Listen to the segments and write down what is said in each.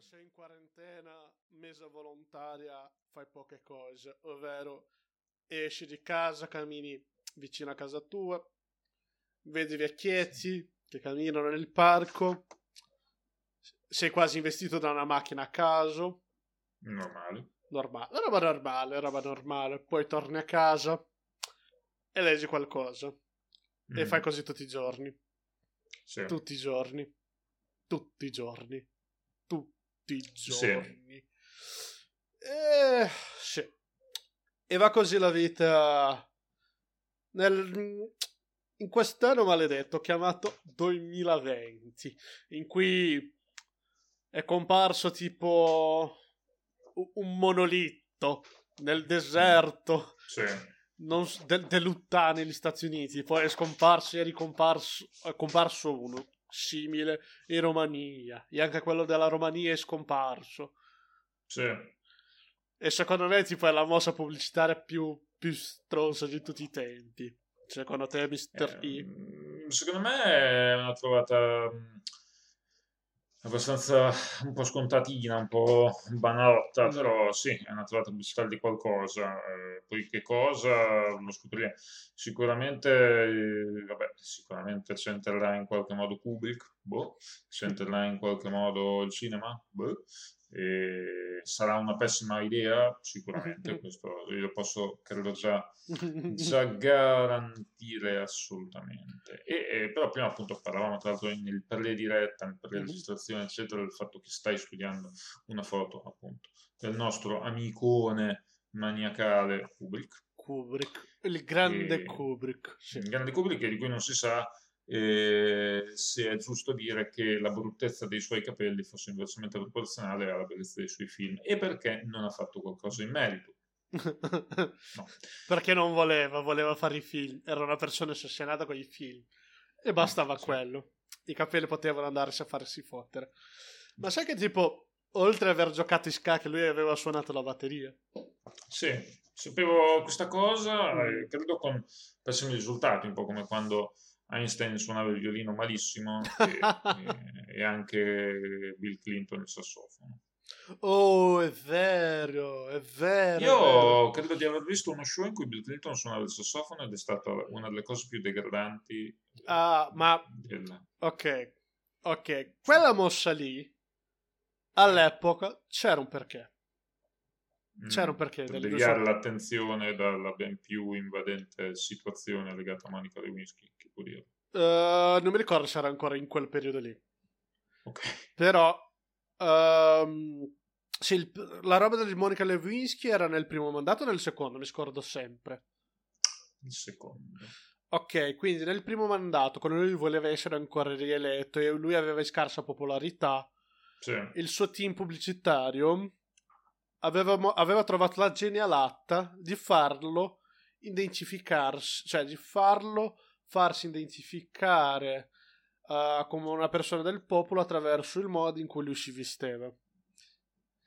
quando sei in quarantena mesa volontaria fai poche cose, ovvero esci di casa, cammini vicino a casa tua, vedi vecchietti che camminano nel parco, sei quasi investito da una macchina a caso. Normale, roba normale. Poi torni a casa e leggi qualcosa. E fai così tutti i giorni. Sì. Tutti i giorni. Sì. Sì. E va così la vita in quest'anno maledetto chiamato 2020, in cui è comparso tipo un monolitto nel deserto, sì, del Utah negli Stati Uniti, poi è scomparso e è comparso uno simile in Romania, e anche quello della Romania è scomparso, sì, e secondo me tipo è la mossa pubblicitaria più stronza di tutti i tempi. Secondo te, Mr. E? Secondo me è una trovata abbastanza un po' scontatina, un po' banalotta, però sì, è una trovata pubblicitaria di qualcosa, poi che cosa lo scopriremo sicuramente. Sicuramente centrerà in qualche modo Kubrick, centrerà in qualche modo il cinema, e sarà una pessima idea sicuramente, questo io lo posso, credo, già garantire assolutamente. Però prima appunto parlavamo, tra l'altro, per le dirette, per le registrazioni eccetera, del fatto che stai studiando una foto appunto del nostro amicone maniacale Kubrick, il grande Kubrick, sì, il grande Kubrick, di cui non si sa se è giusto dire che la bruttezza dei suoi capelli fosse inversamente proporzionale alla bellezza dei suoi film, e perché non ha fatto qualcosa in merito. No. Perché non voleva fare i film, era una persona ossessionata con i film e bastava quello, i capelli potevano andarsi a farsi fottere. Ma sai che tipo, oltre ad aver giocato in scacchi, lui aveva suonato la batteria? Sì, sapevo questa cosa, credo con pessimi risultati, un po' come quando Einstein suonava il violino malissimo e anche Bill Clinton il sassofono. Oh, è vero. Io credo di aver visto uno show in cui Bill Clinton suonava il sassofono ed è stata una delle cose più degradanti. Ok. Quella mossa lì, all'epoca, c'era un perché. Per deviare l'attenzione dalla ben più invadente situazione legata a Monica Lewinsky, che può dire. Non mi ricordo se era ancora in quel periodo lì. Ok. Però la roba di Monica Lewinsky era nel primo mandato o nel secondo? Mi scordo sempre. Il secondo. Ok, quindi nel primo mandato, quando lui voleva essere ancora rieletto e lui aveva scarsa popolarità, sì, il suo team pubblicitario aveva trovato la genialata di farlo identificarsi, cioè di farsi identificare come una persona del popolo attraverso il modo in cui lui si vesteva.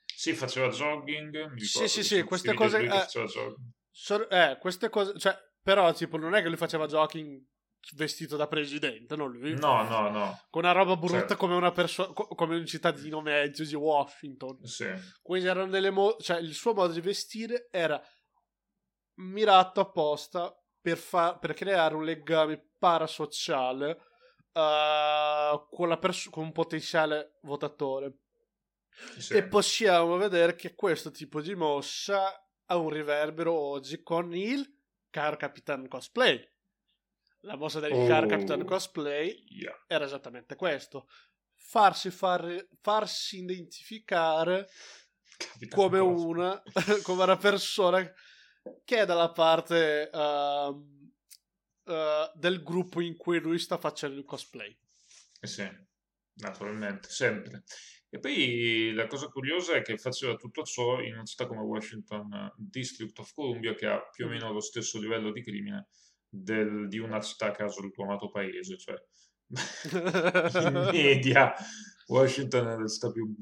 Sì, faceva jogging. Sì, queste cose. Queste cose, cioè, però tipo non è che lui faceva jogging vestito da presidente, no, lui? No. Con una roba brutta, certo, come una persona, come un cittadino medio di Washington. Sì. Quindi erano cioè il suo modo di vestire era mirato apposta per creare un legame parasociale con un potenziale votatore. Sì. E possiamo vedere che questo tipo di mossa ha un riverbero oggi con il caro Capitan Cosplay. La mossa del caro Capitan Cosplay, yeah, era esattamente questo: farsi identificare come una persona che è dalla parte del gruppo in cui lui sta facendo il cosplay. Sì, naturalmente, sempre. E poi la cosa curiosa è che faceva tutto ciò in una città come Washington, District of Columbia, che ha più o meno lo stesso livello di crimine di una città a caso del tuo amato paese, cioè in media Washington è la città più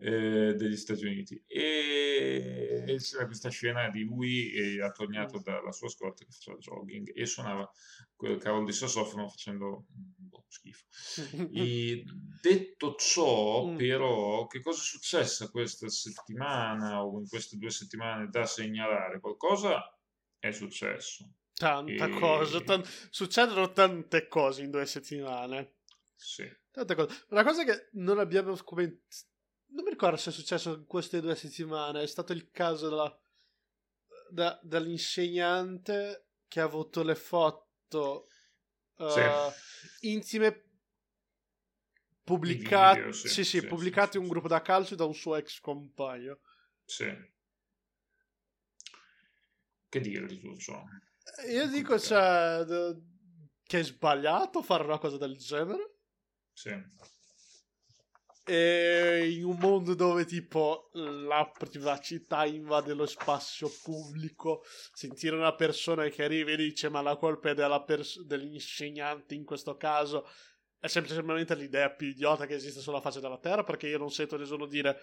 degli Stati Uniti, e c'era questa scena di lui attorniato dalla sua scorta che faceva jogging e suonava quel cavolo di sassofono facendo schifo. E detto ciò, però, che cosa è successo questa settimana o in queste 2 settimane da segnalare? Qualcosa è successo. Succedono tante cose in 2 settimane. Sì. Tante cose. Una cosa che non abbiamo commentato, non mi ricordo se è successo in queste 2 settimane, è stato il caso dell'insegnante che ha avuto le foto intime pubblicate, pubblicate in un gruppo da calcio da un suo ex compagno. Sì. Che dire di tutto ciò? Io dico, che è sbagliato fare una cosa del genere. Sì. E in un mondo dove tipo la privacità invade lo spazio pubblico, sentire una persona che arriva e dice ma la colpa è dell'insegnante in questo caso è semplicemente l'idea più idiota che esiste sulla faccia della terra, perché io non sento nessuno dire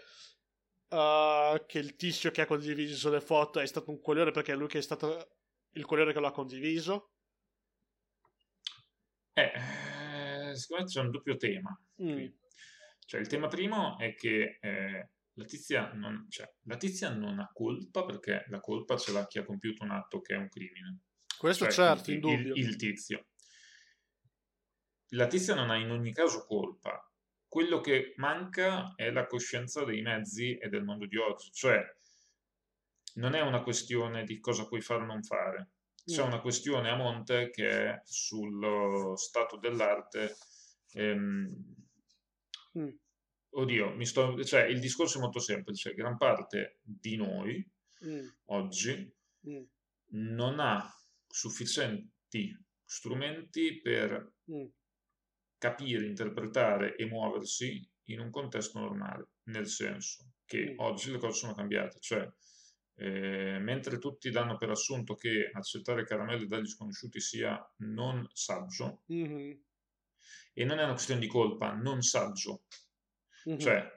che il tizio che ha condiviso le foto è stato un coglione perché è lui che è stato il coglione che lo ha condiviso. Secondo me c'è un doppio tema. Cioè, il tema primo è che la tizia non ha colpa, perché la colpa ce l'ha chi ha compiuto un atto che è un crimine. Questo, certo, indubbio. Il tizio. La tizia non ha in ogni caso colpa. Quello che manca è la coscienza dei mezzi e del mondo di oggi. Cioè, non è una questione di cosa puoi fare o non fare. C'è una questione a monte che è sullo stato dell'arte. Il discorso è molto semplice. Gran parte di noi oggi non ha sufficienti strumenti per capire, interpretare e muoversi in un contesto normale, nel senso che oggi le cose sono cambiate. Cioè, mentre tutti danno per assunto che accettare caramelle dagli sconosciuti sia non saggio, e non è una questione di colpa, non saggio. Cioè,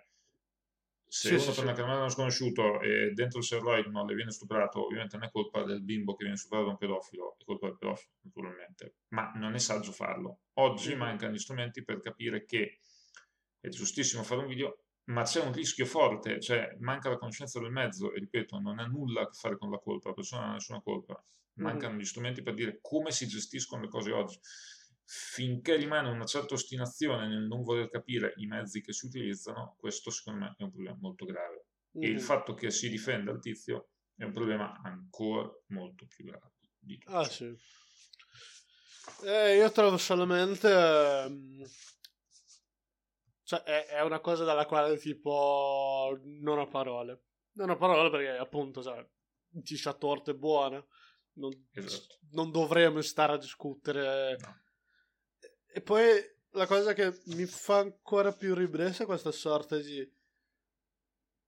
se uno prende una caramella da uno sconosciuto e dentro il serroid non le viene stuprato, ovviamente non è colpa del bimbo che viene stuprato da un pedofilo, è colpa del pedofilo, naturalmente, ma non è saggio farlo. Oggi mancano gli strumenti per capire che è giustissimo fare un video, ma c'è un rischio forte, cioè manca la conoscenza del mezzo, e ripeto, non ha nulla a che fare con la colpa, la persona non ha nessuna colpa, mancano gli strumenti per dire come si gestiscono le cose oggi. Finché rimane una certa ostinazione nel non voler capire i mezzi che si utilizzano, questo secondo me è un problema molto grave. E il fatto che si difenda il tizio è un problema ancora molto più grave di tutto. Io trovo solamente è una cosa dalla quale tipo non ho parole, perché appunto ti c'ha torte buona, non dovremmo stare a discutere, no. E poi la cosa che mi fa ancora più ribrezza è questa sorta di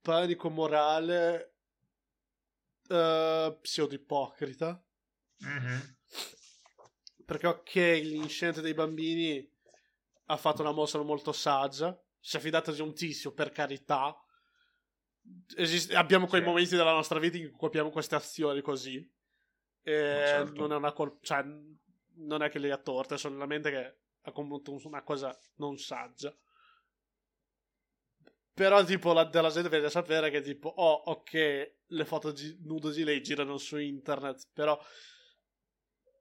panico morale pseudo-ipocrita. Perché ok, l'incidente dei bambini ha fatto una mossa molto saggia, si è fidato di un tizio, per carità. Abbiamo quei momenti della nostra vita in cui compiamo queste azioni così. E certo. Non è una colpa, cioè, non è che lei ha torto, è solamente che ha compiuto una cosa non saggia. Però tipo della gente deve sapere che tipo le foto nude di lei girano su internet, però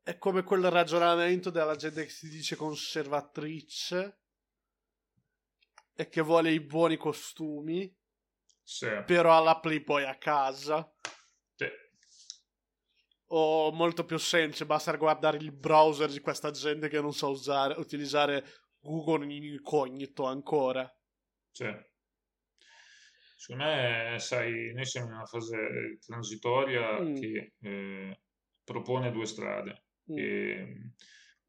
è come quel ragionamento della gente che si dice conservatrice e che vuole i buoni costumi, però ha la Playboy a casa. O molto più semplice, basta guardare il browser di questa gente che non sa utilizzare Google in incognito ancora. Secondo me, sai, noi siamo in una fase transitoria che propone 2 strade.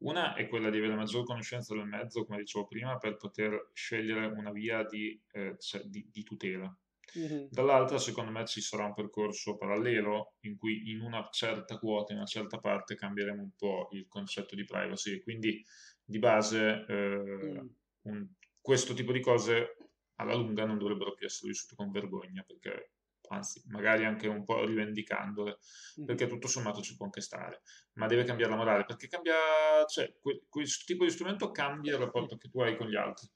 Una è quella di avere maggior conoscenza del mezzo, come dicevo prima, per poter scegliere una via di tutela. Dall'altra, secondo me, ci sarà un percorso parallelo in cui in una certa quota, in una certa parte, cambieremo un po' il concetto di privacy. Quindi, di base, questo tipo di cose alla lunga non dovrebbero più essere vissute con vergogna, perché anzi magari anche un po' rivendicandole, perché tutto sommato ci può anche stare, ma deve cambiare la morale, perché cambia, cioè, questo tipo di strumento cambia il rapporto che tu hai con gli altri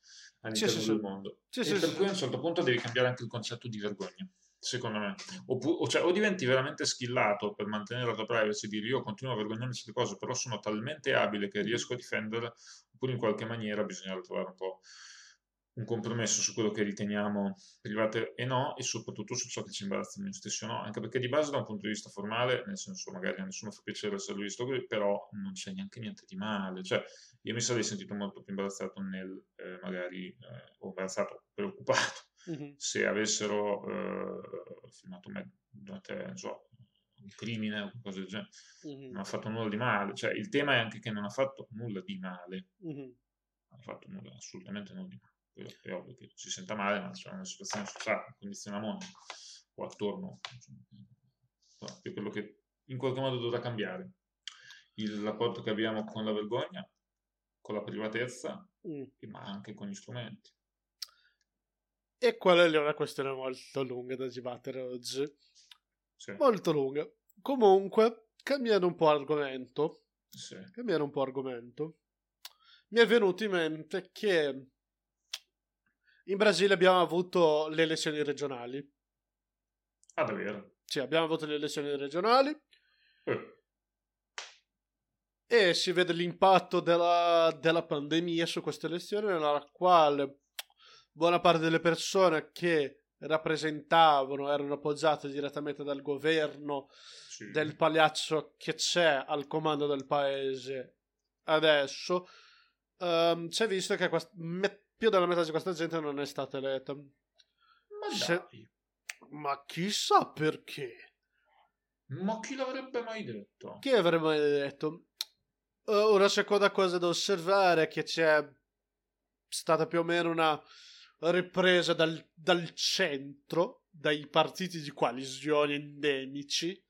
all'interno del mondo, per cui a un certo punto devi cambiare anche il concetto di vergogna, secondo me, o diventi veramente schillato per mantenere la tua privacy, dire io continuo a vergognarmi di queste cose, però sono talmente abile che riesco a difenderle, oppure in qualche maniera bisogna trovare un po' un compromesso su quello che riteniamo private e no, e soprattutto su ciò che ci imbarazza noi stessi o no, anche perché di base da un punto di vista formale, nel senso magari a nessuno fa piacere essere visto così, però non c'è neanche niente di male, cioè io mi sarei sentito molto più imbarazzato nel o imbarazzato, preoccupato, se avessero filmato me durante, non so, un crimine o qualcosa del genere, non ha fatto nulla di male, cioè il tema è anche che non ha fatto nulla di male, non ha fatto nulla, assolutamente nulla di male. È ovvio che si senta male, ma c'è una situazione sociale che condiziona mondo o attorno, insomma, è quello che in qualche modo dovrà cambiare il rapporto che abbiamo con la vergogna, con la privatezza, ma anche con gli strumenti. E quella è una questione molto lunga da dibattere oggi, molto lunga. Comunque, cambiando un po' argomento, mi è venuto in mente che in Brasile abbiamo avuto le elezioni regionali. Ah, davvero? Sì, abbiamo avuto le elezioni regionali. E si vede l'impatto della pandemia su queste elezioni, nella quale buona parte delle persone che rappresentavano erano appoggiate direttamente dal governo del palazzo che c'è al comando del paese adesso. Si è visto che più della metà di questa gente non è stata eletta. Ma chissà perché. Ma chi l'avrebbe mai detto? Chi avrebbe mai detto? Una seconda cosa da osservare è che c'è stata più o meno una ripresa dal centro, dai partiti di coalizione endemici,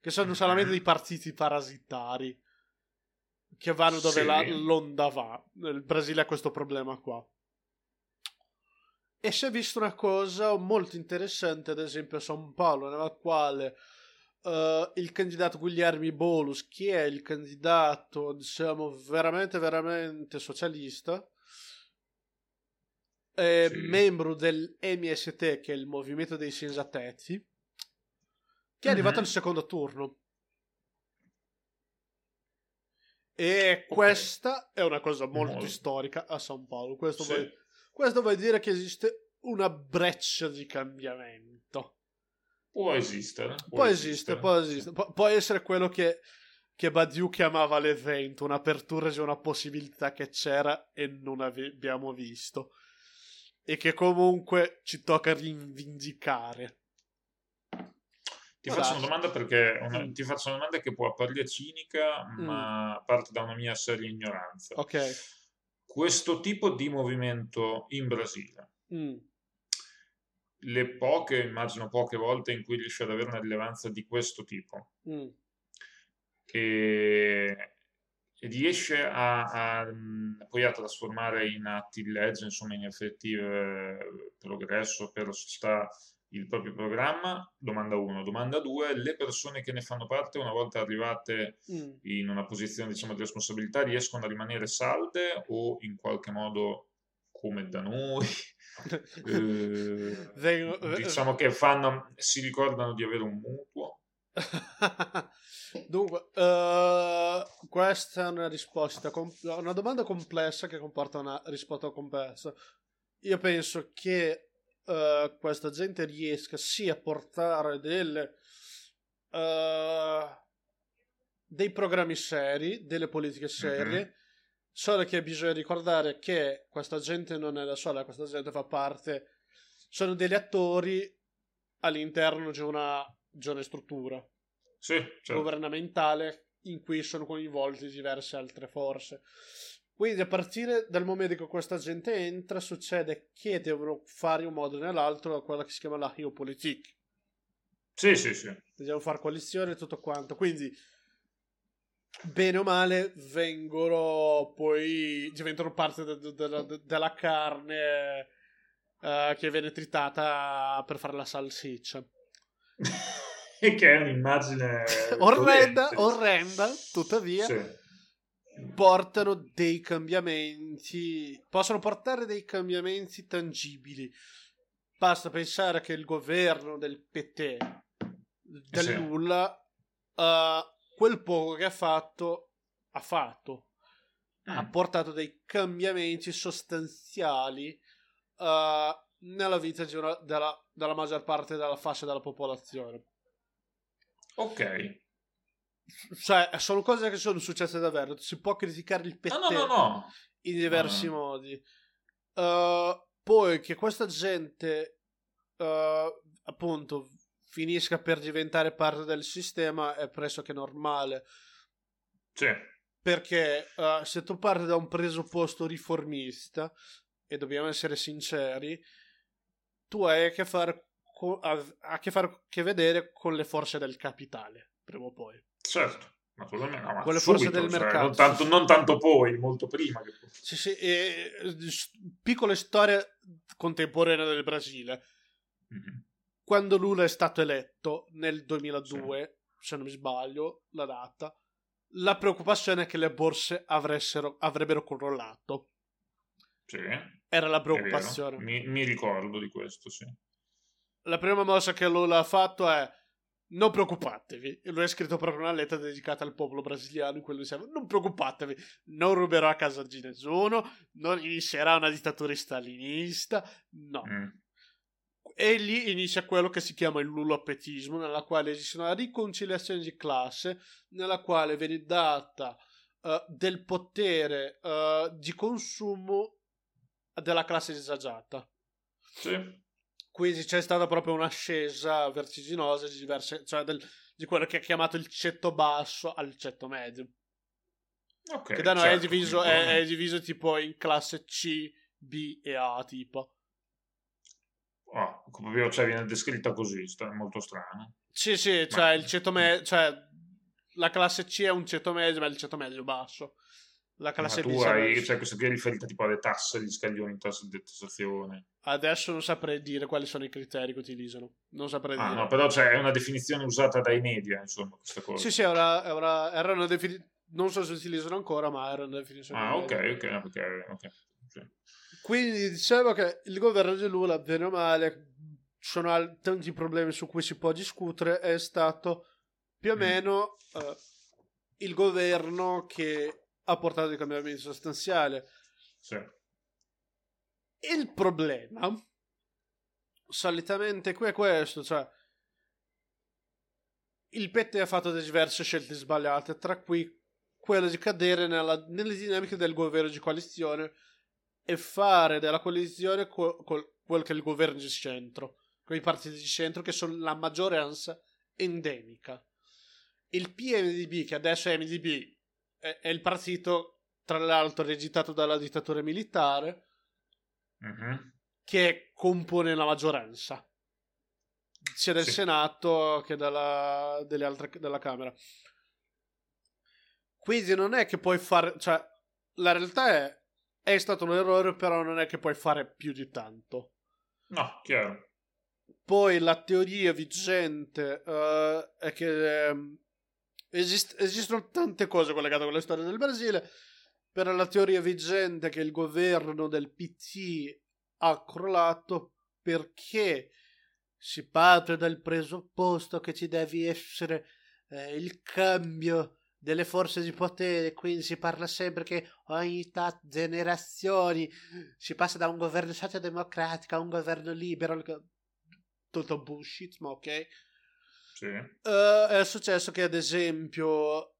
che sono solamente dei partiti parasitari, che vanno dove l'onda va. Il Brasile ha questo problema qua. E si è vista una cosa molto interessante, ad esempio a San Paolo, nella quale il candidato Guilherme Boulos, che è il candidato, diciamo, veramente, veramente socialista, è membro del MST, che è il Movimento dei Senza Tetto, che è arrivato al secondo turno. E questa è una cosa molto storica a San Paolo. Questo vuol dire che esiste una breccia di cambiamento. Può esistere. Può essere quello che Badiou chiamava l'evento, un'apertura di una possibilità che c'era e non abbiamo visto, e che comunque ci tocca rivendicare. Faccio una domanda, perché ti faccio una domanda che può apparire cinica, ma parte da una mia seria ignoranza. Questo tipo di movimento in Brasile, le poche, immagino poche volte in cui riesce ad avere una rilevanza di questo tipo, e riesce poi a trasformare in atti di legge, insomma in effettive progresso per la società, il proprio programma, domanda 1. Domanda 2, le persone che ne fanno parte, una volta arrivate in una posizione, diciamo, di responsabilità, riescono a rimanere salde o in qualche modo, come da noi, diciamo che si ricordano di avere un mutuo? Dunque, questa è una risposta, una domanda complessa che comporta una risposta complessa. Io penso che questa gente riesca a portare dei programmi seri, delle politiche serie, solo che bisogna ricordare che questa gente non è da sola, questa gente fa parte, sono degli attori all'interno di una struttura governamentale in cui sono coinvolti diverse altre forze. Quindi a partire dal momento che questa gente entra, succede che devono fare un modo o nell'altro quella che si chiama la geopolitik. Devono fare coalizione e tutto quanto. Quindi, bene o male, diventano parte della carne che viene tritata per fare la salsiccia. che è un'immagine orrenda, tuttavia sì. Portano dei cambiamenti, possono portare dei cambiamenti tangibili. Basta pensare che il governo del PT, del sì. Lula, quel poco che ha fatto ha portato dei cambiamenti sostanziali nella vita della maggior parte della fascia della popolazione. Ok. Cioè, sono cose che sono successe davvero. Si può criticare il PT no. in diversi modi. Poi che questa gente appunto finisca per diventare parte del sistema è pressoché normale. Sì. Perché se tu parti da un presupposto riformista, e dobbiamo essere sinceri, tu hai a che fare vedere con le forze del capitale prima o poi. Certo, ma quelle forze del mercato, non tanto poi, molto prima. Sì, piccole storie contemporanee del Brasile. Mm-hmm. Quando Lula è stato eletto nel 2002, sì. se non mi sbaglio la data, la preoccupazione è che le borse avrebbero crollato. Sì, era la preoccupazione. Mi ricordo di questo, sì. La prima mossa che Lula ha fatto è: non preoccupatevi. Lui ha scritto proprio una lettera dedicata al popolo brasiliano in cui diceva: non preoccupatevi, non ruberò a casa di nessuno, non inizierà una dittatura stalinista, no. E lì inizia quello che si chiama il lulapetismo, nella quale esiste una riconciliazione di classe, nella quale viene data del potere di consumo della classe disagiata. Sì. Quindi c'è stata proprio un'ascesa vertiginosa di diverse, cioè di quello che è chiamato il ceto basso al ceto medio. Ok. Che da noi certo, è diviso tipo in classe C, B e A, tipo. Oh, proprio, cioè viene descritta così, è molto strano. Sì, cioè il ceto medio, cioè la classe C è un ceto medio, ma è il ceto medio basso. La classe B, cioè questa qui è riferita tipo alle tasse, agli scaglioni, tasse di tassazione. Adesso non saprei dire quali sono i criteri che utilizzano. Non saprei dire. No, però c'è una definizione usata dai media, insomma, questa cosa. Sì, era una definizione. Non so se utilizzano ancora, ma era una definizione. Ok. Sì. Quindi dicevo che il governo di Lula, bene o male, sono tanti problemi su cui si può discutere. È stato più o meno il governo che ha portato dei cambiamenti sostanziali. Sì. Il problema solitamente qui è questo, cioè il PT ha fatto diverse scelte sbagliate, tra cui quella di cadere nelle dinamiche del governo di coalizione e fare della coalizione quel che è il governo di centro, quei partiti di centro che sono la maggioranza endemica. Il PMDB, che adesso è MDB, è il partito, tra l'altro, registrato dalla dittatura militare, che compone la maggioranza sia del Senato che della Camera. Quindi non è che puoi fare, cioè la realtà è stato un errore, però non è che puoi fare più di tanto. No, chiaro. Poi la teoria vigente è che esistono tante cose collegate con la storia del Brasile, però la teoria vigente è che il governo del PT ha crollato perché si parte dal presupposto che ci deve essere il cambio delle forze di potere, quindi si parla sempre che ogni generazioni si passa da un governo socialdemocratico a un governo libero, tutto bullshit, ma ok. Sì. È successo che ad esempio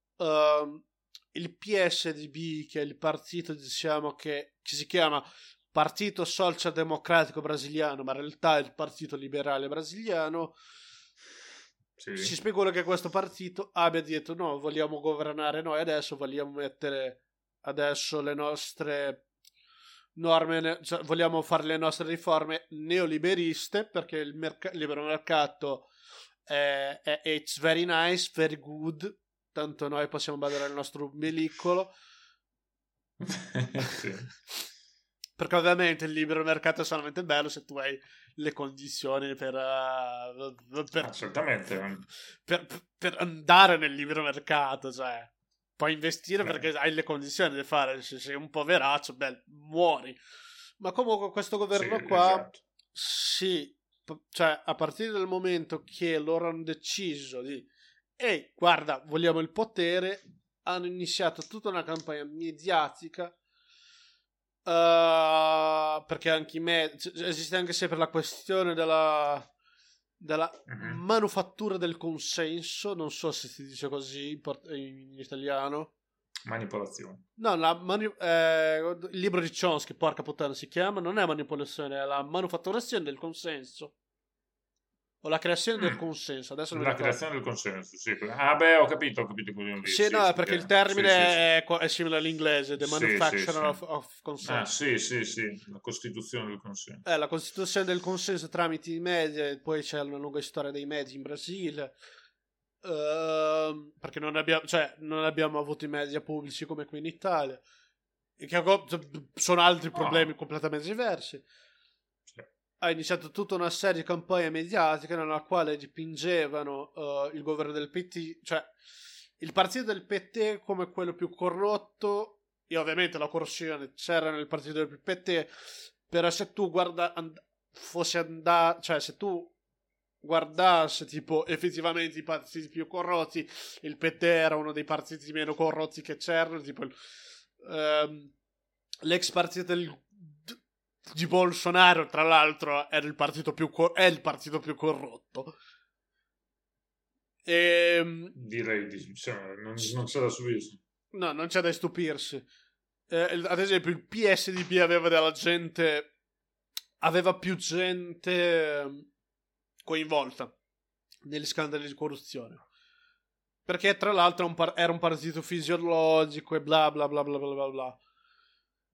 il PSDB, che è il partito, diciamo, che si chiama Partito Socialdemocratico Brasiliano, ma in realtà è il Partito Liberale Brasiliano, sì. Si specula che questo partito abbia detto: no, vogliamo governare noi adesso, vogliamo mettere adesso le nostre norme, cioè, vogliamo fare le nostre riforme neoliberiste, perché il libero mercato it's very nice, very good, tanto noi possiamo badare il nostro umbilicolo. Sì. Perché ovviamente il libero mercato è solamente bello se tu hai le condizioni per assolutamente per andare nel libero mercato, cioè puoi investire perché hai le condizioni di fare. Se sei un poveraccio, beh, muori. Ma comunque questo governo cioè a partire dal momento che loro hanno deciso di guarda, vogliamo il potere, hanno iniziato tutta una campagna mediatica. Perché anche esiste anche sempre la questione della manufattura del consenso, non so se si dice così in italiano, manipolazione, no, il libro di Chomsky, porca puttana, si chiama, non è manipolazione, è la manufatturazione del consenso o la creazione del consenso, adesso non la creazione del consenso, sì. Ah beh, ho capito così. Sì, no, sì, perché il termine è simile all'inglese, the manufacture of consent. Ah, sì, la costituzione del consenso. La costituzione del consenso tramite i media, poi c'è una lunga storia dei media in Brasile, perché non abbiamo avuto i media pubblici come qui in Italia, che sono altri problemi completamente diversi. Ha iniziato tutta una serie di campagne mediatiche nella quale dipingevano il governo del PT, cioè il partito del PT, come quello più corrotto, e ovviamente la corruzione c'era nel partito del PT. Però se tu guardassi tipo effettivamente i partiti più corrotti, il PT era uno dei partiti meno corrotti che c'erano, tipo l'ex partito di Bolsonaro, tra l'altro, era il partito è il partito più corrotto. Direi non c'è da stupirsi. No, non c'è da stupirsi. Ad esempio, il PSDB aveva più gente coinvolta negli scandali di corruzione. Perché tra l'altro era un partito fisiologico e bla bla bla bla bla bla bla.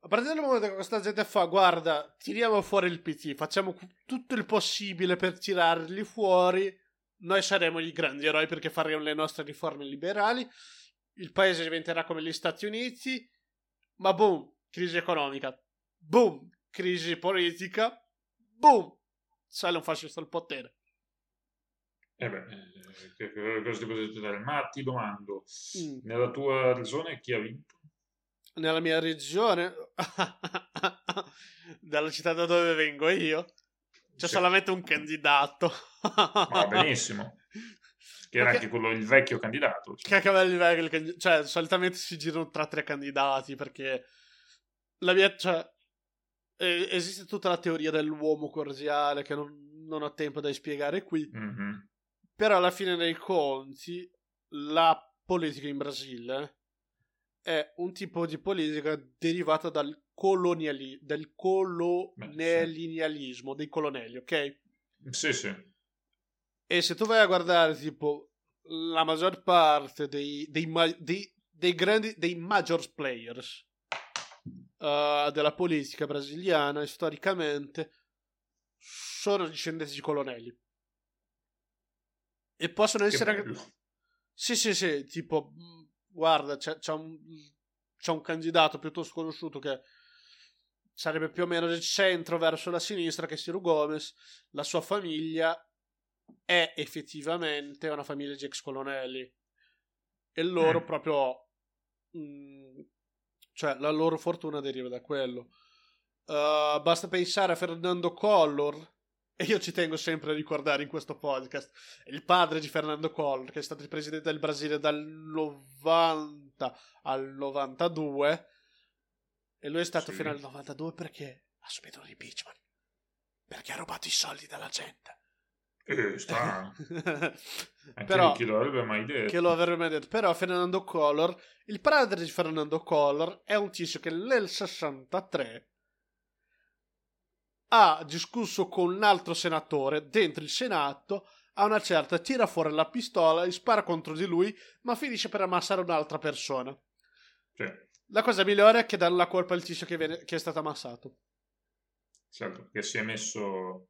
A partire dal momento che questa gente fa, guarda, tiriamo fuori il PT, facciamo tutto il possibile per tirarli fuori, noi saremo i grandi eroi perché faremo le nostre riforme liberali, il paese diventerà come gli Stati Uniti, ma boom, crisi economica, boom, crisi politica, boom, sale un fascista al potere. Cosa ti potete dare? Ma ti domando, nella tua regione chi ha vinto? Nella mia regione, dalla città da dove vengo io, c'è solamente un candidato. Ma benissimo. Che era anche quello, il vecchio candidato. Cioè. Che cioè, solitamente si girano tra tre candidati, perché esiste tutta la teoria dell'uomo cordiale che non ho tempo da spiegare qui. Mm-hmm. Però alla fine dei conti, la politica in Brasile è un tipo di politica derivata dal colonialismo, dei colonnelli, ok? Sì, sì. E se tu vai a guardare, tipo, la maggior parte dei major players della politica brasiliana, storicamente, sono discendenti di colonnelli. E possono essere anche... Sì, tipo... Guarda, c'è un candidato piuttosto conosciuto che sarebbe più o meno del centro verso la sinistra, che è Ciro Gomes. La sua famiglia è effettivamente una famiglia di ex colonnelli. E loro cioè la loro fortuna deriva da quello. Basta pensare a Fernando Collor, e io ci tengo sempre a ricordare in questo podcast, il padre di Fernando Collor, che è stato il presidente del Brasile dal 90 al 92, e lui è stato fino al 92 perché ha subito un impeachment, perché ha rubato i soldi dalla gente. Però chi lo avrebbe mai detto? Però Fernando Collor, il padre di Fernando Collor, è un tizio che nel 63 ha discusso con un altro senatore dentro il Senato, a una certa tira fuori la pistola e spara contro di lui, ma finisce per ammassare un'altra persona. Sì. La cosa migliore è che danno la colpa al tizio che è stato ammassato. Certo, che si è messo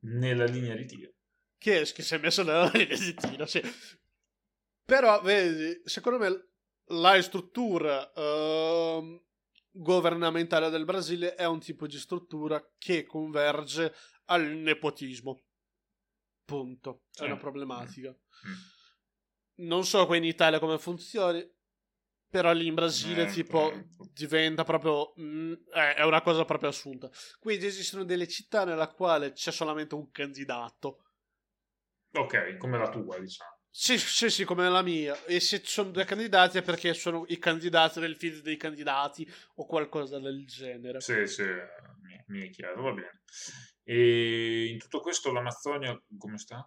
nella linea di tiro. Che si è messo nella linea di tiro, sì. Però, vedi, secondo me la struttura governamentale del Brasile è un tipo di struttura che converge al nepotismo. Punto. È una problematica. Non so qui in Italia come funzioni, però lì in Brasile tipo diventa proprio è una cosa proprio assunta. Quindi esistono delle città nella quale c'è solamente un candidato. Ok, come la tua, diciamo. Sì, sì, sì, come la mia. E se ci sono due candidati è perché sono i candidati del figlio dei candidati o qualcosa del genere. Sì, sì, mi è chiaro, va bene. E in tutto questo l'Amazzonia come sta?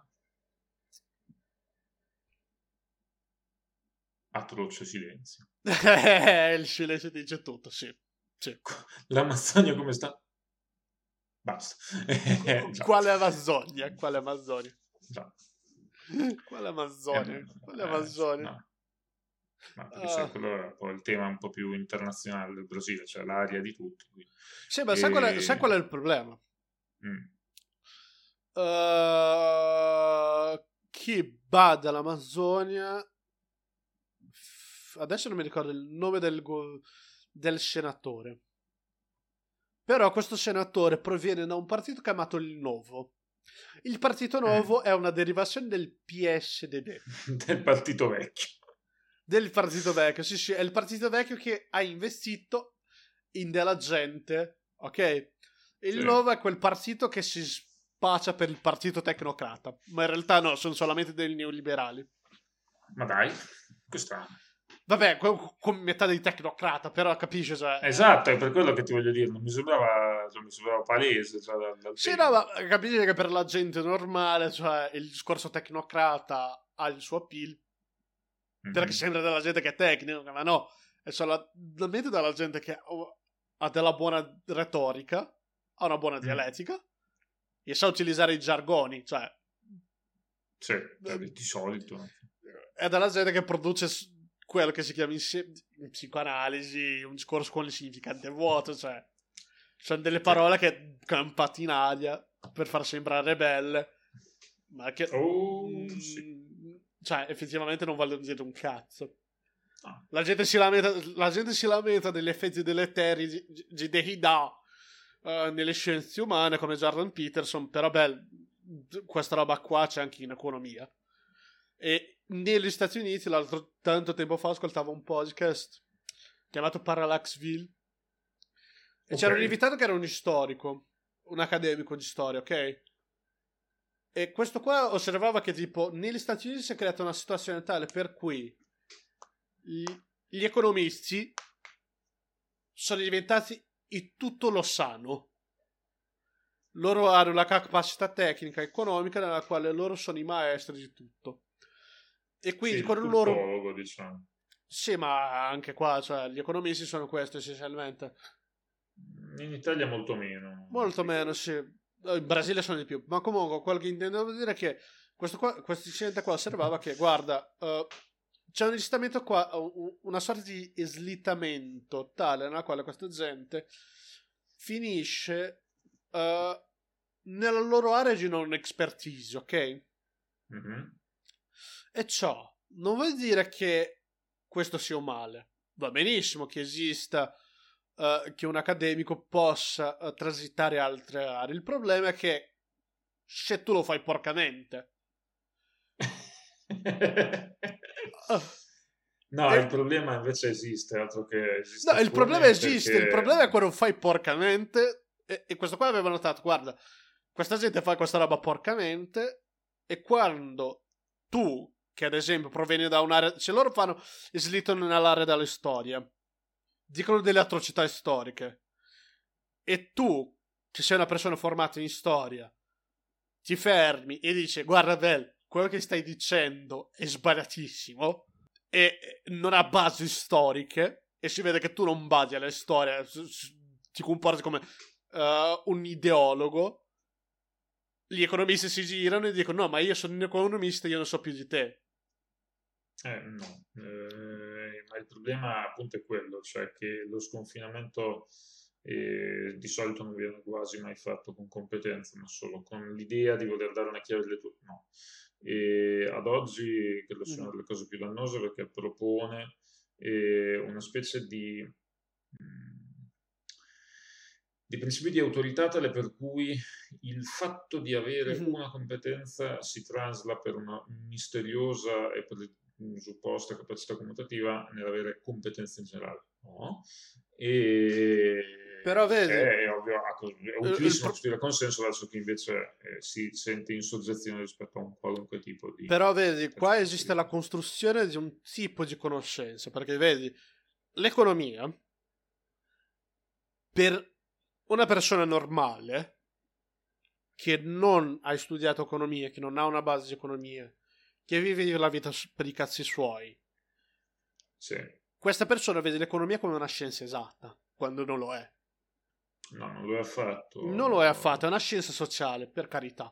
Atroce silenzio. Il silenzio dice tutto, sì. Sì. L'Amazzonia come sta? Basta. Quale Amazzonia? Quale Amazzonia? Già. Quale Amazzonia? Quale Amazzonia? No. Ma perché c'è quello, il tema un po' più internazionale del Brasile, cioè l'aria di tutti. Sì, ma sai qual è il problema? Chi bada all'Amazzonia? Adesso non mi ricordo il nome del senatore, però questo senatore proviene da un partito chiamato il Novo. Il partito Novo è una derivazione del PSDB, del partito vecchio. Sì, sì, è il partito vecchio che ha investito in della gente, ok? Il Novo è quel partito che si spaccia per il partito tecnocrata, ma in realtà no, sono solamente dei neoliberali. Ma dai, questa... Vabbè, con metà dei tecnocrata, però capisci, cioè... Esatto, è per quello che ti voglio dire, non mi sembrava palese, cioè, sì, no, ma capisci che per la gente normale, cioè, il discorso tecnocrata ha il suo appeal, perché sembra della gente che è tecnica, ma no, è solamente della gente che ha della buona retorica, ha una buona dialettica, e sa utilizzare i giargoni, cioè... Sì, di solito. È della gente che produce... quello che si chiama in psicoanalisi un discorso con il significante vuoto, cioè sono delle parole che campate in aria per far sembrare belle, ma che cioè effettivamente non vogliono dire un cazzo. Ah. La gente si lamenta degli effetti deleteri di Derrida nelle scienze umane come Jordan Peterson, però beh, questa roba qua c'è anche in economia. E negli Stati Uniti l'altro tanto tempo fa ascoltavo un podcast chiamato Parallaxville e c'era un invitato che era un storico, un accademico di storia, ok? E questo qua osservava che tipo negli Stati Uniti si è creata una situazione tale per cui gli economisti sono diventati il tutto lo sanno. Loro hanno la capacità tecnica economica nella quale loro sono i maestri di tutto. E quindi sì, con loro, diciamo. Sì, ma anche qua, cioè, gli economisti sono questi essenzialmente. In Italia molto meno, sì. In Brasile sono di più, ma comunque quello che intendevo dire è che questo incidente qua osservava che guarda, c'è un slittamento qua, una sorta di slittamento tale nella quale questa gente finisce nella loro area di non expertise, ok? E ciò non vuol dire che questo sia un male. Va benissimo che esista, che un accademico possa transitare altre aree. Il problema è che se tu lo fai porcamente no, il problema invece esiste, altro che esiste. No, il problema esiste perché... il problema è quando lo fai porcamente e questo qua aveva notato, guarda, questa gente fa questa roba porcamente e quando tu che ad esempio provieni da un'area, se loro fanno slittano nell'area delle storie, dicono delle atrocità storiche, e tu che sei una persona formata in storia ti fermi e dici guarda Bel, quello che stai dicendo è sbagliatissimo e non ha basi storiche e si vede che tu non badi alle storie, ti comporti come un ideologo. Gli economisti si girano e dicono no, ma io sono un economista, io non so più di te. No, ma il problema appunto è quello, cioè che lo sconfinamento di solito non viene quasi mai fatto con competenza, ma solo con l'idea di voler dare una chiave alle tue. No. E ad oggi quello sono le cose più dannose perché propone una specie di... dei principi di autorità tale per cui il fatto di avere una competenza si trasla per una misteriosa e presupposta capacità commutativa nell'avere competenze in generale, no? Però vedi, è ovvio, è utilissimo studiare consenso, verso chi invece si sente in soggezione rispetto a un qualunque tipo di... Però vedi, qua esiste la costruzione di un tipo di conoscenza, perché vedi, l'economia per una persona normale che non ha studiato economia, che non ha una base di economia, che vive la vita per i cazzi suoi, sì, questa persona vede l'economia come una scienza esatta, quando non lo è. No, non lo è affatto. Non lo è affatto, è una scienza sociale, per carità.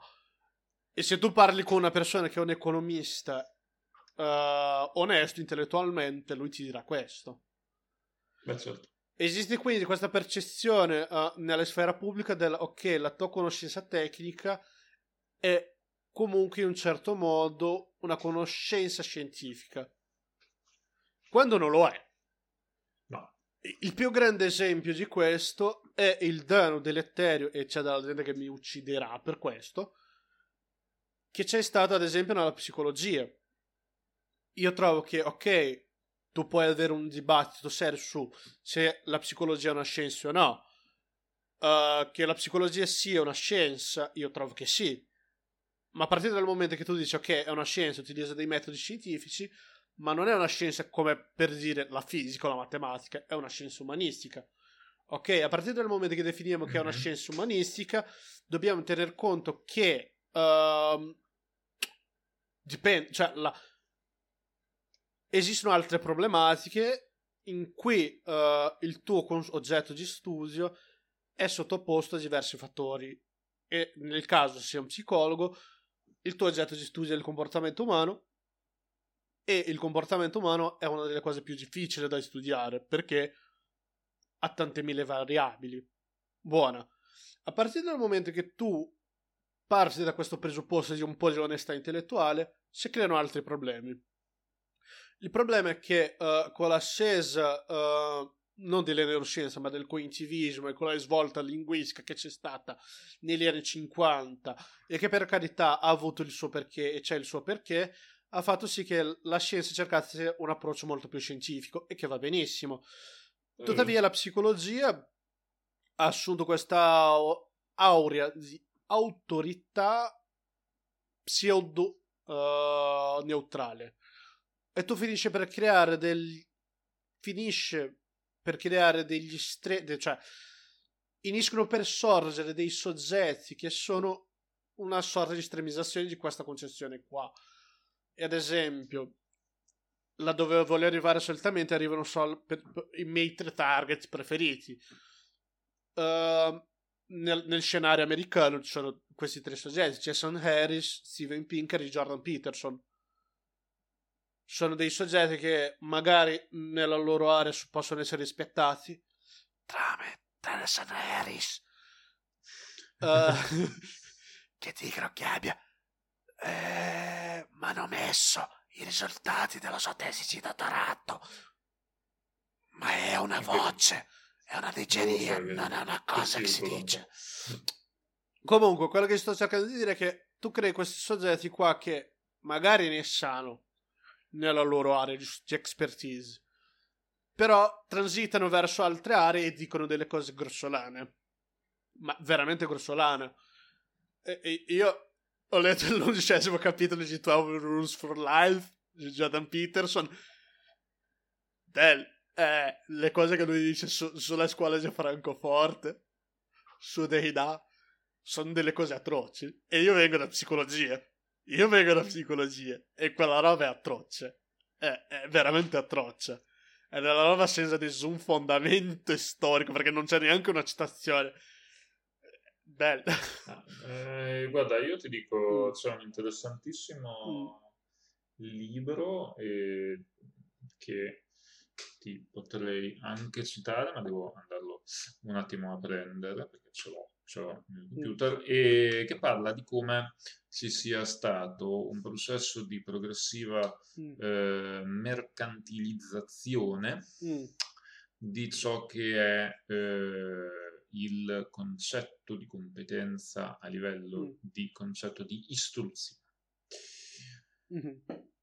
E se tu parli con una persona che è un economista onesto intellettualmente, lui ti dirà questo. Beh, certo. Esiste quindi questa percezione nella sfera pubblica del ok, la tua conoscenza tecnica è comunque in un certo modo una conoscenza scientifica, quando non lo è. Il più grande esempio di questo è il danno deleterio, e c'è della gente che mi ucciderà per questo, che c'è stato ad esempio nella psicologia. Io trovo che, ok, tu puoi avere un dibattito serio su se la psicologia è una scienza o no, che la psicologia sia una scienza, io trovo che sì, ma a partire dal momento che tu dici ok, è una scienza, utilizza dei metodi scientifici, ma non è una scienza come per dire la fisica o la matematica, è una scienza umanistica. Ok, a partire dal momento che definiamo che è una scienza umanistica, dobbiamo tener conto che dipende, cioè esistono altre problematiche in cui il tuo oggetto di studio è sottoposto a diversi fattori, e nel caso sia un psicologo il tuo oggetto di studio è il comportamento umano, e il comportamento umano è una delle cose più difficili da studiare perché ha tante mille variabili. Buona. A partire dal momento che tu parti da questo presupposto di un po' di onestà intellettuale, si creano altri problemi. Il problema è che con l'ascesa non delle neuroscienze ma del cognitivismo e con la svolta linguistica che c'è stata negli anni 50, e che per carità ha avuto il suo perché e c'è il suo perché, ha fatto sì che la scienza cercasse un approccio molto più scientifico, e che va benissimo. Tuttavia la psicologia ha assunto questa aurea di autorità pseudo neutrale, e tu finisce per creare degli stretti, cioè finiscono per sorgere dei soggetti che sono una sorta di estremizzazione di questa concezione qua. Ad esempio, laddove voglio arrivare solitamente arrivano i miei tre target preferiti. Nel scenario americano ci sono questi tre soggetti: Jason Harris, Steven Pinker e Jordan Peterson. Sono dei soggetti che magari nella loro area possono essere rispettati tramite Jason Harris che tigro che abbia, ma hanno messo i risultati della sua tesi di dottorato, ma è una voce, è una digeria, non è una cosa che si dice. Comunque quello che sto cercando di dire è che tu crei questi soggetti qua che magari ne sanno nella loro area di expertise, però transitano verso altre aree e dicono delle cose grossolane, ma veramente grossolane. E io ho letto l'11° capitolo di 12 Rules for Life di Jordan Peterson. Le cose che lui dice sulla scuola di Francoforte, su Derrida, sono delle cose atroci. E io vengo da psicologia. E quella roba è atroce. È veramente atroce. È della roba senza nessun fondamento storico, perché non c'è neanche una citazione. Bello. Guarda, io ti dico, c'è un interessantissimo libro che ti potrei anche citare, ma devo andarlo un attimo a prendere perché ce l'ho nel computer, e che parla di come ci sia stato un processo di progressiva mercantilizzazione di ciò che è il concetto di competenza a livello di concetto di istruzione.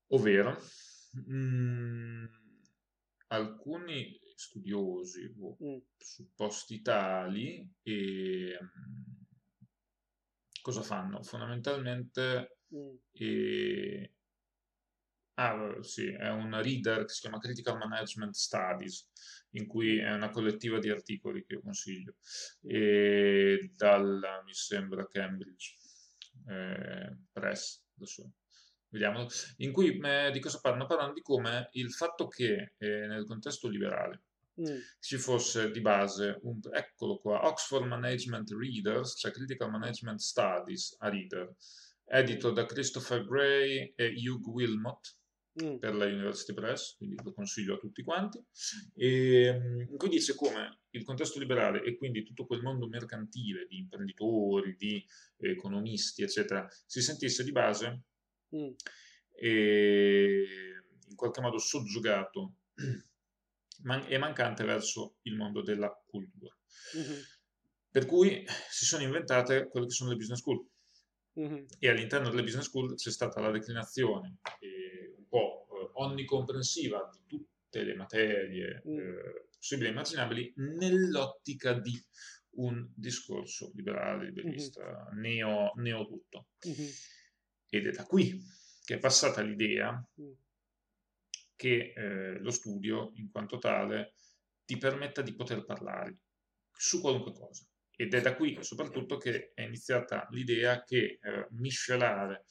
Ovvero, alcuni studiosi o supposti tali cosa fanno? Fondamentalmente è una reader che si chiama Critical Management Studies, in cui è una collettiva di articoli che io consiglio, e dalla, mi sembra, Cambridge Press, adesso vediamo, in cui di cosa parlano? Parlano di come il fatto che nel contesto liberale ci fosse di base un, eccolo qua, Oxford Management Readers, cioè Critical Management Studies a Reader, edito da Christopher Gray e Hugh Wilmot, per la University Press, quindi lo consiglio a tutti quanti, e qui dice come il contesto liberale e quindi tutto quel mondo mercantile di imprenditori, di economisti, eccetera, si sentisse di base e in qualche modo soggiogato e mancante verso il mondo della cultura. Per cui si sono inventate quelle che sono le business school, e all'interno delle business school c'è stata la declinazione un po' onnicomprensiva di tutte le materie possibili e immaginabili nell'ottica di un discorso liberale, liberista, neo tutto. Ed è da qui che è passata l'idea che lo studio in quanto tale ti permetta di poter parlare su qualunque cosa. Ed è da qui soprattutto che è iniziata l'idea che miscelare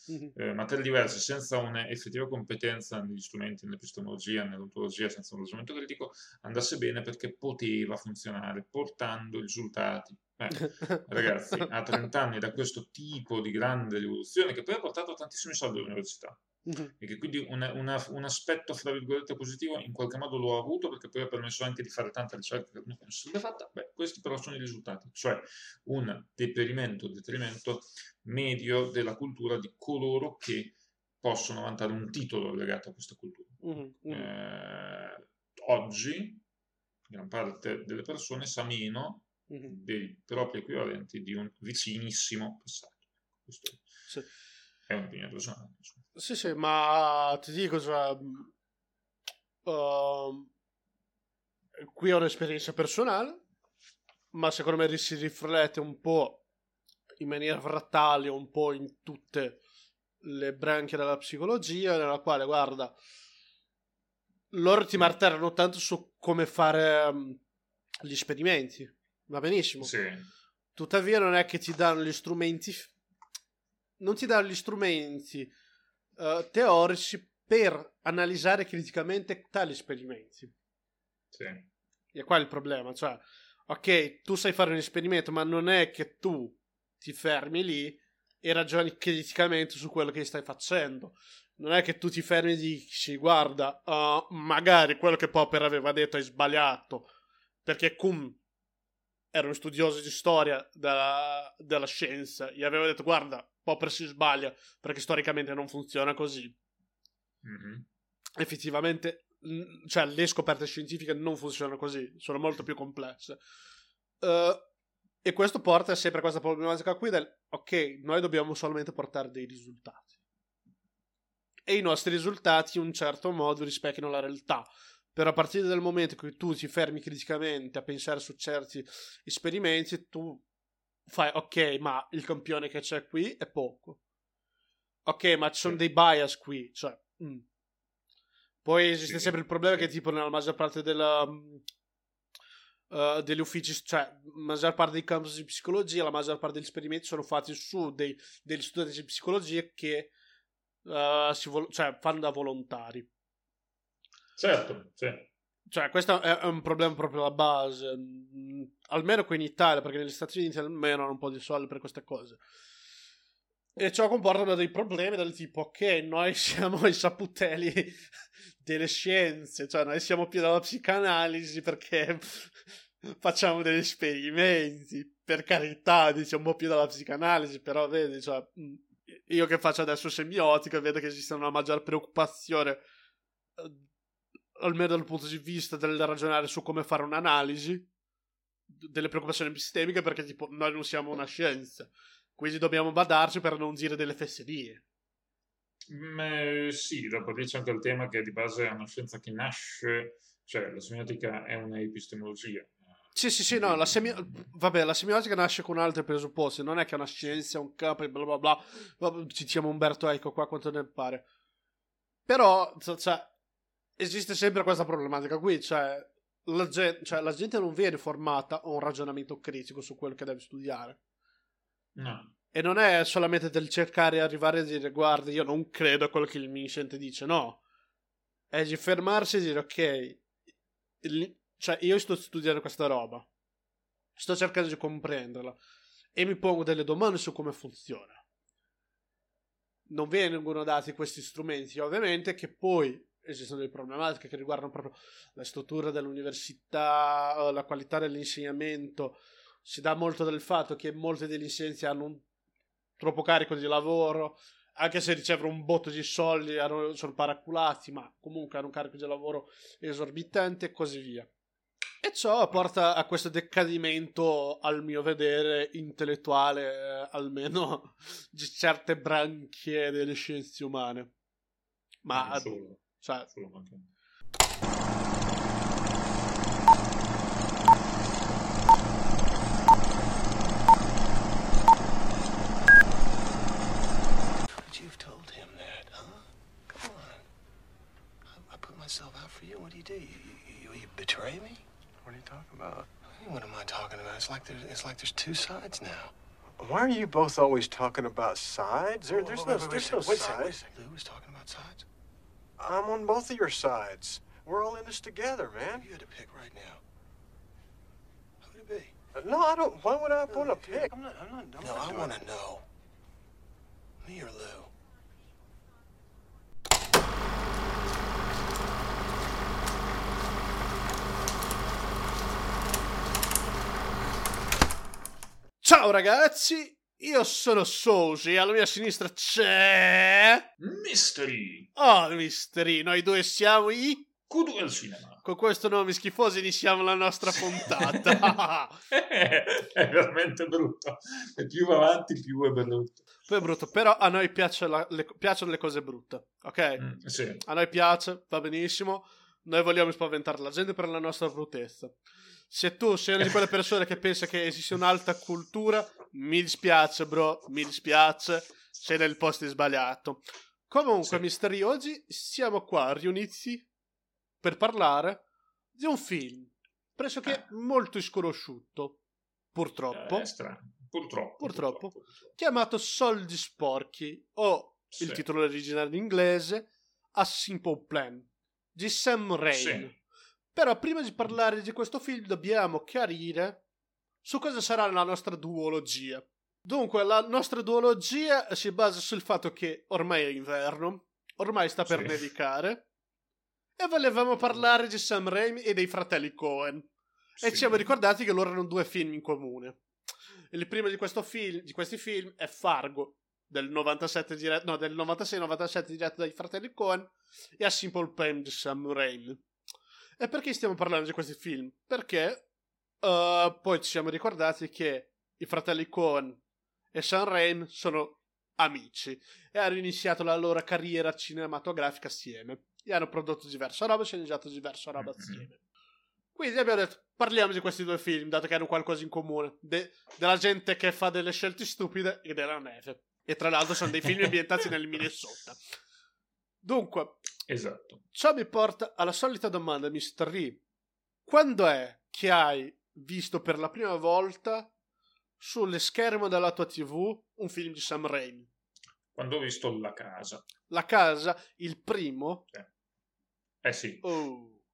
materie diverse senza un'effettiva competenza negli strumenti, nell'epistemologia, nell'ontologia, senza un ragionamento critico, andasse bene perché poteva funzionare, portando risultati. Ragazzi, a 30 anni da questo tipo di grande rivoluzione, che poi ha portato tantissimi soldi all'università, e che quindi un aspetto, fra virgolette, positivo in qualche modo lo ha avuto, perché poi ha permesso anche di fare tante ricerche che non si sarebbe fatta. Questi però sono i risultati, cioè un detrimento medio della cultura di coloro che possono vantare un titolo legato a questa cultura. Oggi gran parte delle persone sa meno dei propri equivalenti di un vicinissimo passato. Questo è un'opinione personale. Sì, ma ti dico, cioè, qui ho un'esperienza personale, ma secondo me si riflette un po' in maniera frattale, un po' in tutte le branche della psicologia, nella quale, guarda, loro ti martellano tanto su come fare gli esperimenti, va benissimo, tuttavia non è che ti danno gli strumenti, non ti danno gli strumenti teorici per analizzare criticamente tali esperimenti. E qua è il problema, cioè, ok, tu sai fare un esperimento, ma non è che tu ti fermi lì e ragioni criticamente su quello che stai facendo. Non è che tu ti fermi e dici, guarda, magari quello che Popper aveva detto è sbagliato, perché era uno studioso di storia della scienza, gli aveva detto, guarda, Popper si sbaglia perché storicamente non funziona così. Effettivamente, cioè, le scoperte scientifiche non funzionano così, sono molto più complesse, e questo porta sempre a questa problematica qui del, ok, noi dobbiamo solamente portare dei risultati e i nostri risultati in un certo modo rispecchiano la realtà. Però a partire dal momento in cui tu ti fermi criticamente a pensare su certi esperimenti, tu fai, ok, ma il campione che c'è qui è poco. Ok, ma ci sono dei bias qui, cioè. Poi esiste sempre il problema che tipo nella maggior parte degli uffici, cioè la maggior parte dei campus di psicologia, la maggior parte degli esperimenti sono fatti su degli studenti di psicologia che cioè, fanno da volontari. Certo, sì. Cioè, questo è un problema proprio alla base, almeno qui in Italia, perché negli Stati Uniti almeno hanno un po' di soldi per queste cose. E ciò comporta dei problemi del tipo, ok, noi siamo i saputelli delle scienze, cioè noi siamo più dalla psicanalisi perché facciamo degli esperimenti, per carità, diciamo più dalla psicanalisi, però vedi, cioè, io che faccio adesso semiotica vedo che esiste una maggior preoccupazione, almeno dal punto di vista del ragionare su come fare un'analisi, delle preoccupazioni epistemiche, perché tipo noi non siamo una scienza, quindi dobbiamo badarci per non dire delle fesserie. Sì, dopo lì c'è anche il tema che di base è una scienza che nasce, cioè la semiotica è una epistemologia. Sì, no, la semiotica nasce con altri presupposti, non è che è una scienza, un capo, bla bla bla, citiamo Umberto Eco qua quanto ne pare. Però, cioè, esiste sempre questa problematica qui, cioè, la gente non viene formata a un ragionamento critico su quello che deve studiare. No. E non è solamente del cercare e arrivare a dire, guarda, io non credo a quello che il mio incente dice, no. È di fermarsi e dire, ok, cioè io sto studiando questa roba, sto cercando di comprenderla e mi pongo delle domande su come funziona. Non vengono dati questi strumenti, ovviamente, che poi esistono delle problematiche che riguardano proprio la struttura dell'università, la qualità dell'insegnamento. Si dà molto del fatto che molti degli insegnanti hanno un troppo carico di lavoro, anche se ricevono un botto di soldi, sono paraculati, ma comunque hanno un carico di lavoro esorbitante e così via. E ciò porta a questo decadimento, al mio vedere, intellettuale, almeno di certe branche delle scienze umane. Ma solo, cioè, solo you've told him that, huh? Come on. I put myself out for you. What do you do? You betray me? What are you talking about? What am I talking about? It's like there's two sides now. Why are you both always talking about sides? There's no sides. Lou was talking about sides. I'm on both of your sides. We're all in this together, man. You had to pick right now. Who would it be? No, I don't. Why would I want to pick? I'm not. No, I want to know. Me or Lou? Ciao ragazzi, io sono Sosi e alla mia sinistra c'è... Mystery! Oh, Mystery, noi due siamo i... Q2 al cinema. Con questo nome schifoso iniziamo la nostra puntata. È veramente brutto. E più va avanti più è brutto. Poi è brutto, però a noi piacciono le cose brutte, ok? Sì. A noi piace, va benissimo. Noi vogliamo spaventare la gente per la nostra bruttezza. Se tu sei una di quelle persone che pensa che esista un'alta cultura, mi dispiace, bro, mi dispiace, sei nel posto sbagliato. Comunque, sì. Mystery, oggi siamo qua riuniti per parlare di un film pressoché molto sconosciuto, purtroppo. Purtroppo. Chiamato Soldi sporchi, o il titolo originale in inglese A Simple Plan, di Sam Raimi. Sì. Però prima di parlare di questo film dobbiamo chiarire su cosa sarà la nostra duologia. Dunque, la nostra duologia si basa sul fatto che ormai è inverno, ormai sta per nevicare, e volevamo parlare di Sam Raimi e dei fratelli Coen. E ci siamo ricordati che loro hanno due film in comune. Il primo di questi film è Fargo, del 97 del 96-97 diretto dai fratelli Coen, e A Simple Plan di Sam Raimi. E perché stiamo parlando di questi film? Perché poi ci siamo ricordati che i fratelli Coen e Sam Raimi sono amici e hanno iniziato la loro carriera cinematografica assieme e hanno prodotto diversa roba e sceneggiato diversa roba assieme. Quindi abbiamo detto, parliamo di questi due film, dato che hanno qualcosa in comune, della gente che fa delle scelte stupide e della neve. E tra l'altro sono dei film ambientati nel Minnesota. Dunque, esatto. Ciò mi porta alla solita domanda, Mr. Ree. Quando è che hai visto per la prima volta sulle scherme della tua TV un film di Sam Raimi? Quando ho visto La Casa. La Casa? Il primo? Sì. Oh.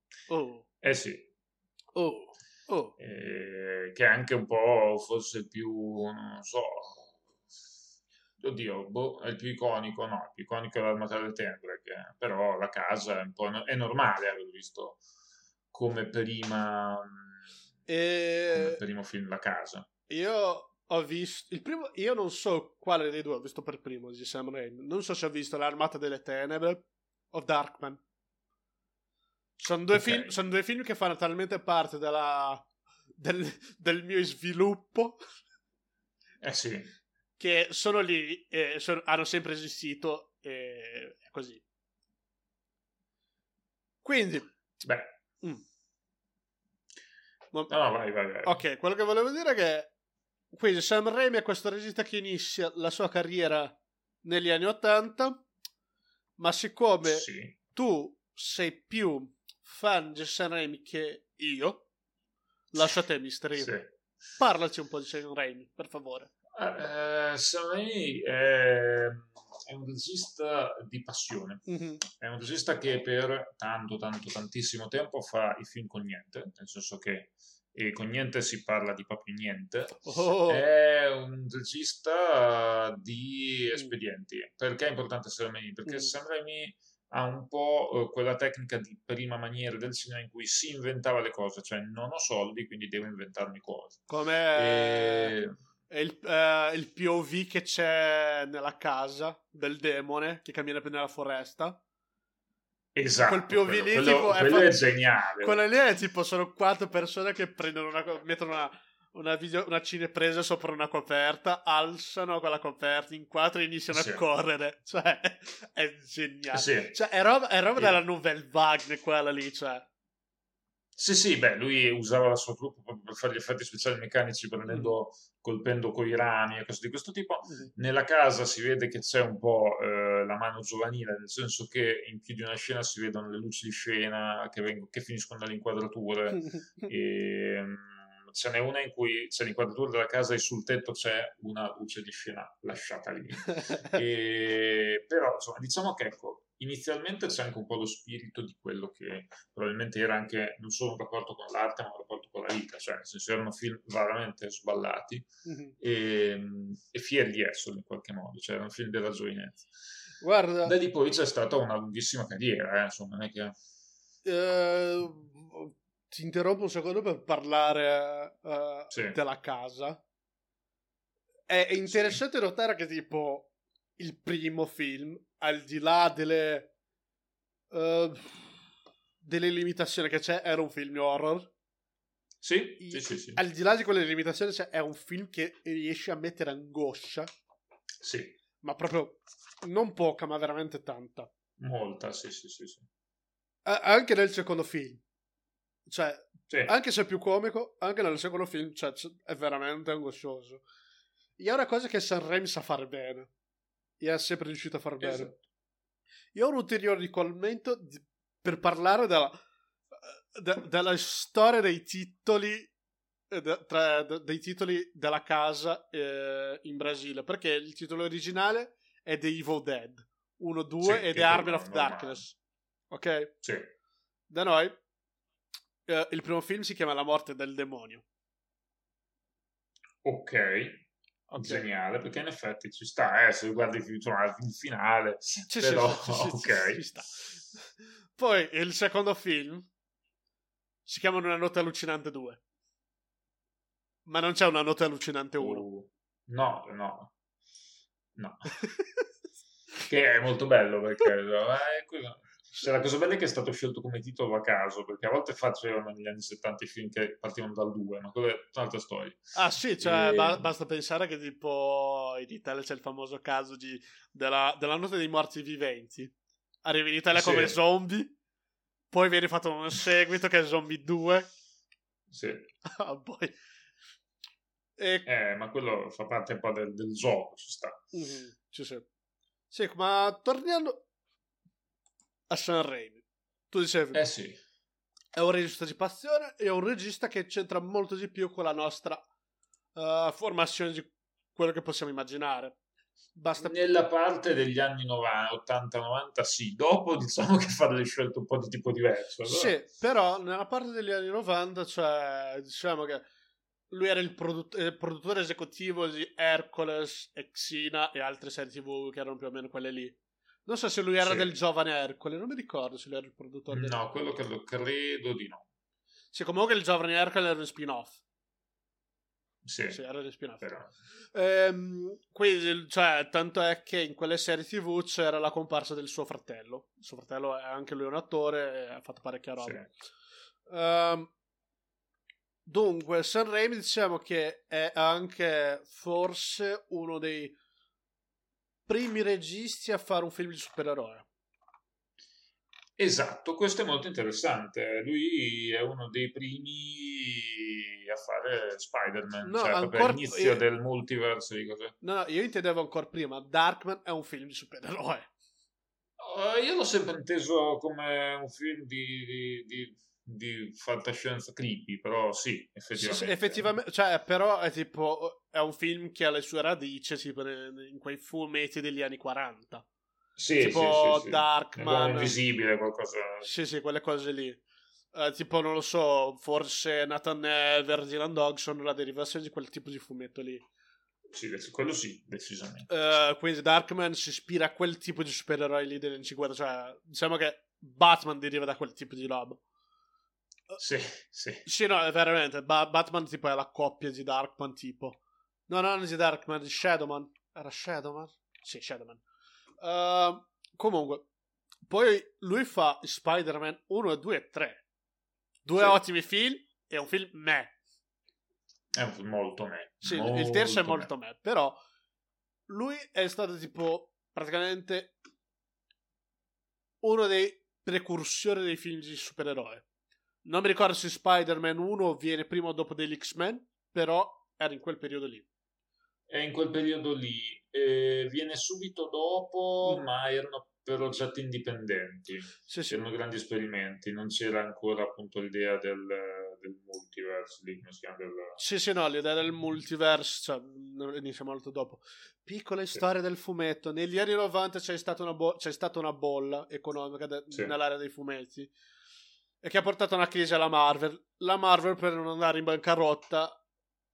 Che è anche un po' forse più, non so... Oddio, è il più iconico, no? Il più iconico è L'armata delle tenebre, però La Casa è un po' è normale aver visto come primo film La Casa. Io ho visto il primo, io non so quale dei due ho visto per primo di Sam Raimi, non so se ho visto L'armata delle tenebre o Darkman. Sono due film che fanno talmente parte della del mio sviluppo. Eh sì. Che sono lì, hanno sempre esistito, è così. Quindi... Beh. No, vai. Ok, quello che volevo dire è che quindi Sam Raimi è questo regista che inizia la sua carriera negli anni 80, ma siccome sì, tu sei più fan di Sam Raimi che io, lasciatemi stridere. Sì. Parlaci un po' di Sam Raimi, per favore. Sam Raimi è un regista di passione. Mm-hmm. È un regista che per tantissimo tempo fa i film con niente, nel senso che con niente si parla di proprio niente. È un regista di espedienti. Perché è importante Sam Raimi? Perché Sam Raimi ha un po' quella tecnica di prima maniera del cinema in cui si inventava le cose, cioè non ho soldi quindi devo inventarmi cose, come il POV che c'è nella casa del demone che cammina nella foresta. Esatto, quello è geniale. Quello lì è tipo sono quattro persone che prendono mettono una cinepresa sopra una coperta, alzano quella coperta in quattro e iniziano a correre, cioè è geniale. Cioè, è roba della Nouvelle Vague quella lì, cioè. Sì, beh, lui usava la sua troupe proprio per fare gli effetti speciali meccanici, colpendo coi rami e cose di questo tipo. Nella casa si vede che c'è un po' la mano giovanile, nel senso che in più di una scena si vedono le luci di scena che finiscono dalle inquadrature. E ce n'è una in cui c'è l'inquadratura della casa e sul tetto c'è una luce di scena lasciata lì. Però, insomma, diciamo che ecco, inizialmente c'è anche un po' lo spirito di quello che probabilmente era anche non solo un rapporto con l'arte, ma un rapporto con la vita, cioè nel senso erano film veramente sballati e fieri di esserlo in qualche modo, cioè erano film della giovinezza. Guarda, da lì poi c'è stata una lunghissima carriera, insomma, non è che... ti interrompo un secondo per parlare della casa. È interessante notare che tipo il primo film, al di là delle limitazioni che c'è, era un film horror. Sì. Al di là di quelle limitazioni, cioè, è un film che riesce a mettere angoscia. Sì. Ma proprio non poca, ma veramente tanta. Molta, sì. Anche nel secondo film. Cioè, anche se è più comico, anche nel secondo film, cioè, è veramente angoscioso. E è una cosa che Sam Raimi sa fare bene. E è sempre riuscito a far bene. Esatto. Io ho un ulteriore ricollmento per parlare della storia dei titoli dei titoli della casa in Brasile, perché il titolo originale è The Evil Dead 1-2 e The Army of Darkness. Ok? Sì. Da noi il primo film si chiama La morte del demonio. Ok. Geniale, perché in effetti ci sta, se guardi il finale, però ok, ci sta. Poi il secondo film si chiama Una notte allucinante 2, ma non c'è Una notte allucinante 1. No. Che è molto bello, perché c'è la cosa bella è che è stato scelto come titolo a caso, perché a volte facevano negli anni 70 i film che partivano dal 2, ma quella è un'altra storia. Ah sì, cioè basta pensare che tipo in Italia c'è il famoso caso della notte dei morti viventi. Arrivi in Italia come Zombie, poi viene fatto un seguito che è Zombie 2. Sì. Ah, poi... ma quello fa parte un po' del gioco, ci sta. Mm-hmm. Sì, ma tornando... a Sam Raimi, tu dicevi è un regista di passione, è un regista che c'entra molto di più con la nostra formazione di quello che possiamo immaginare. Basta nella parte degli anni 80-90 sì, dopo diciamo che fa delle scelte un po' di tipo diverso, allora. Sì, però nella parte degli anni 90, cioè diciamo che lui era il produttore esecutivo di Hercules, Exina e altre serie tv che erano più o meno quelle lì. Non so se lui era del Giovane Ercole, non mi ricordo se lui era il produttore del... No, quello credo di no. Sì, comunque il Giovane Ercole era uno spin-off. Sì, era uno spin-off. Però... quindi, cioè, tanto è che in quelle serie tv c'era la comparsa del suo fratello. Il suo fratello è anche lui un attore e ha fatto parecchia roba. Dunque, Sam Raimi diciamo che è anche forse uno dei primi registi a fare un film di supereroe. Esatto, questo è molto interessante. Lui è uno dei primi a fare Spider-Man, no, cioè proprio all'inizio del multiverso di cose. No, io intendevo ancora prima, Darkman è un film di supereroe. Io l'ho sempre inteso come un film di fantascienza creepy, però sì, effettivamente. Sì, effettivamente, cioè, però è tipo, è un film che ha le sue radici tipo, in quei fumetti degli anni 40. Sì, tipo sì, Darkman, invisibile, qualcosa. Sì, quelle cose lì. Tipo, non lo so, forse Nathan Ever, Dylan Dogson, la derivazione di quel tipo di fumetto lì. Sì, quello sì, decisamente. Quindi Darkman si ispira a quel tipo di supereroi lì degli anni 50, cioè diciamo che Batman deriva da quel tipo di roba. Sì. Sì, no, veramente, Batman tipo è la coppia di Darkman tipo. No, non di Darkman, di Shadowman. Era Shadowman? Sì, Shadowman. Comunque poi lui fa Spider-Man 1, 2 e 3, due sì, ottimi film, e un film meh, è un film molto meh, sì, il terzo è molto meh, però lui è stato tipo praticamente uno dei precursori dei film di supereroe. Non mi ricordo se Spider-Man 1 viene prima o dopo degli X-Men, però era in quel periodo lì. È in quel periodo lì. Viene subito dopo, ma erano per oggetti indipendenti. Sì. Erano grandi esperimenti, non c'era ancora appunto l'idea del multiverse lì, come si chiama, no, l'idea del multiverse, cioè, inizia molto dopo. Piccole storie del fumetto. Negli anni 90 c'è stata una bolla economica nell'area dei fumetti, e che ha portato a una crisi alla Marvel. La Marvel, per non andare in bancarotta,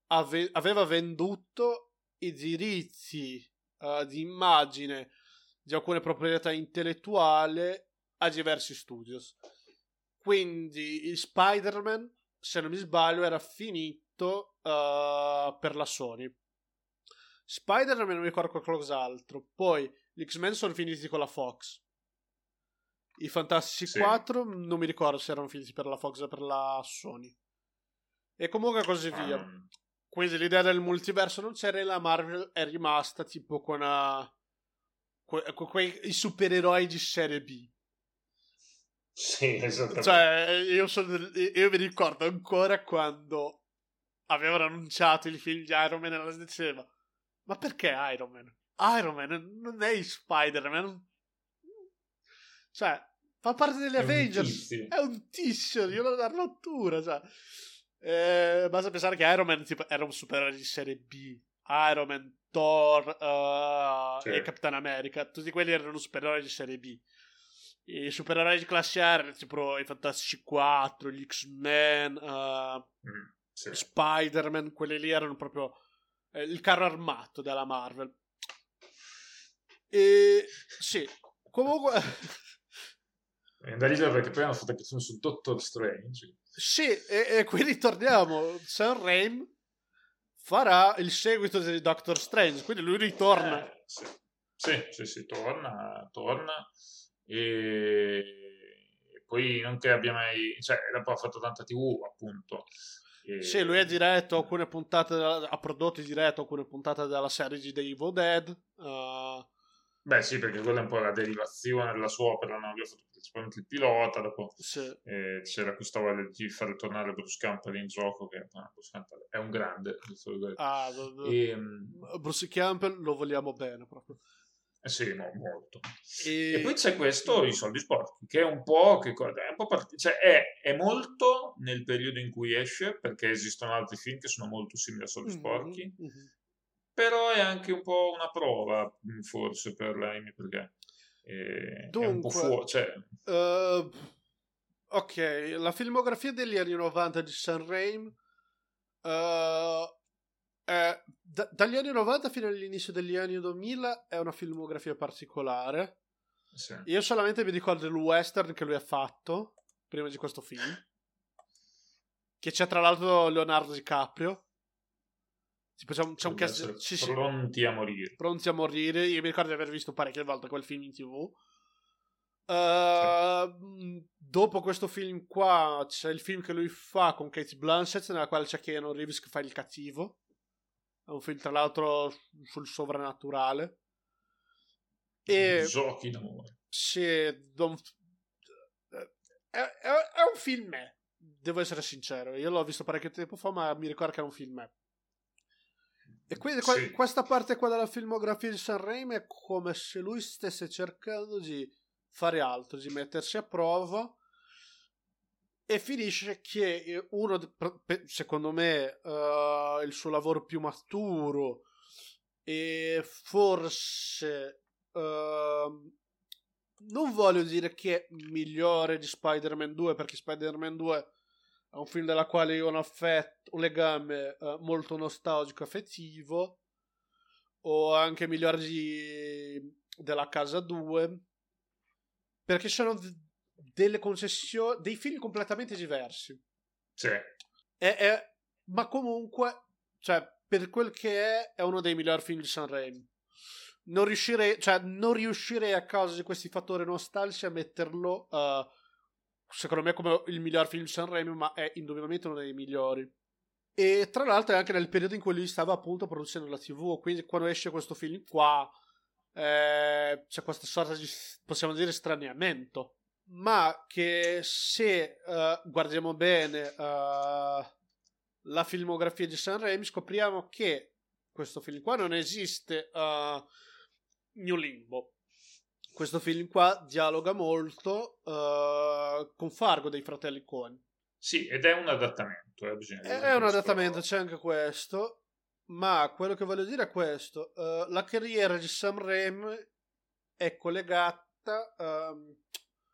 aveva venduto i diritti di immagine di alcune proprietà intellettuali a diversi studios. Quindi Spider-Man, se non mi sbaglio, era finito per la Sony. Spider-Man non mi ricordo qualcos'altro. Poi gli X-Men sono finiti con la Fox. I Fantastici 4 non mi ricordo se erano finiti per la Fox o per la Sony. E comunque così via. Quindi l'idea del multiverso non c'era, e la Marvel è rimasta tipo con i supereroi di serie B. Sì, esattamente. Cioè, io mi ricordo ancora quando avevano annunciato il film di Iron Man, e la si diceva, ma perché Iron Man? Iron Man non è Spider-Man. Cioè, fa parte degli Avengers. È un tizio, io l'ho da rottura, cioè. Basta pensare che Iron Man tipo, era un supereroe di serie B. Iron Man, Thor e Capitan America, tutti quelli erano supereroi di serie B. I supereroi di classe A erano tipo i Fantastici 4, gli X-Men, Spider-Man, quelli lì erano proprio il carro armato della Marvel. E sì, comunque è da ridere perché poi hanno fatto anche su Doctor Strange. Sì, e qui ritorniamo. Sam Raimi farà il seguito di Doctor Strange, quindi lui ritorna. Sì, torna. E poi non che abbia mai... Cioè, dopo ha fatto tanta TV, appunto. E... Sì, lui ha diretto alcune puntate, ha prodotto e diretto alcune puntate della serie di The Evil Dead. Beh sì, perché quella è un po' la derivazione della sua opera, no? Lui ha fatto principalmente il pilota, dopo c'era questa voglia di far tornare Bruce Campbell in gioco, che Bruce Campbell è un grande. Bruce Campbell lo vogliamo bene proprio. Sì, no, molto. E poi c'è questo, i soldi sporchi, che è un po', cioè è molto nel periodo in cui esce, perché esistono altri film che sono molto simili a soldi sporchi. Però è anche un po' una prova, forse, per Raimi, perché dunque, è un po' fuori. Cioè... ok, la filmografia degli anni 90 di Sam Raimi dagli anni 90 fino all'inizio degli anni 2000 è una filmografia particolare. Sì. Io solamente mi ricordo il western che lui ha fatto prima di questo film, che c'è tra l'altro Leonardo DiCaprio. Tipo, c'è un cast... Pronti a morire. Io mi ricordo di aver visto parecchie volte quel film in TV. Dopo questo film qua c'è il film che lui fa con Kate Blanchett, nella quale c'è Keanu Reeves che fa il cattivo. È un film tra l'altro sul sovrannaturale e giochi d'amore. È un film, devo essere sincero, io l'ho visto parecchio tempo fa, ma mi ricordo che è un film. E quindi questa parte qua della filmografia di Sam Raimi è come se lui stesse cercando di fare altro, di mettersi a prova, e finisce che uno, secondo me, il suo lavoro più maturo e forse non voglio dire che è migliore di Spider-Man 2, perché Spider-Man 2 è un film della quale io ho un legame molto nostalgico, affettivo, o anche migliore della Casa 2, perché sono delle concessioni, dei film completamente diversi. Sì. Ma comunque, cioè, per quel che è uno dei migliori film di Sam Raimi. Non riuscirei a causa di questi fattori nostalgici a metterlo, secondo me, come il miglior film di Sam Raimi, ma è indubbiamente uno dei migliori. E tra l'altro è anche nel periodo in cui lui stava appunto producendo la TV, quindi quando esce questo film qua c'è questa sorta di, possiamo dire, straniamento, ma che se guardiamo bene la filmografia di Sam Raimi scopriamo che questo film qua non esiste New Limbo. Questo film qua dialoga molto con Fargo dei fratelli Coen. Sì, ed è un adattamento. È un adattamento, c'è anche questo. Ma quello che voglio dire è questo. La carriera di Sam Raimi è collegata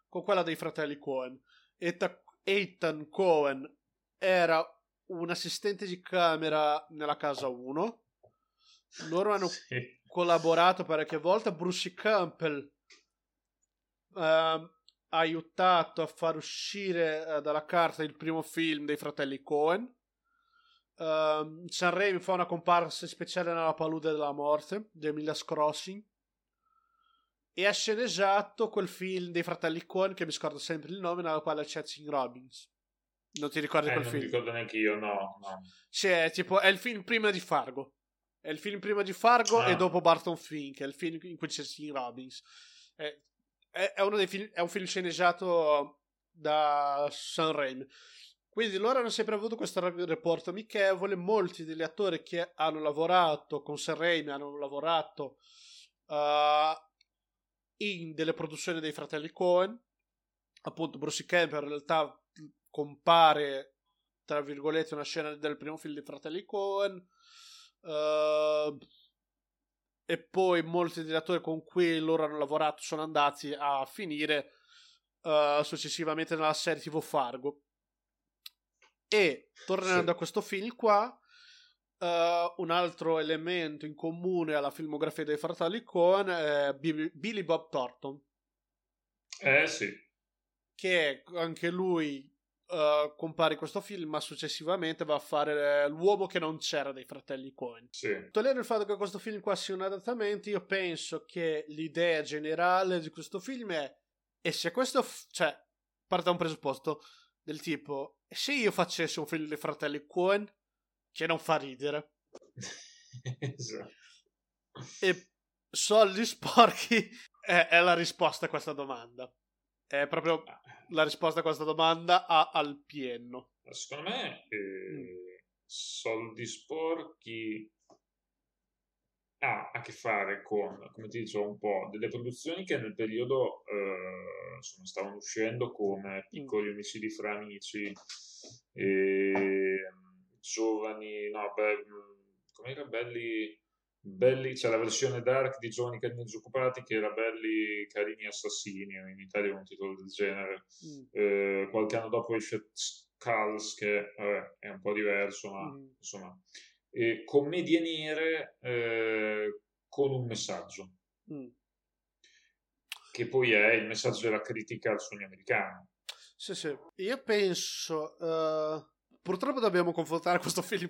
con quella dei fratelli Coen. Ethan Coen era un assistente di camera nella Casa 1. Loro hanno collaborato parecchie volte. Bruce Campbell ha aiutato a far uscire dalla carta il primo film dei fratelli Coen. Sam Raimi fa una comparsa speciale nella Palude della Morte di Emilia's Crossing e ha sceneggiato quel film dei fratelli Coen che mi scordo sempre il nome, nella quale è Chacin Robbins. Non ti ricordi quel film? Non ricordo neanche io, no. Cioè, tipo, è il film prima di Fargo. È il film prima di Fargo e dopo Barton Fink, è il film in cui c'è Chacin Robbins. È uno dei film, è un film sceneggiato da Sam Raimi. Quindi loro hanno sempre avuto questo rapporto amichevole. Molti degli attori che hanno lavorato con Sam Raimi hanno lavorato in delle produzioni dei fratelli Coen. Appunto, Bruce Campbell in realtà compare, tra virgolette, una scena del primo film dei fratelli Coen. E poi molti degli attori con cui loro hanno lavorato sono andati a finire successivamente nella serie TV Fargo. E tornando a questo film qua, un altro elemento in comune alla filmografia dei fratelli Coen è Billy Bob Thornton, che anche lui compare in questo film, ma successivamente va a fare l'uomo che non c'era dei fratelli Coen. Togliendo il fatto che questo film qua sia un adattamento, io penso che l'idea generale di questo film è, e se questo cioè parte da un presupposto del tipo, se io facessi un film dei fratelli Coen che non fa ridere e Soldi sporchi è la risposta a questa domanda. È proprio la risposta a questa domanda al pieno. Secondo me Soldi sporchi ha a che fare con, come ti dicevo, un po' delle produzioni che nel periodo stavano uscendo, come Piccoli omicidi fra amici, Giovani, come era, Belli, c'è la versione dark di Giovani Carini Disoccupati, che era Belli Carini Assassini, in Italia è un titolo del genere. Qualche anno dopo esce Skulls, che è un po' diverso, ma insomma, commedie nere con un messaggio che poi è il messaggio della critica al sogno americano. Sì, io penso purtroppo dobbiamo confrontare questo film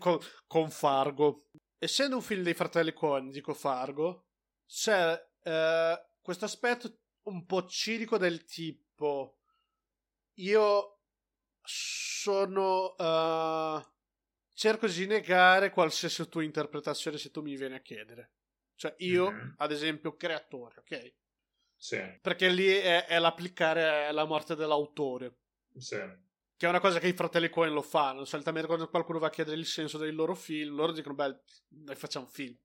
con Fargo. Essendo un film dei fratelli Coen, dico Fargo, c'è questo aspetto un po' cinico del tipo, io sono cerco di negare qualsiasi tua interpretazione se tu mi vieni a chiedere, cioè io ad esempio creatore, ok? Sì. Perché lì è l'applicare la morte dell'autore, sì, che è una cosa che i fratelli Coen lo fanno solitamente quando qualcuno va a chiedere il senso dei loro film, loro dicono beh, noi facciamo film.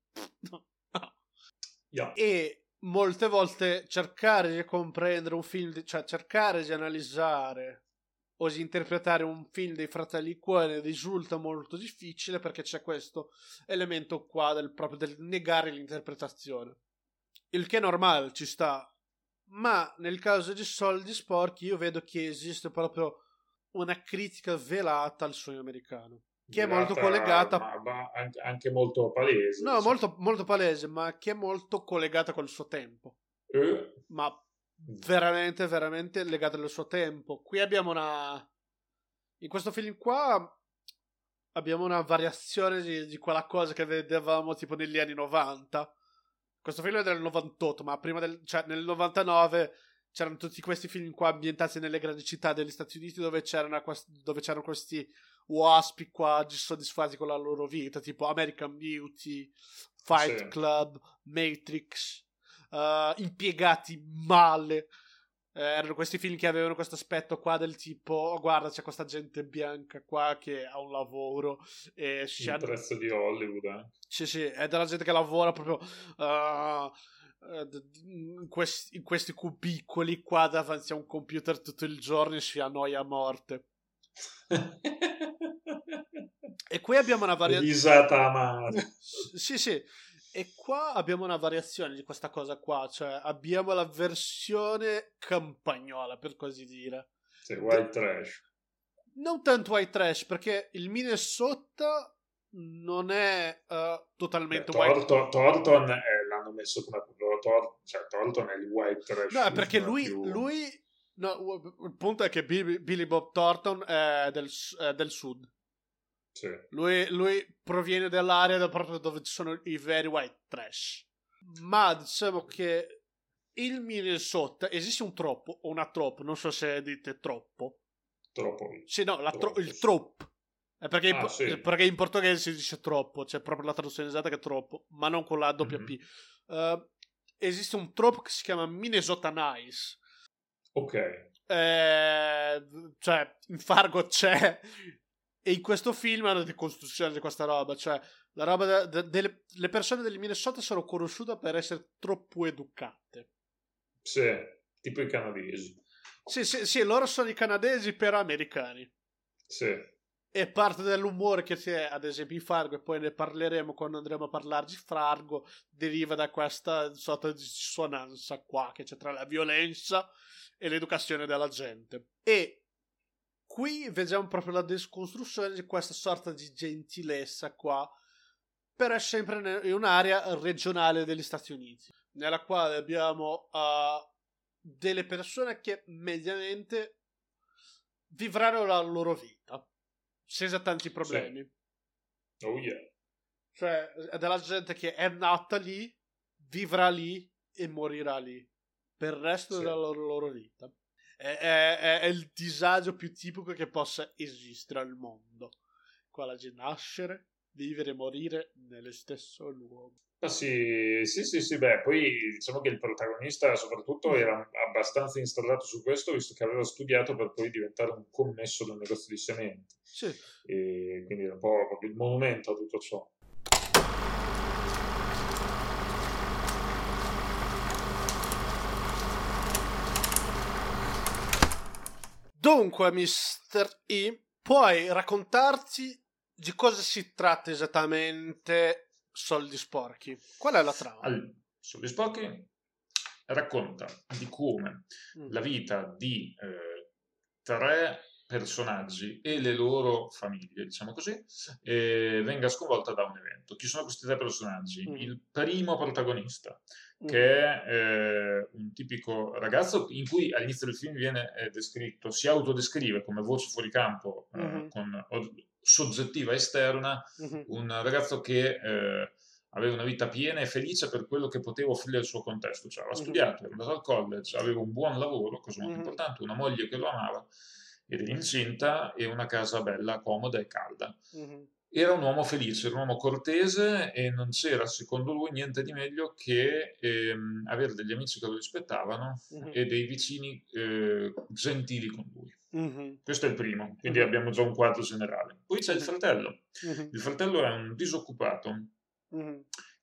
Yeah. E molte volte cercare di comprendere un film, cioè cercare di analizzare o di interpretare un film dei fratelli Coen risulta molto difficile, perché c'è questo elemento qua del, proprio del negare l'interpretazione, il che è normale, ci sta, ma nel caso di Soldi sporchi io vedo che esiste proprio una critica velata al sogno americano, che velata, è molto collegata, ma anche molto palese, no, molto, molto palese, ma che è molto collegata col suo tempo, ma veramente veramente legata al suo tempo. Qui abbiamo una, in questo film qua abbiamo una variazione di quella cosa che vedevamo tipo negli anni 90. Questo film è del 98, ma prima del, cioè nel 99 c'erano tutti questi film qua ambientati nelle grandi città degli Stati Uniti, dove c'erano questi waspi qua dissoddisfatti con la loro vita, tipo American Beauty, Fight Club, Matrix, impiegati male. Erano questi film che avevano questo aspetto qua del tipo, oh, guarda, c'è questa gente bianca qua che ha un lavoro e il prezzo di Hollywood, sì, è della gente che lavora proprio in questi cubicoli qua davanti a un computer tutto il giorno e si annoia a morte. E qui abbiamo una variazione risata amata. sì E qua abbiamo una variazione di questa cosa qua, cioè abbiamo la versione campagnola, per così dire. Sì, white trash. Non tanto white trash, perché il Minnesota non è totalmente white trash. Thornton l'hanno messo come... cioè Thornton è il white trash. No, perché lui... No, il punto è che Billy Bob Thornton è del sud. Sì. Lui proviene dall'area proprio dove ci sono i veri white trash, ma diciamo che il Minnesota esiste un troppo, o una trop, non so se dite troppo. Sì, no, il trop è perché, perché in portoghese si dice troppo, c'è proprio la traduzione esatta che è troppo, ma non con la doppia P. Esiste un trop che si chiama Minnesota Nice, ok, cioè in Fargo c'è. E in questo film hanno decostruzione di questa roba, cioè la roba delle persone del Minnesota sono conosciute per essere troppo educate. Sì, tipo i canadesi. Sì, loro sono i canadesi però americani. Sì. E parte dell'umore che c'è, ad esempio, in Fargo, e poi ne parleremo quando andremo a parlare di Fargo, deriva da questa sorta di dissonanza qua che c'è tra la violenza e l'educazione della gente. E qui vediamo proprio la deconstruzione di questa sorta di gentilezza qua, però è sempre in un'area regionale degli Stati Uniti, nella quale abbiamo delle persone che mediamente vivranno la loro vita senza tanti problemi. Sì. Oh yeah. Cioè è della gente che è nata lì, vivrà lì e morirà lì per il resto della loro vita. È il disagio più tipico che possa esistere al mondo, quella di nascere, vivere e morire nello stesso luogo. Ah, sì, beh, poi diciamo che il protagonista soprattutto era abbastanza instrato su questo, visto che aveva studiato per poi diventare un commesso del negozio di sementi, e quindi era un po' proprio il monumento a tutto ciò. Dunque, Mr. E, puoi raccontarti di cosa si tratta esattamente Soldi sporchi? Qual è la trama? Allora, Soldi sporchi racconta di come la vita di tre personaggi e le loro famiglie, diciamo così, venga sconvolta da un evento. Chi sono questi tre personaggi? Il primo protagonista, che è un tipico ragazzo in cui all'inizio del film viene descritto, si autodescrive come voce fuori campo, con soggettiva esterna, un ragazzo che avevo una vita piena e felice per quello che potevo offrire al suo contesto, cioè avevo studiato, ero andato al college, avevo un buon lavoro, cosa molto importante, una moglie che lo amava ed era incinta e una casa bella, comoda e calda. Era un uomo felice, era un uomo cortese e non c'era, secondo lui, niente di meglio che avere degli amici che lo rispettavano e dei vicini gentili con lui. Questo è il primo, quindi abbiamo già un quadro generale. Poi c'è il fratello. Il fratello è un disoccupato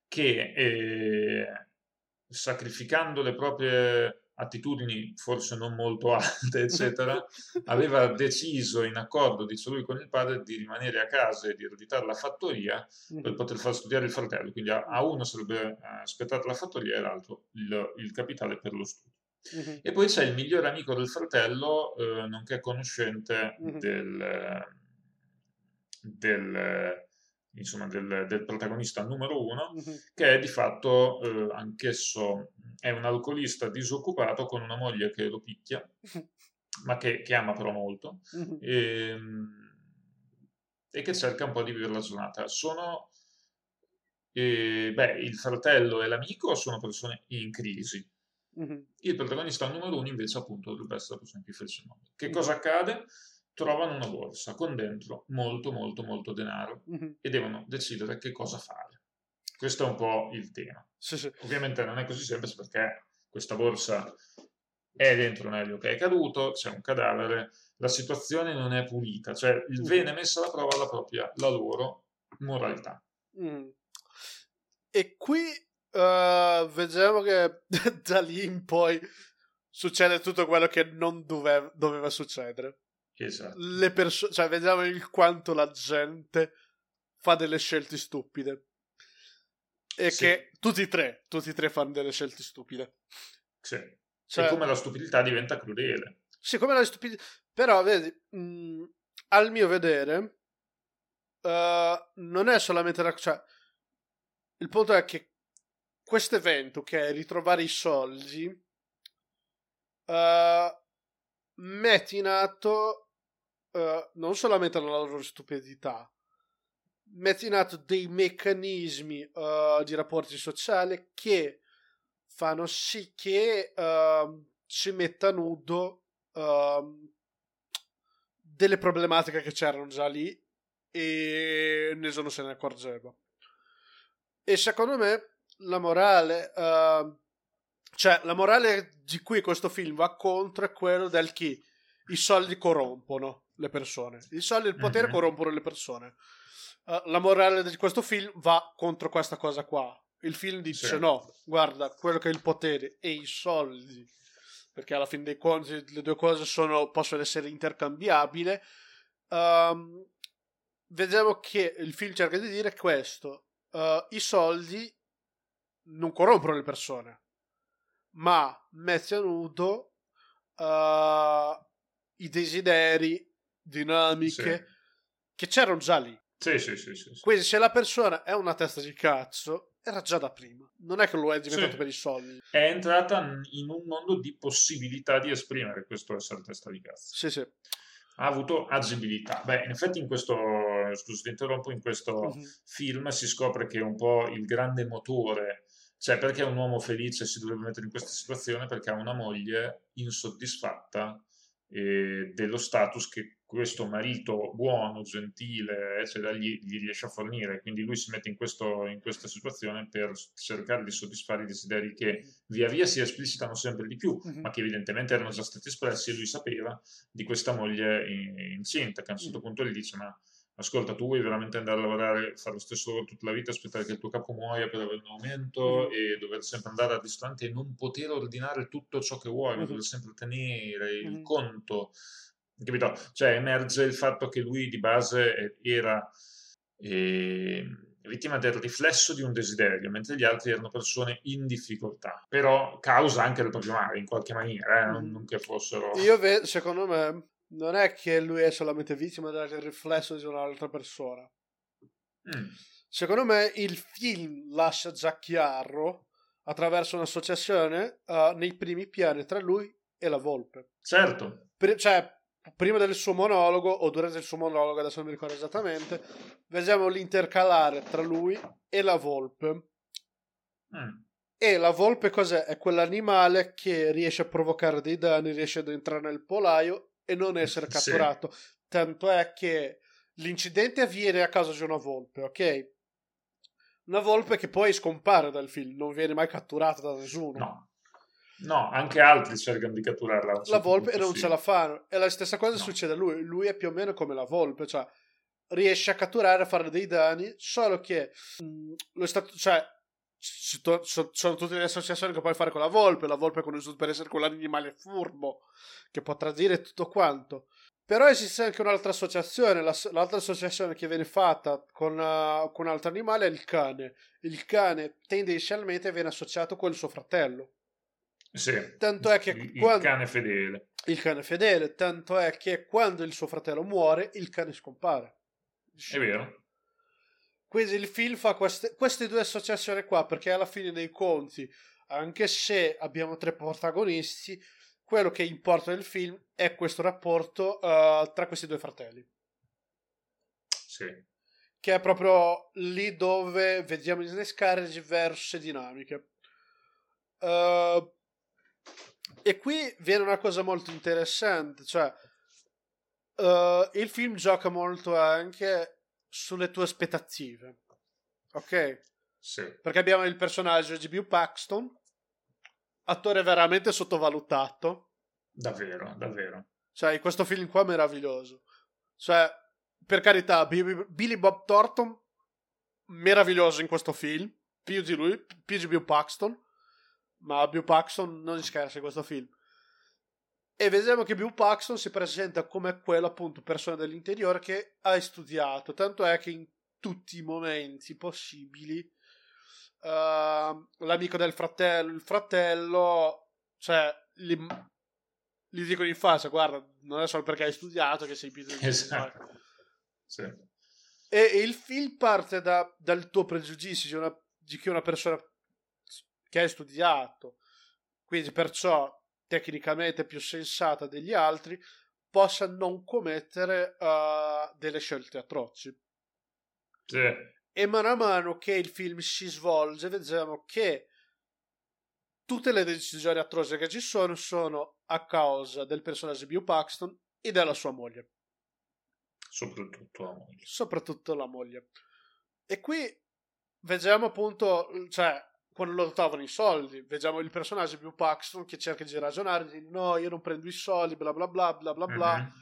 che, sacrificando le proprie attitudini forse non molto alte, eccetera, aveva deciso in accordo, dice lui, con il padre di rimanere a casa e di ereditare la fattoria per poter far studiare il fratello. Quindi a uno sarebbe aspettata la fattoria e all'altro il capitale per lo studio. E poi c'è il migliore amico del fratello, nonché conoscente del protagonista numero uno, che è di fatto anch'esso è un alcolista disoccupato con una moglie che lo picchia, ma che ama però molto, e che cerca un po' di vivere la giornata. Il fratello e l'amico sono persone in crisi. Il protagonista numero uno invece appunto dovrebbe essere la persona più felice del mondo. Che cosa accade? Trovano una borsa con dentro molto molto molto denaro e devono decidere che cosa fare. Questo è un po' il tema. Sì. Ovviamente non è così semplice perché questa borsa è dentro un aereo che è caduto, c'è un cadavere, la situazione non è pulita, cioè viene messa alla prova la loro moralità. E qui vediamo che da lì in poi succede tutto quello che non doveva succedere. Esatto. Cioè vediamo il quanto la gente fa delle scelte stupide e sì, che tutti e tre fanno delle scelte stupide, sì, cioè, e come la stupidità diventa crudele, sì, come la stupidità. Però vedi, al mio vedere non è solamente cioè, il punto è che questo evento che è ritrovare i soldi mette in atto non solamente la loro stupidità, mette in atto dei meccanismi di rapporti sociali che fanno sì che si metta a nudo delle problematiche che c'erano già lì e nessuno se ne accorgeva. E secondo me la morale cioè la morale di cui questo film va contro è quello del chi i soldi corrompono le persone, i soldi e il potere corrompono le persone. La morale di questo film va contro questa cosa qua. Il film dice sì, no, guarda, quello che è il potere e i soldi, perché alla fine dei conti le due cose possono essere intercambiabili. Vediamo che il film cerca di dire questo: i soldi non corrompono le persone, ma mette a nudo i desideri, dinamiche che c'erano già lì. Sì. Quindi se la persona è una testa di cazzo, era già da prima, non è che lo è diventato per i soldi, è entrata in un mondo di possibilità di esprimere questo essere testa di cazzo. Sì. Ha avuto agibilità. Beh, in effetti in questo, scusa ti interrompo, in questo film si scopre che è un po' il grande motore. Cioè, perché un uomo felice si dovrebbe mettere in questa situazione? Perché ha una moglie insoddisfatta dello status che questo marito buono, gentile, eccetera, gli riesce a fornire. Quindi lui si mette in questa situazione per cercare di soddisfare i desideri che via via si esplicitano sempre di più, ma che evidentemente erano già stati espressi, e lui sapeva di questa moglie incinta, che a un certo punto gli dice: ma ascolta, tu vuoi veramente andare a lavorare, fare lo stesso lavoro tutta la vita, aspettare che il tuo capo muoia per avere un aumento e dover sempre andare al ristorante e non poter ordinare tutto ciò che vuoi, ma dover sempre tenere il conto, capito? Cioè emerge il fatto che lui di base era vittima del riflesso di un desiderio, mentre gli altri erano persone in difficoltà, però causa anche del proprio male in qualche maniera, non che fossero... secondo me... non è che lui è solamente vittima del riflesso di un'altra persona. Secondo me il film lascia già chiaro attraverso un'associazione nei primi piani tra lui e la volpe. Certo. Cioè prima del suo monologo o durante il suo monologo, adesso non mi ricordo esattamente, vediamo l'intercalare tra lui e la volpe. E la volpe cos'è? È quell'animale che riesce a provocare dei danni, riesce ad entrare nel polaio e non essere catturato. Sì. Tanto è che l'incidente avviene a causa di una volpe, ok? Una volpe che poi scompare dal film, non viene mai catturata da nessuno. No, anche altri cercano di catturarla. La volpe e non ce la fanno. E la stessa cosa succede a lui. Lui è più o meno come la volpe, cioè riesce a catturare, a fare dei danni, solo che lo è stato, cioè sono tutte le associazioni che puoi fare con la volpe. La volpe è conosciuta per essere quell'animale furbo che può tradire tutto quanto. Però esiste anche un'altra associazione, l'altra associazione che viene fatta con un altro animale è il cane. Il cane tendenzialmente viene associato con il suo fratello. Sì, tanto è che il cane fedele, tanto è che quando il suo fratello muore, il cane scompare. È vero. Quindi il film fa queste due associazioni qua, perché alla fine dei conti, anche se abbiamo tre protagonisti, quello che importa nel film è questo rapporto tra questi due fratelli. Sì. Che è proprio lì dove vediamo innescare diverse dinamiche. E qui viene una cosa molto interessante, cioè il film gioca molto anche sulle tue aspettative. Ok? Sì. Perché abbiamo il personaggio di Bill Paxton, attore veramente sottovalutato, davvero, cioè questo film qua è meraviglioso, cioè per carità Billy Bob Thornton meraviglioso in questo film, più di lui, più di Bill Paxton, ma Bill Paxton non scherza in questo film. E vediamo che Bill Paxton si presenta come quella appunto persona dell'interiore che ha studiato, tanto è che in tutti i momenti possibili l'amico del fratello, il fratello, cioè gli dicono in faccia: guarda, non è solo perché hai studiato che sei più esatto. Sì. E il film parte dal tuo pregiudizio di che una persona che hai studiato, quindi perciò tecnicamente più sensata degli altri, possa non commettere delle scelte atroci. Sì. E mano che il film si svolge vediamo che tutte le decisioni atroci che ci sono a causa del personaggio Bill Paxton e della sua moglie. Soprattutto la moglie. E qui vediamo appunto, cioè, quando lottavano i soldi, vediamo il personaggio Bill Paxton che cerca di ragionare, di no, io non prendo i soldi, bla bla bla bla bla bla. Mm-hmm.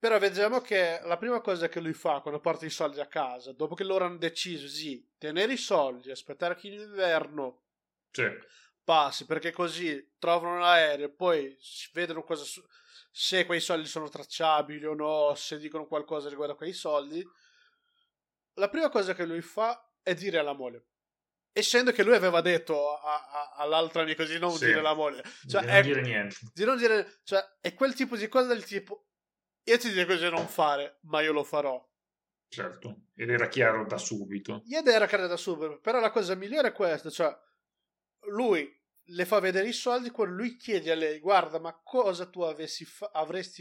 Però vediamo che la prima cosa che lui fa quando porta i soldi a casa, dopo che loro hanno deciso di tenere i soldi, aspettare che l'inverno passi, perché così trovano l'aereo, poi vedono cosa se quei soldi sono tracciabili o no, se dicono qualcosa riguardo a quei soldi, la prima cosa che lui fa è dire alla moglie, essendo che lui aveva detto all'altro amico di non dire alla moglie, cioè, di non dire niente, cioè è quel tipo di cosa del tipo: io ti dico cosa non fare, ma io lo farò. Certo, ed era chiaro da subito. Però la cosa migliore è questa, cioè lui le fa vedere i soldi, quando lui chiede a lei: guarda, ma cosa tu avresti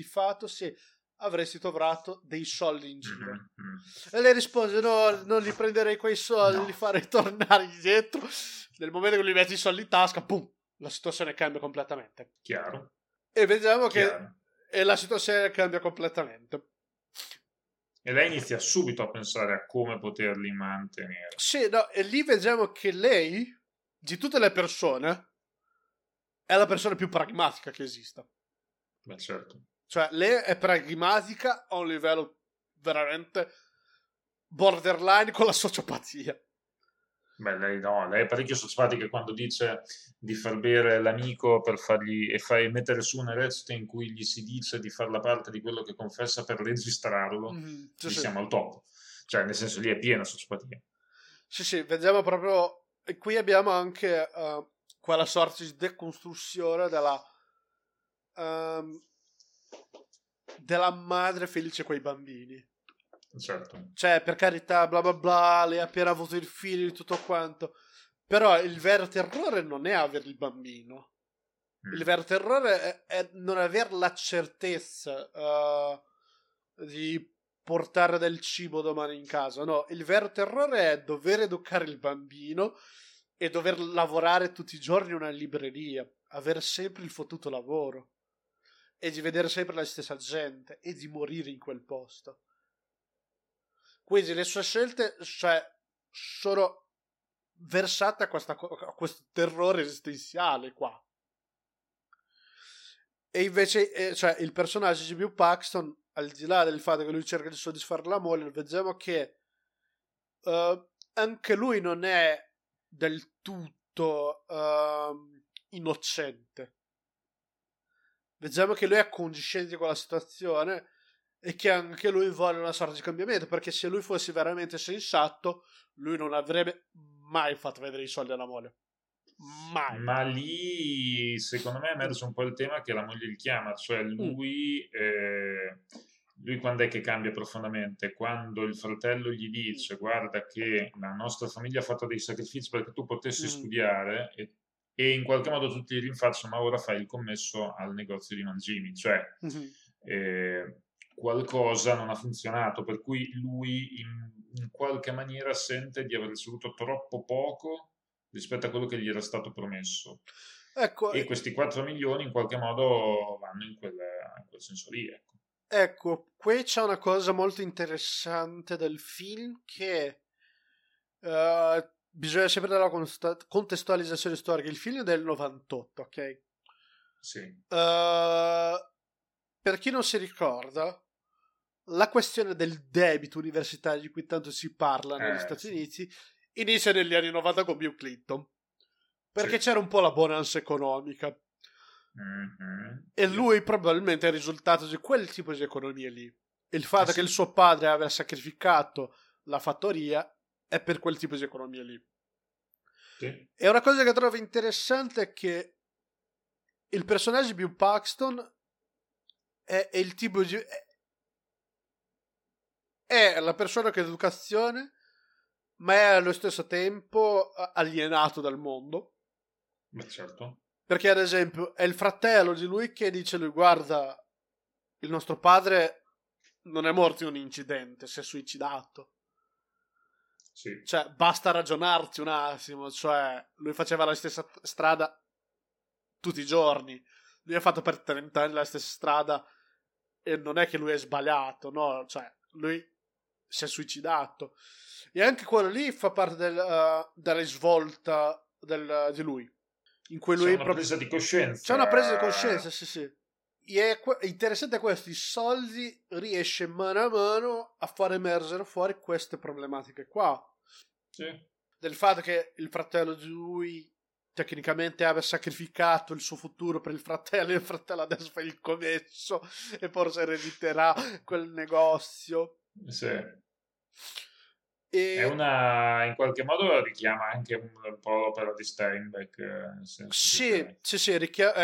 fatto se avresti trovato dei soldi in giro? Mm-hmm. E lei risponde: no, non li prenderei quei soldi, li farei tornare indietro. Nel momento che lui mette i soldi in tasca, pum, la situazione cambia completamente. Chiaro. E vediamo che... e la situazione cambia completamente. E lei inizia subito a pensare a come poterli mantenere. Sì, no, e lì vediamo che lei, di tutte le persone, è la persona più pragmatica che esista. Beh, certo. Cioè, lei è pragmatica a un livello veramente borderline con la sociopatia. Beh, lei è parecchio sociopatica quando dice di far bere l'amico per fargli e mettere su una recita in cui gli si dice di far la parte di quello che confessa per registrarlo. Siamo al top, cioè nel senso lì è piena sociopatia. Sì, vediamo proprio, e qui abbiamo anche quella sorta di decostruzione della madre felice coi bambini. Certo. Cioè, per carità, bla bla bla, lei ha appena avuto il figlio e tutto quanto, però il vero terrore non è avere il bambino, Il vero terrore è non aver la certezza di portare del cibo domani in casa. No, il vero terrore è dover educare il bambino e dover lavorare tutti i giorni in una libreria, avere sempre il fottuto lavoro e di vedere sempre la stessa gente e di morire in quel posto. Quindi le sue scelte, cioè, sono versate a questo terrore esistenziale qua. E invece, cioè, il personaggio di Bill Paxton, al di là del fatto che lui cerca di soddisfare la moglie, vediamo che anche lui non è del tutto innocente. Vediamo che lui è accondiscendente con la situazione e che anche lui vuole una sorta di cambiamento, perché se lui fosse veramente sensato lui non avrebbe mai fatto vedere i soldi alla moglie, mai. Ma lì secondo me emerge un po' il tema che la moglie gli chiama, cioè lui quando è che cambia profondamente? Quando il fratello gli dice guarda che la nostra famiglia ha fatto dei sacrifici perché tu potessi studiare, e in qualche modo tutti gli rinfacciano ma ora fai il commesso al negozio di mangimi, cioè qualcosa non ha funzionato, per cui lui in qualche maniera sente di aver ricevuto troppo poco rispetto a quello che gli era stato promesso, ecco, e questi 4 milioni in qualche modo vanno in quel senso lì, ecco. Ecco, qui c'è una cosa molto interessante del film, che bisogna sempre dare la contestualizzazione storica. Il film è del 98, ok? Sì. Per chi non si ricorda, la questione del debito universitario di cui tanto si parla negli Stati Uniti inizia negli anni 90 con Bill Clinton, perché c'era un po' la bonanza economica. E lui probabilmente è il risultato di quel tipo di economia lì. Il fatto che il suo padre abbia sacrificato la fattoria è per quel tipo di economia lì. E una cosa che trovo interessante è che il personaggio di Bill Paxton è il tipo di è la persona che ha l'educazione ma è allo stesso tempo alienato dal mondo. Ma certo. Perché ad esempio è il fratello di lui che dice lui guarda il nostro padre non è morto in un incidente, si è suicidato, cioè basta ragionarci un attimo, cioè lui faceva la stessa strada tutti i giorni, lui ha fatto per 30 anni la stessa strada e non è che lui è sbagliato, no, cioè lui si è suicidato, e anche quello lì fa parte della svolta di lui, in cui lui c'è una presa di coscienza. C'è una presa di coscienza, sì. E è interessante questo, i soldi riesce mano a mano a far emergere fuori queste problematiche qua. Sì. Del fatto che il fratello di lui tecnicamente abbia sacrificato il suo futuro per il fratello, e il fratello adesso fa il commesso e forse erediterà quel negozio. Sì. È una, in qualche modo richiama anche un po' l'opera di Steinbeck, sì,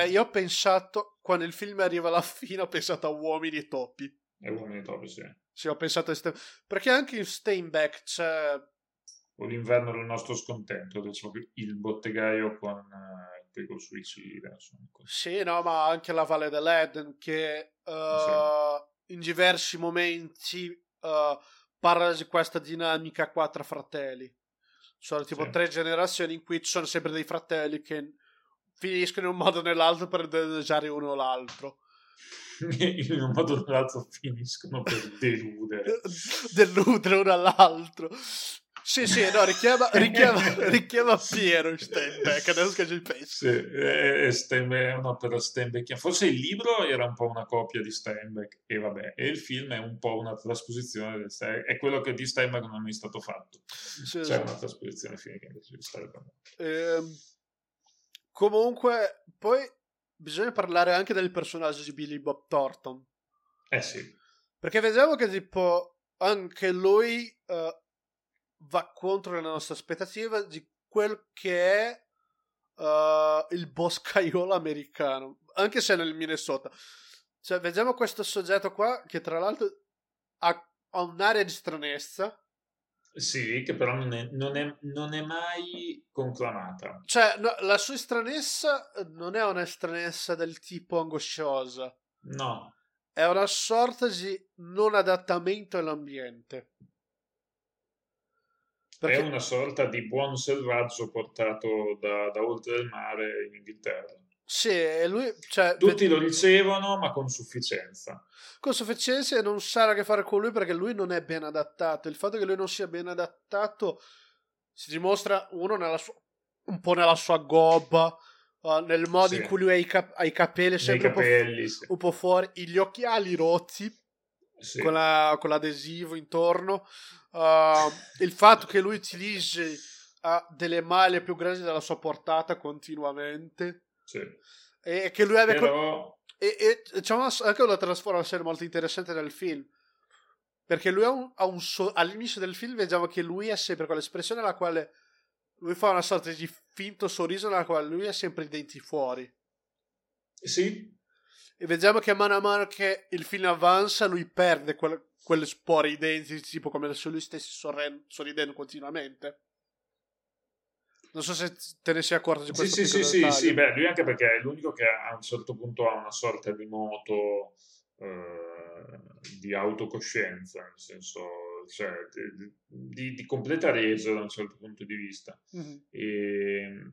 io ho pensato, quando il film arriva alla fine, ho pensato a Uomini e Topi. E Uomini e Topi, sì, ho pensato a perché anche in Steinbeck c'è o l'inverno del nostro scontento, il bottegaio con il suicida, sì, no, ma anche La Valle dell'Eden, che in diversi momenti parla di questa dinamica qua tra fratelli. Sono tipo 3 generazioni in cui ci sono sempre dei fratelli che finiscono in un modo o nell'altro per danneggiare uno o l'altro. In un modo o nell'altro finiscono per deludere uno all'altro. Sì, no, richiama Piero Steinbeck, adesso che ci penso. Sì, Steinbeck è un'opera Steinbeck. Forse il libro era un po' una copia di Steinbeck, e vabbè, e il film è un po' una trasposizione del Steinbeck, è quello che di Steinbeck non è mai stato fatto. Sì, c'è una trasposizione finita invece di Steinbeck. Comunque, poi bisogna parlare anche del personaggio di Billy Bob Thornton. Sì. Perché vediamo che tipo anche lui va contro le nostre aspettative di quel che è il boscaiolo americano, anche se nel Minnesota, cioè vediamo questo soggetto qua che tra l'altro ha un'area di stranezza, Sì, che però non è mai conclamata. Cioè, no, la sua stranezza non è una stranezza del tipo angosciosa. No. È una sorta di non adattamento all'ambiente. Perché... È una sorta di buon selvaggio portato da oltre il mare in Inghilterra. Sì, e lui, cioè, tutti lo ricevono, ma con sufficienza. Con sufficienza, e non sarà che fare con lui perché lui non è ben adattato. Il fatto che lui non sia ben adattato si dimostra uno un po' nella sua gobba, nel modo in cui lui ha i capelli sempre un po' fuori, gli occhiali rotti con l'adesivo intorno, il fatto che lui utilizzi delle maglie più grandi della sua portata continuamente. Sì. E che lui abbia però... diciamo, anche una trasformazione molto interessante nel film, perché lui all'inizio del film vediamo che lui è sempre con l'espressione alla quale lui fa una sorta di finto sorriso nella quale lui ha sempre i denti fuori. Sì. E vediamo che mano a mano che il film avanza lui perde quelle spore ai denti, tipo come se lui stesse sorridendo continuamente. Non so se te ne sei accorto di questo. Sì, beh, lui anche perché è l'unico che a un certo punto ha una sorta di moto di autocoscienza, nel senso, cioè, di completa resa da un certo punto di vista. Mm-hmm.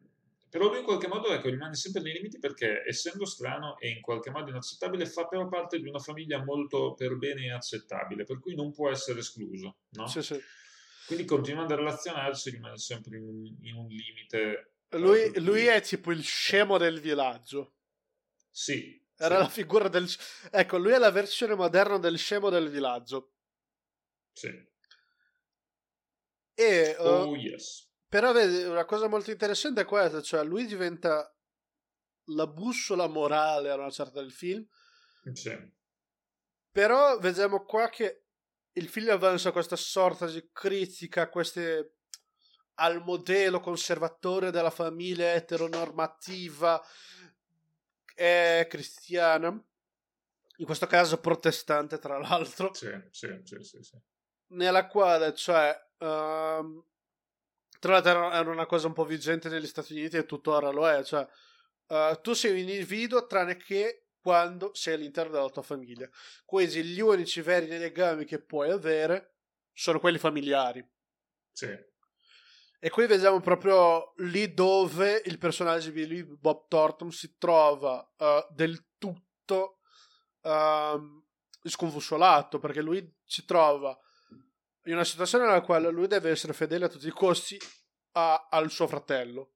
Però lui in qualche modo, ecco, rimane sempre nei limiti perché, essendo strano e in qualche modo inaccettabile, fa però parte di una famiglia molto per bene accettabile, per cui non può essere escluso, no? Sì, sì. Quindi continuando a relazionarsi rimane sempre in un limite. Lui è tipo il scemo del villaggio. Sì. Era la figura del... Ecco, lui è la versione moderna del scemo del villaggio. Sì. E, yes. Però vedi, una cosa molto interessante è questa, cioè lui diventa la bussola morale a una certa del film. Sì. Però vediamo qua che il film avanza questa sorta di critica al modello conservatore della famiglia eteronormativa e cristiana, in questo caso protestante tra l'altro, sì. Nella quale, cioè, tra l'altro era una cosa un po' vigente negli Stati Uniti e tuttora lo è, cioè tu sei un individuo tranne che quando sei all'interno della tua famiglia. Quindi gli unici veri legami che puoi avere sono quelli familiari. Sì. E qui vediamo proprio lì dove il personaggio di Billy Bob Thornton si trova del tutto sconfusolato, perché lui si trova in una situazione nella quale lui deve essere fedele a tutti i costi al suo fratello.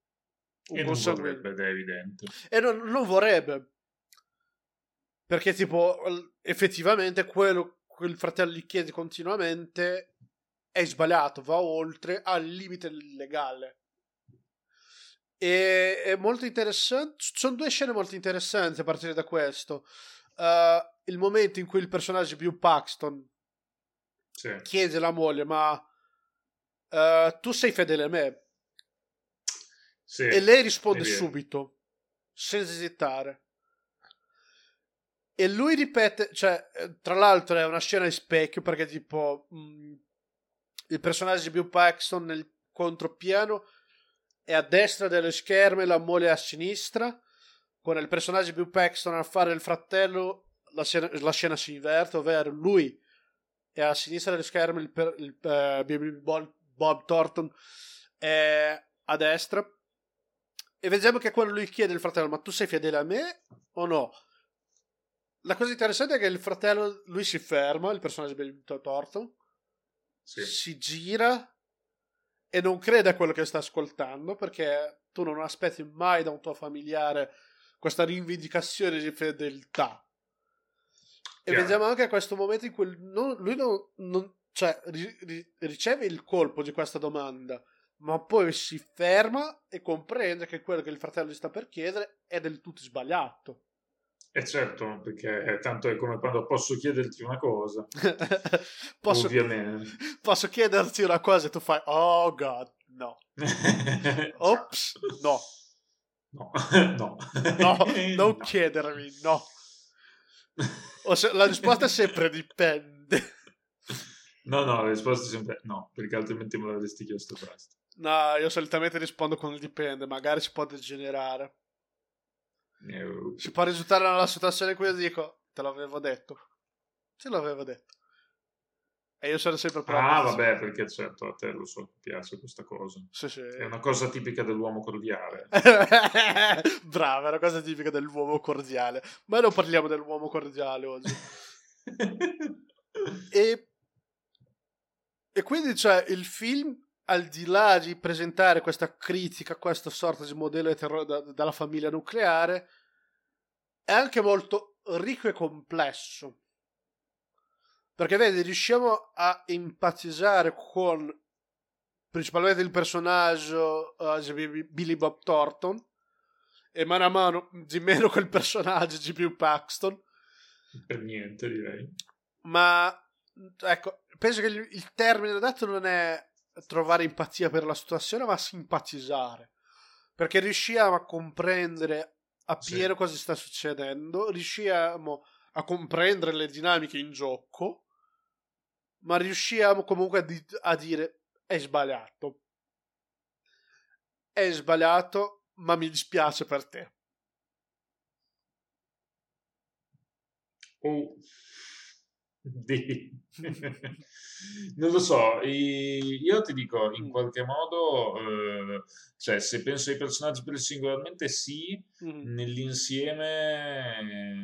Ed è evidente. E non vorrebbe. Perché tipo effettivamente quello che il fratello gli chiede continuamente è sbagliato, va oltre al limite legale. E è molto interessante, sono due scene molto interessanti a partire da questo. Il momento in cui il personaggio Bill Paxton chiede alla moglie ma tu sei fedele a me? Sì, e lei risponde subito, senza esitare. E lui ripete, cioè, tra l'altro è una scena di specchio perché tipo il personaggio di Bill Paxton nel contropiano è a destra dello schermo e la moglie è a sinistra, con il personaggio di Bill Paxton a fare il fratello la scena si inverte, ovvero lui è a sinistra dello schermo, Bob Thornton è a destra, e vediamo che quando lui chiede al fratello ma tu sei fedele a me o no? La cosa interessante è che il fratello, lui si ferma, il personaggio di Bill Thornton, si gira e non crede a quello che sta ascoltando, perché tu non aspetti mai da un tuo familiare questa rivendicazione di fedeltà. E vediamo anche questo momento in cui riceve il colpo di questa domanda, ma poi si ferma e comprende che quello che il fratello gli sta per chiedere è del tutto sbagliato. E certo, perché tanto è come quando posso chiederti una cosa. Ovviamente. Posso chiederti una cosa e tu fai, oh God, no. Ops, no. No, non chiedermi, no. La risposta sempre dipende. No, la risposta è sempre no, perché altrimenti me l'avresti chiesto presto. No, io solitamente rispondo con il dipende, magari si può degenerare. Si può risultare nella situazione in cui io dico te l'avevo detto. Te l'avevo detto. E io sono sempre provato. Ah, vabbè, perché certo, a te lo so, ti piace questa cosa. Sì. È una cosa tipica dell'uomo cordiale. Brava, è una cosa tipica dell'uomo cordiale. Ma non parliamo dell'uomo cordiale oggi. E quindi, cioè, il film, al di là di presentare questa critica, questa sorta di modello di terrore dalla famiglia nucleare, è anche molto ricco e complesso. Perché, vedi, riusciamo a empatizzare con principalmente il personaggio Billy Bob Thornton, e mano a mano di meno col personaggio di Bill Paxton. Per niente, direi. Ma, ecco, penso che il termine adatto non è trovare empatia per la situazione, ma simpatizzare, perché riusciamo a comprendere appieno cosa sta succedendo, riusciamo a comprendere le dinamiche in gioco, ma riusciamo comunque a dire è sbagliato, ma mi dispiace per te. Non lo so, io ti dico in qualche modo, cioè, se penso ai personaggi per singolarmente sì, nell'insieme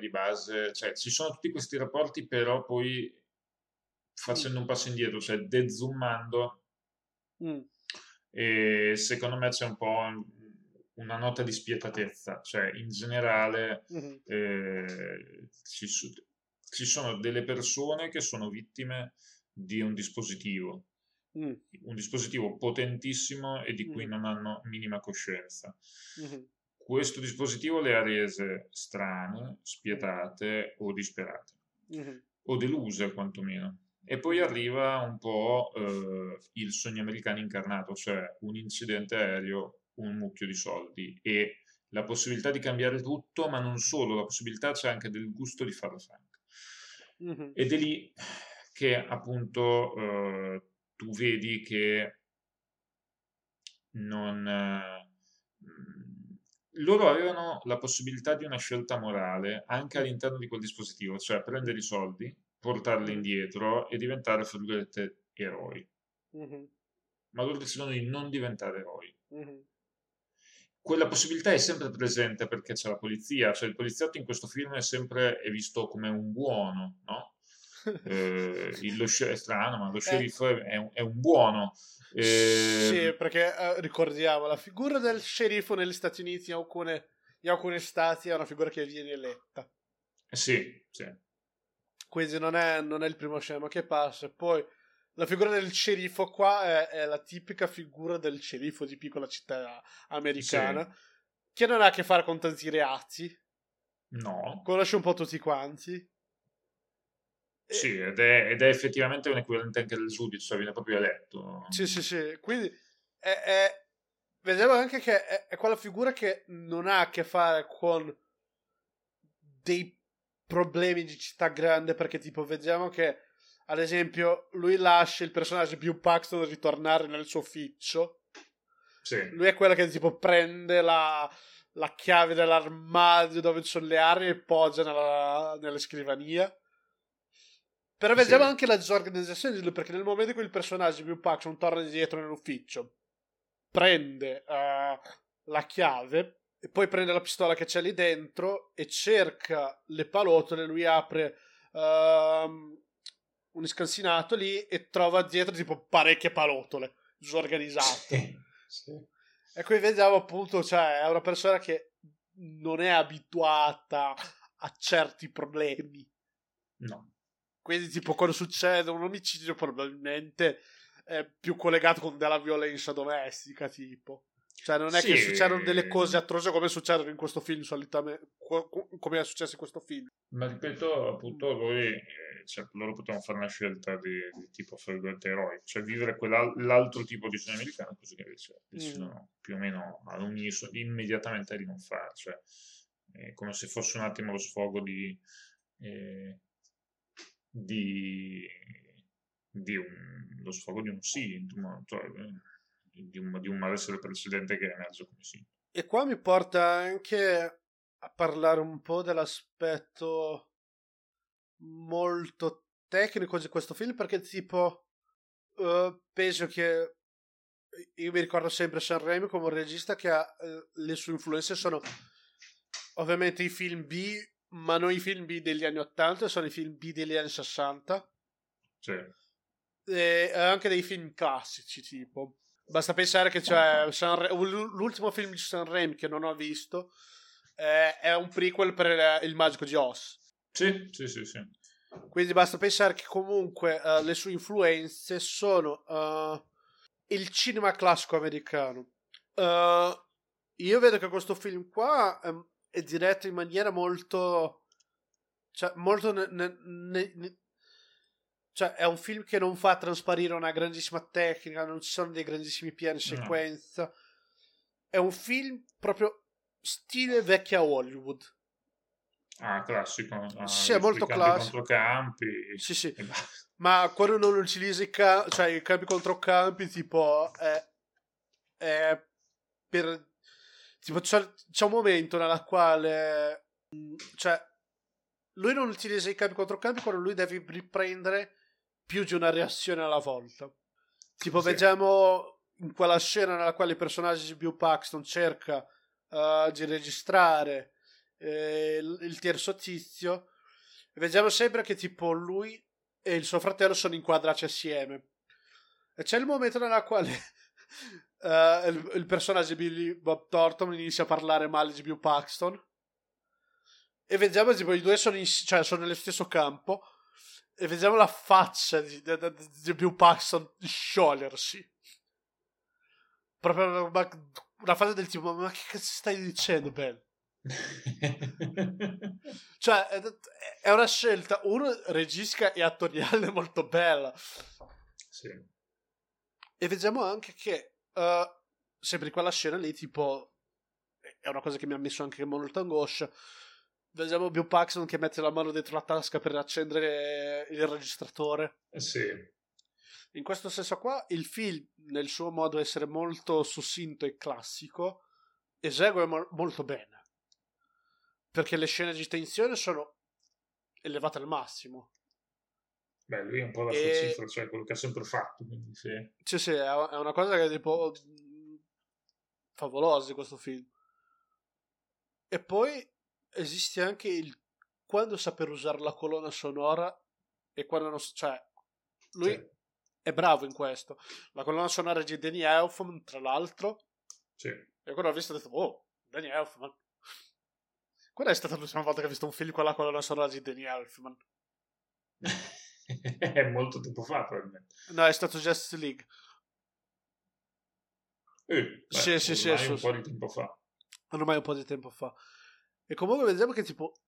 di base, cioè ci sono tutti questi rapporti, però poi facendo un passo indietro, cioè dezoomando, e secondo me c'è un po' una nota di spietatezza, cioè in generale ci sono delle persone che sono vittime di un dispositivo potentissimo e di cui non hanno minima coscienza. Questo dispositivo le ha rese strane, spietate o disperate, o deluse quantomeno. E poi arriva un po' il sogno americano incarnato, cioè un incidente aereo, un mucchio di soldi e la possibilità di cambiare tutto, ma non solo, la possibilità, c'è anche del gusto di farlo franco. Ed è lì che appunto tu vedi che non loro avevano la possibilità di una scelta morale anche all'interno di quel dispositivo, cioè prendere i soldi, portarli indietro e diventare, fra virgolette, eroi, ma loro decidono di non diventare eroi. Quella possibilità è sempre presente perché c'è la polizia, cioè il poliziotto in questo film è visto come un buono, no? È strano, ma lo sceriffo è un buono. Sì, perché ricordiamo, la figura del sceriffo negli Stati Uniti in alcuni stati è una figura che viene eletta. Sì. Quindi non è il primo scemo che passa. Poi la figura del sceriffo qua è la tipica figura del sceriffo di piccola città americana, che non ha a che fare con tanti reati. No. Conosce un po' tutti quanti. Sì, ed è effettivamente un equivalente anche del giudice, cioè viene proprio eletto. Sì. Quindi vediamo anche che è quella figura che non ha a che fare con dei problemi di città grande, perché tipo vediamo che, ad esempio, lui lascia il personaggio più Paxton ritornare nel suo ufficio. Sì. Lui è quello che tipo prende la chiave dell'armadio dove ci sono le armi e poggia nella scrivania. Però vediamo anche la disorganizzazione di lui, perché nel momento in cui il personaggio più Paxton torna dietro nell'ufficio, prende la chiave e poi prende la pistola che c'è lì dentro e cerca le palotole, lui apre un scansinato lì e trova dietro tipo parecchie palotole disorganizzate. Sì. E qui vediamo appunto, cioè, è una persona che non è abituata a certi problemi. No. Quindi tipo quando succede un omicidio probabilmente è più collegato con della violenza domestica, tipo. Cioè non è che succedono delle cose atroci come succedono in questo film solitamente, come è successo in questo film. Ma ripeto, appunto, loro potevano fare una scelta di tipo, fra virgolette, eroi, cioè vivere l'altro tipo di sogno americano, così che invece decidono più o meno all'unisono immediatamente di non fare, cioè come se fosse un attimo lo sfogo di lo sfogo di un sintomo, di un malessere precedente che è emerso come sintomo. E qua mi porta anche a parlare un po' dell'aspetto molto tecnico di questo film, perché tipo penso che io mi ricordo sempre Sam Raimi come un regista che ha, le sue influenze sono ovviamente i film B, ma non i film B degli anni 80, sono i film B degli anni 60. Sì. E anche dei film classici, tipo basta pensare che c'è l'ultimo film di Sam Raimi che non ho visto è un prequel per Il Magico di Oz. Sì, sì, sì, sì. Quindi basta pensare che comunque le sue influenze sono il cinema classico americano. Io vedo che questo film qua è diretto in maniera molto, cioè molto cioè è un film che non fa trasparire una grandissima tecnica, non ci sono dei grandissimi piani sequenza, no. È un film proprio stile vecchia Hollywood. Ah, classico. Sì, è molto classico. Campi. Sì, sì. Ma quando non utilizzi cioè i campi contro campi, tipo è per tipo c'è un momento nella quale cioè lui non utilizza i campi contro campi quando lui deve riprendere più di una reazione alla volta. Tipo sì. Vediamo in quella scena nella quale il personaggio di Bill Paxton cerca di registrare il terzo tizio, vediamo sempre che tipo lui e il suo fratello sono inquadrati assieme e c'è il momento nella quale il personaggio di Billy Bob Thornton inizia a parlare male di Bill Paxton e vediamo tipo i due sono nello stesso campo e vediamo la faccia di Bill Paxton sciogliersi, proprio una fase del tipo ma che cazzo stai dicendo, Ben? Cioè è una scelta registica e attoriale molto bella, sì. E vediamo anche che sempre in quella scena lì tipo è una cosa che mi ha messo anche molto angoscia, vediamo Bill Paxton che mette la mano dentro la tasca per accendere il registratore, sì. In questo senso qua il film, nel suo modo di essere molto succinto e classico, esegue molto bene, perché le scene di tensione sono elevate al massimo. Beh, lui è un po' la sua cifra, cioè quello che ha sempre fatto, quindi sì. Cioè sì, è una cosa che è tipo favolosa di questo film. E poi esiste anche il quando saper usare la colonna sonora e quando non, cioè lui sì. È bravo in questo. La colonna sonora di Danny Elfman, tra l'altro. Sì. E quando ho visto ho detto "Oh, Danny Elfman". Quella è stata l'ultima volta che ho visto un film con la colonna sonora di Danny Elfman. È molto tempo fa, probabilmente. No, è stato Justice League. Sì, sì, sì. Ormai un po' di tempo fa. Ormai un po' di tempo fa. E comunque vediamo che tipo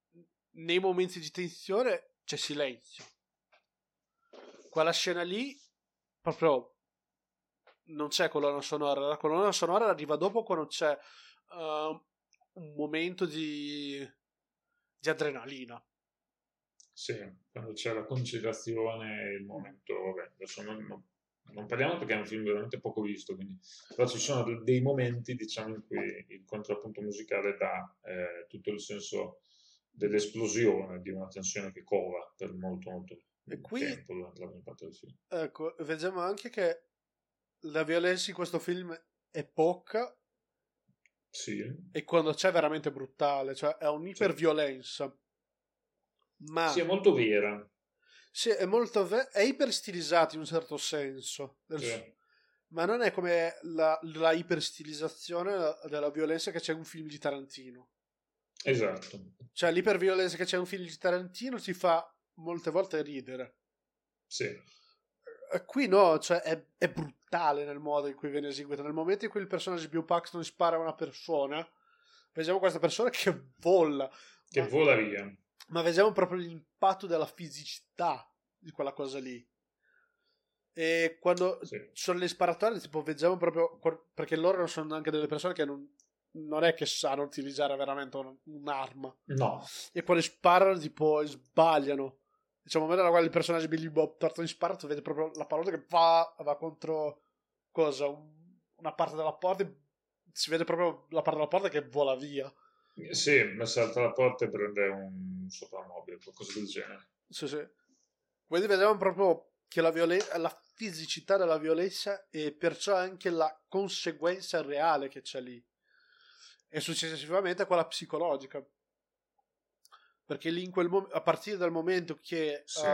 nei momenti di tensione c'è silenzio. Quella scena lì proprio non c'è colonna sonora. La colonna sonora arriva dopo, quando c'è un momento di adrenalina, sì, quando c'è la concentrazione, il momento adesso non parliamo perché è un film veramente poco visto, quindi, però ci sono dei momenti diciamo in cui il contrappunto musicale dà tutto il senso dell'esplosione di una tensione che cova per molto molto e qui, tempo la prima parte del film. Ecco, vediamo anche che la violenza in questo film è poca. Sì. E quando c'è veramente brutale, cioè è un'iperviolenza, ma sì, è molto vera. Sì, è molto è iperstilizzata in un certo senso, sì. Ma non è come la iperstilizzazione della violenza che c'è in un film di Tarantino. Esatto. Cioè l'iperviolenza che c'è in un film di Tarantino ti fa molte volte ridere. Sì. Qui no, cioè è brutale nel modo in cui viene eseguito. Nel momento in cui il personaggio di Bill Paxton spara a una persona, vediamo questa persona che vola. Che vola via. Ma vediamo proprio l'impatto della fisicità di quella cosa lì. E quando sì. Sono le sparatorie, tipo vediamo proprio, perché loro sono anche delle persone che non è che sanno utilizzare veramente un'arma. No. E quando sparano tipo sbagliano. diciamo, momento nella quale il personaggio Billy Bob Thornton spara, tu vedi proprio la pallone che va contro cosa? Una parte della porta, si vede proprio la parte della porta che vola via. Sì, ma salta la porta e prende un soprammobile, qualcosa del genere. Sì, sì. Quindi vedevamo proprio che la fisicità della violenza e perciò anche la conseguenza reale che c'è lì, e successivamente quella psicologica, perché lì in quel a partire dal momento che sì,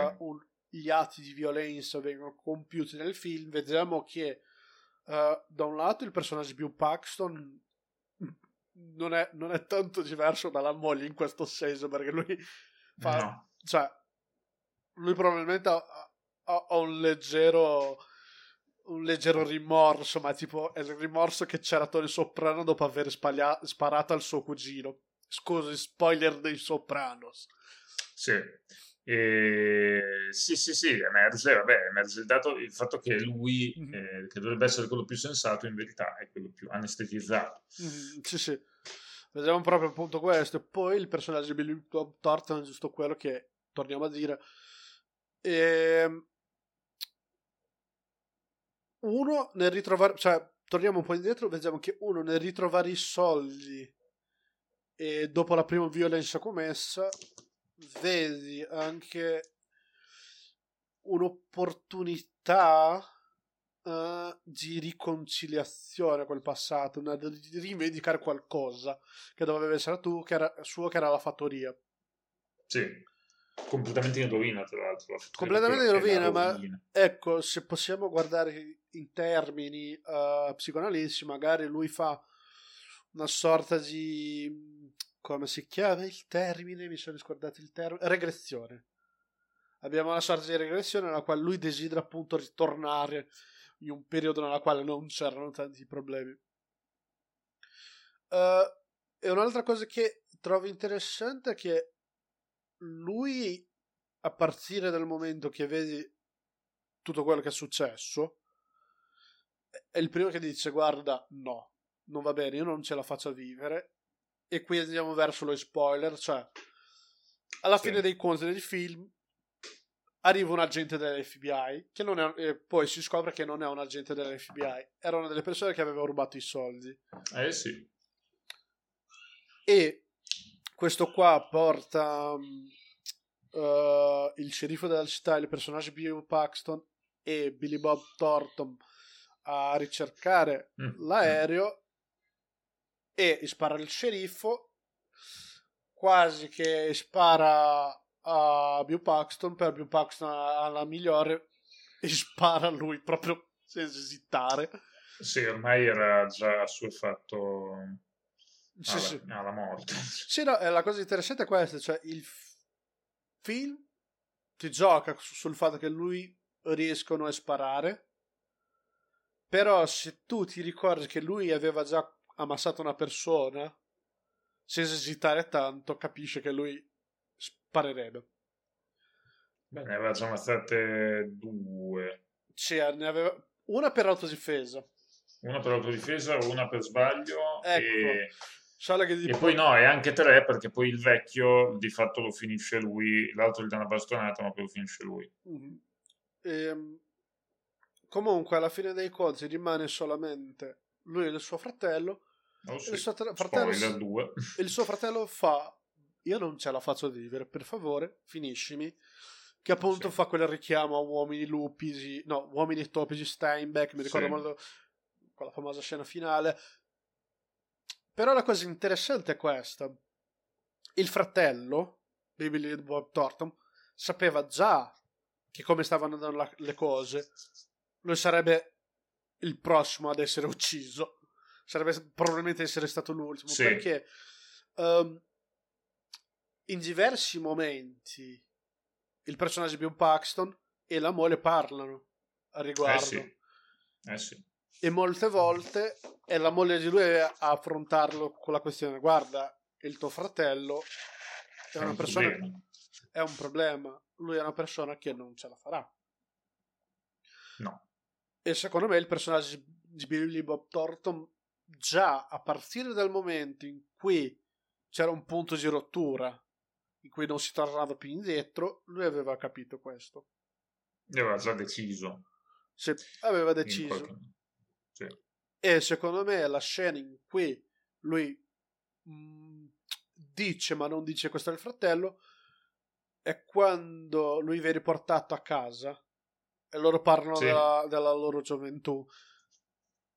gli atti di violenza vengono compiuti nel film, vediamo che da un lato il personaggio Bill Paxton non è tanto diverso dalla moglie in questo senso, perché lui fa, no, cioè lui probabilmente ha un leggero rimorso, ma tipo è il rimorso che c'era Tony Soprano dopo aver sparato al suo cugino. Scusi, spoiler dei Sopranos. Sì. Sì, emerge, emerge il dato, il fatto che lui, che dovrebbe essere quello più sensato, in verità è quello più anestetizzato. Sì, sì. Vediamo proprio appunto questo. Poi il personaggio di Billy Bob Thornton è giusto quello che torniamo a dire. Uno nel ritrovare, cioè torniamo un po' indietro, vediamo che uno nel ritrovare i soldi e dopo la prima violenza commessa, vedi anche un'opportunità di riconciliazione col passato, di rivendicare qualcosa che doveva essere suo, che era la fattoria. Sì, completamente in rovina, tra l'altro. Completamente in rovina, ma ecco, se possiamo guardare in termini psicoanalisi, magari lui fa una sorta di, come si chiama il termine? Mi sono scordato il termine. Regressione. Abbiamo una sorta di regressione nella quale lui desidera appunto ritornare in un periodo nella quale non c'erano tanti problemi. E un'altra cosa che trovo interessante è che lui, a partire dal momento che vedi tutto quello che è successo, è il primo che dice: guarda, no, non va bene, io non ce la faccio a vivere. E qui andiamo verso lo spoiler, cioè alla fine dei conti del film arriva un agente dell'FBI che non è, e poi si scopre che non è un agente dell'FBI, era una delle persone che aveva rubato i soldi. Sì. E questo qua porta il sceriffo della città, il personaggio Bill Paxton e Billy Bob Thornton a ricercare l'aereo e spara il sceriffo, quasi che spara a Bill Paxton, per Bill Paxton alla migliore, e spara a lui proprio senza esitare. Sì, ormai era già assuefatto alla morte. Sì, no, la cosa interessante è questa, cioè il film ti gioca sul fatto che lui riescono a sparare, però se tu ti ricordi che lui aveva già ammassato una persona, senza esitare tanto, capisce che lui sparerebbe. Beh, ne aveva già ammazzate due. Sì, ne aveva una per autodifesa. Una per autodifesa, una per sbaglio. Ecco. E poi no, e anche tre, perché poi il vecchio di fatto lo finisce lui, l'altro gli dà una bastonata, ma poi lo finisce lui. Comunque, alla fine dei conti rimane solamente lui e il suo fratello. Il suo fratello fa: io non ce la faccio a vivere, per favore, finiscimi. Che appunto fa quel richiamo a uomini topi di Steinbeck. Mi ricordo molto quella famosa scena finale. Però la cosa interessante è questa: il fratello di Billy Bob Thornton sapeva già che come stavano andando le cose, lui sarebbe il prossimo ad essere ucciso, sarebbe probabilmente essere stato l'ultimo, perché in diversi momenti il personaggio Bill Paxton e la moglie parlano a riguardo. Sì. E molte volte è la moglie di lui a affrontarlo con la questione: guarda, il tuo fratello è un problema, lui è una persona che non ce la farà. No. E secondo me il personaggio di Billy Bob Thornton, già a partire dal momento in cui c'era un punto di rottura in cui non si tornava più indietro, lui aveva capito questo. Aveva già deciso. Sì, aveva deciso. Sì. E secondo me la scena in cui lui dice, ma non dice questo al fratello, è quando lui viene riportato a casa e loro parlano della loro gioventù.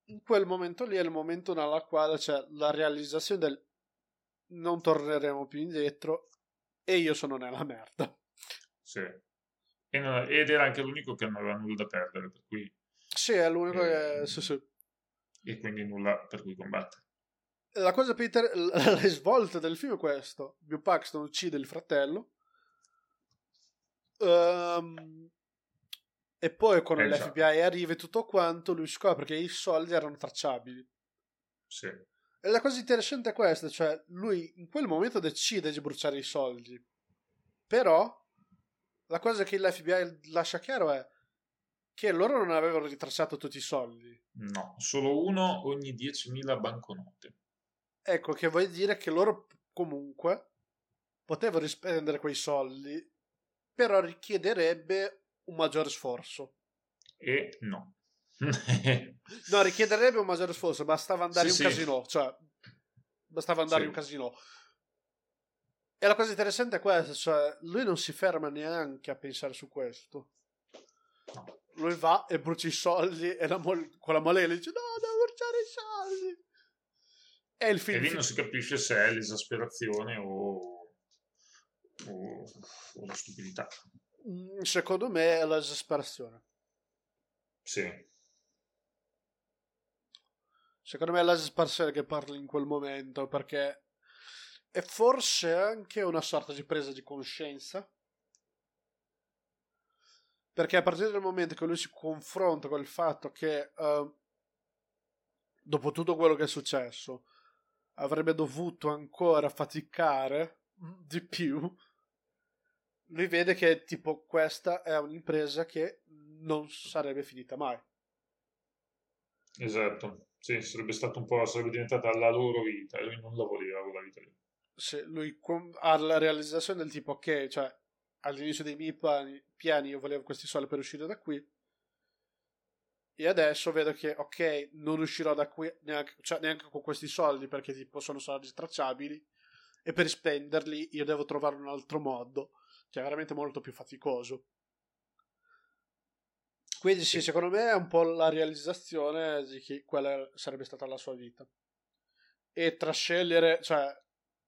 In quel momento lì è il momento nella quale c'è la realizzazione del non torneremo più indietro e io sono nella merda. Sì. Ed era anche l'unico che non aveva nulla da perdere, per cui sì, è l'unico che sì. E quindi nulla per cui combattere. La cosa più la svolta del film è questo: Bill Paxton uccide il fratello e poi quando l'FBI arriva e tutto quanto, lui scopre che i soldi erano tracciabili. Sì. E la cosa interessante è questa, cioè lui in quel momento decide di bruciare i soldi, però la cosa che l'FBI lascia chiaro è che loro non avevano ritracciato tutti i soldi. No, solo uno ogni 10.000 banconote. Ecco, che vuol dire che loro comunque potevano spendere quei soldi, però richiederebbe un maggiore sforzo. E no. No, richiederebbe un maggiore sforzo, bastava andare in un casino, cioè bastava andare in un casino. E la cosa interessante è questa, cioè lui non si ferma neanche a pensare su questo. No. Lui va e brucia i soldi e con la mole gli dice no, devo bruciare i soldi. E il film, e lì non si capisce se è l'esasperazione o la stupidità. Secondo me è l'esasperazione. Sì. Secondo me è l'esasperazione che parla in quel momento, perché è forse anche una sorta di presa di coscienza, perché a partire dal momento che lui si confronta con il fatto che dopo tutto quello che è successo avrebbe dovuto ancora faticare di più, lui vede che tipo questa è un'impresa che non sarebbe finita mai. Esatto, sì, sarebbe stato un po', sarebbe diventata la loro vita e lui non la voleva quella vita lì. Se lui ha la realizzazione del tipo ok, cioè all'inizio dei miei piani io volevo questi soldi per uscire da qui e adesso vedo che ok, non uscirò da qui neanche con questi soldi, perché tipo sono soldi tracciabili e per spenderli io devo trovare un altro modo, che è veramente molto più faticoso. Quindi sì, secondo me è un po' la realizzazione di che quella sarebbe stata la sua vita, e tra scegliere, cioè,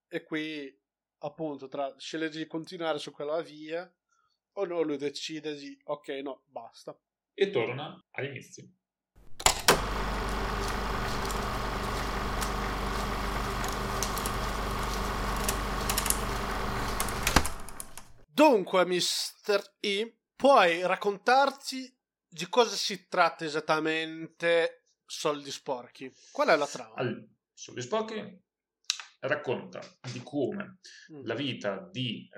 e qui appunto tra scegliere di continuare su quella via o no, lui decide di ok, no, basta, e torna all'inizio. Dunque, Mr. E, puoi raccontarci di cosa si tratta esattamente Soldi sporchi? Qual è la trama? Soldi sporchi racconta di come la vita di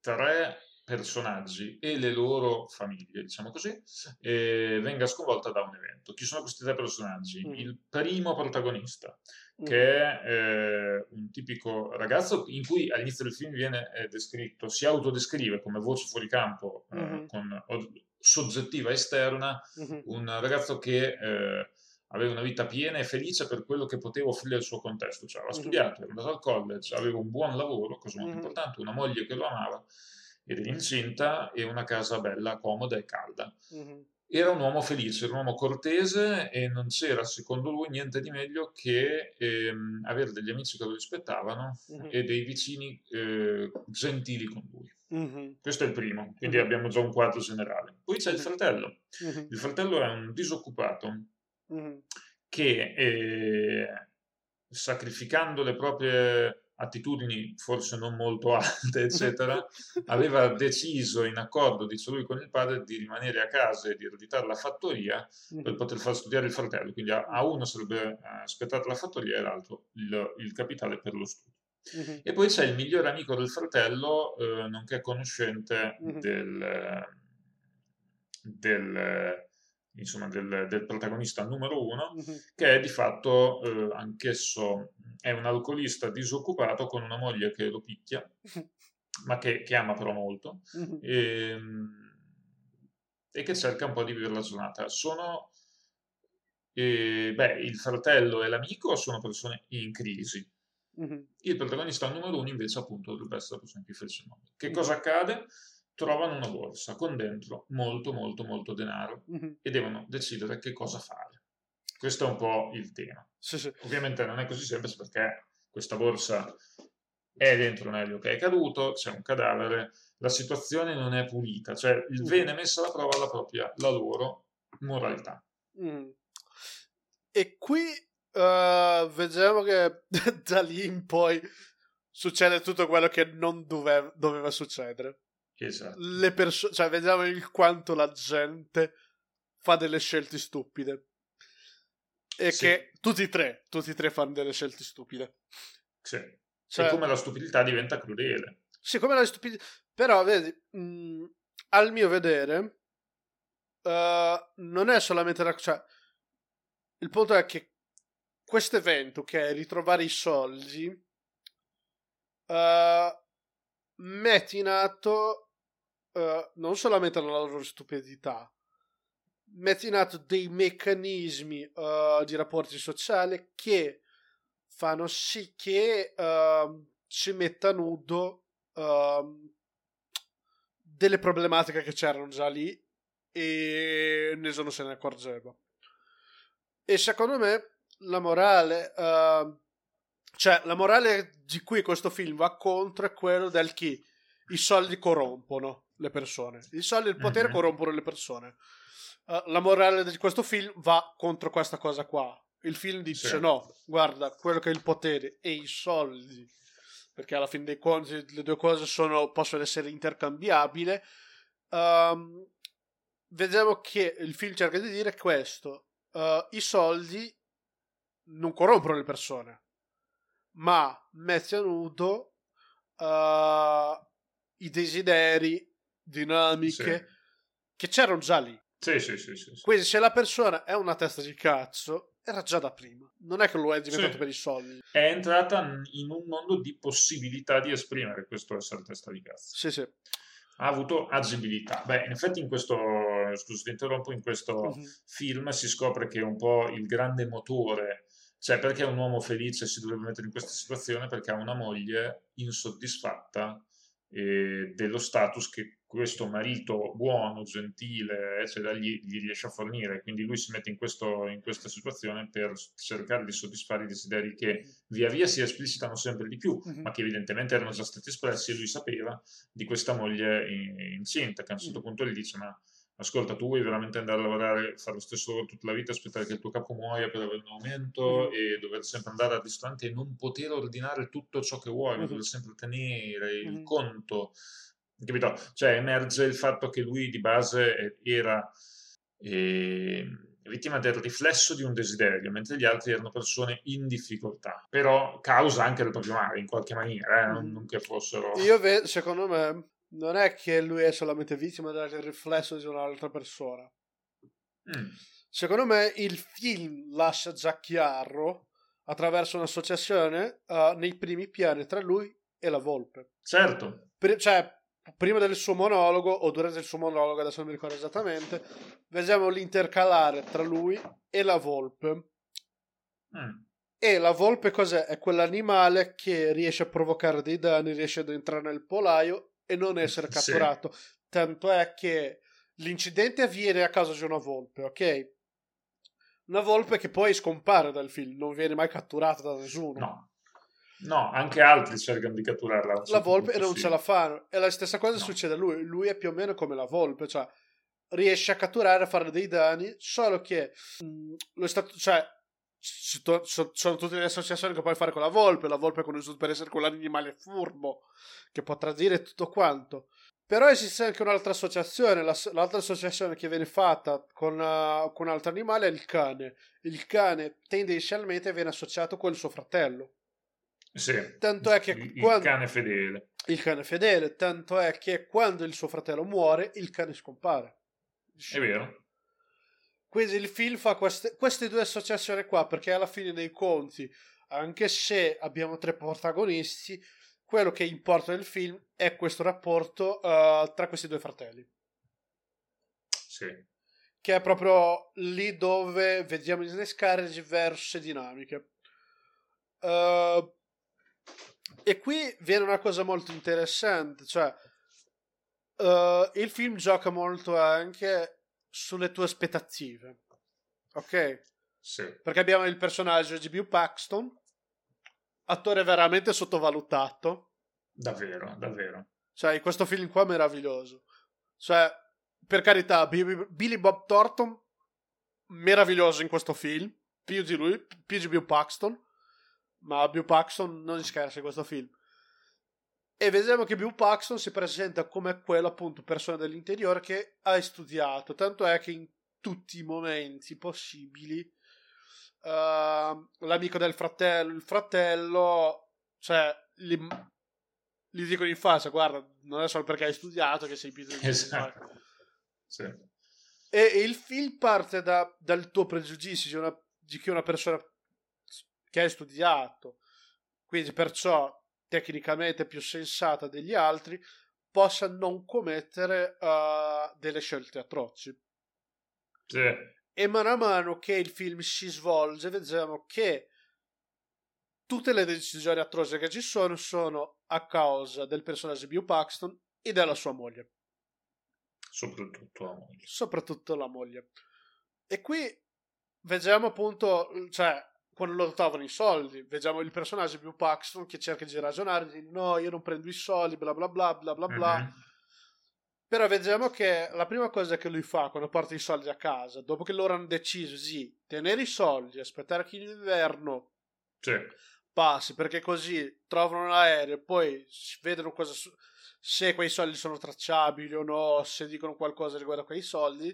tre personaggi e le loro famiglie, diciamo così, venga sconvolta da un evento. Chi sono questi tre personaggi? Il primo protagonista, che è un tipico ragazzo in cui all'inizio del film viene descritto, si autodescrive come voce fuori campo, con soggettiva esterna, un ragazzo che aveva una vita piena e felice per quello che poteva offrire al suo contesto, cioè aveva studiato, era andato al college, aveva un buon lavoro, cosa molto importante, una moglie che lo amava ed era incinta e una casa bella, comoda e calda. Era un uomo felice, era un uomo cortese e non c'era, secondo lui, niente di meglio che avere degli amici che lo rispettavano e dei vicini gentili con lui. Questo è il primo, quindi abbiamo già un quadro generale. Poi c'è il fratello. Il fratello è un disoccupato che, sacrificando le proprie attitudini forse non molto alte, eccetera, aveva deciso, in accordo, dice lui, con il padre, di rimanere a casa e di ereditare la fattoria per poter far studiare il fratello. Quindi a uno sarebbe aspettata la fattoria e all'altro il capitale per lo studio. E poi c'è il migliore amico del fratello, nonché conoscente del insomma, del protagonista numero uno, che è di fatto anch'esso è un alcolista disoccupato con una moglie che lo picchia, ma che ama però molto, e che cerca un po' di vivere la giornata. Sono il fratello e l'amico sono persone in crisi. Il protagonista numero uno invece appunto dovrebbe essere la persona più felice del mondo. Che cosa accade? Trovano una borsa con dentro molto molto molto denaro e devono decidere che cosa fare. Questo è un po' il tema. Sì. Ovviamente non è così semplice, perché questa borsa è dentro un aereo che è caduto, c'è un cadavere, la situazione non è pulita, cioè viene messa alla prova la loro moralità. E qui vediamo che da lì in poi succede tutto quello che non doveva succedere. Esatto. Cioè, vediamo il quanto la gente fa delle scelte stupide. E sì, che tutti e tre fanno delle scelte stupide. Sì. Cioè, e come la stupidità diventa crudele. Sì, come la stupidità. Però, vedi, al mio vedere, non è solamente cioè, il punto è che questo evento, che è ritrovare i soldi, metti in atto non solamente la loro stupidità, metti in atto dei meccanismi di rapporti sociali che fanno sì che si metta a nudo delle problematiche che c'erano già lì e nessuno se ne accorgeva. E secondo me la morale cioè, la morale di cui questo film va contro è quello del chi i soldi corrompono le persone, i soldi e il potere corrompono le persone. La morale di questo film va contro questa cosa qua. Il film dice sì, no, guarda, quello che è il potere e i soldi, perché alla fine dei conti le due cose possono essere intercambiabili. Vediamo che il film cerca di dire questo: i soldi non corrompono le persone, ma mette a nudo i desideri, dinamiche che c'erano già lì. Sì. Quindi se la persona è una testa di cazzo, era già da prima, non è che lo è diventato per i soldi, è entrata in un mondo di possibilità di esprimere questo essere testa di cazzo. Sì. Ha avuto agibilità. Beh, in effetti in questo, scusa ti interrompo, in questo film si scopre che è un po' il grande motore. Cioè, perché un uomo felice si dovrebbe mettere in questa situazione? Perché ha una moglie insoddisfatta dello status che questo marito buono, gentile, eccetera, gli riesce a fornire. Quindi lui si mette in questa situazione per cercare di soddisfare i desideri che via via si esplicitano sempre di più, ma che evidentemente erano già stati espressi, e lui sapeva di questa moglie incinta, che a un certo punto gli dice: ma ascolta, tu vuoi veramente andare a lavorare, fare lo stesso lavoro tutta la vita, aspettare che il tuo capo muoia per avere un aumento e dover sempre andare al ristorante e non poter ordinare tutto ciò che vuoi, ma dover sempre tenere il conto, capito? Cioè, emerge il fatto che lui di base era vittima del riflesso di un desiderio, mentre gli altri erano persone in difficoltà, però causa anche del proprio male in qualche maniera, non che fossero... secondo me... non è che lui è solamente vittima del riflesso di un'altra persona. Secondo me il film lascia già chiaro, attraverso un'associazione nei primi piani tra lui e la volpe. Certo. Cioè, prima del suo monologo, o durante il suo monologo, adesso non mi ricordo esattamente, vediamo l'intercalare tra lui e la volpe. E la volpe cos'è? È quell'animale che riesce a provocare dei danni, riesce ad entrare nel polaio e non essere catturato. Tanto è che l'incidente avviene a causa di una volpe, ok? Una volpe che poi scompare dal film, non viene mai catturata da nessuno. No, anche altri cercano di catturarla. La volpe e non ce la fanno. E la stessa cosa succede a lui. Lui è più o meno come la volpe, cioè riesce a catturare, a fare dei danni, solo che lo stato, cioè sono tutte le associazioni che puoi fare con la volpe è conosciuta per essere quell'animale furbo che può tradire tutto quanto. Però esiste anche un'altra associazione, l'altra associazione che viene fatta con un altro animale è il cane. Il cane tendenzialmente viene associato con il suo fratello, tanto è che il cane fedele, tanto è che quando il suo fratello muore il cane scompare, è vero. il film fa queste due associazioni qua, perché alla fine dei conti, anche se abbiamo tre protagonisti, quello che importa nel film è questo rapporto tra questi due fratelli. Sì. Che è proprio lì dove vediamo innescare diverse dinamiche. E qui viene una cosa molto interessante, cioè il film gioca molto anche sulle tue aspettative, ok? Sì. Perché abbiamo il personaggio di Bill Paxton, attore veramente sottovalutato, davvero, cioè in questo film qua meraviglioso, cioè per carità, Billy Bob Thornton meraviglioso in questo film, più di lui, più di Bill Paxton, ma Bill Paxton non scherza in questo film. E vediamo che Bill Paxton si presenta come quello, appunto, persona dell'interiore che ha studiato, tanto è che in tutti i momenti possibili l'amico del fratello, il fratello, cioè gli dicono in faccia: guarda, non è solo perché hai studiato che sei più. Esatto. Sì. E il film parte dal tuo pregiudizio di che una persona che hai studiato, quindi perciò tecnicamente più sensata degli altri, possa non commettere delle scelte atroci. Sì. E mano a mano che il film si svolge vediamo che tutte le decisioni atroci che ci sono a causa del personaggio Bill Paxton e della sua moglie, soprattutto la moglie. E qui vediamo, appunto, cioè quando lo trovano i soldi, vediamo il personaggio Bill Paxton che cerca di ragionare, di no, io non prendo i soldi, bla bla bla bla bla bla. Mm-hmm. Però vediamo che la prima cosa che lui fa quando porta i soldi a casa, dopo che loro hanno deciso di tenere i soldi, aspettare che l'inverno passi, perché così trovano un aereo, poi vedono cosa se quei soldi sono tracciabili o no, se dicono qualcosa riguardo a quei soldi,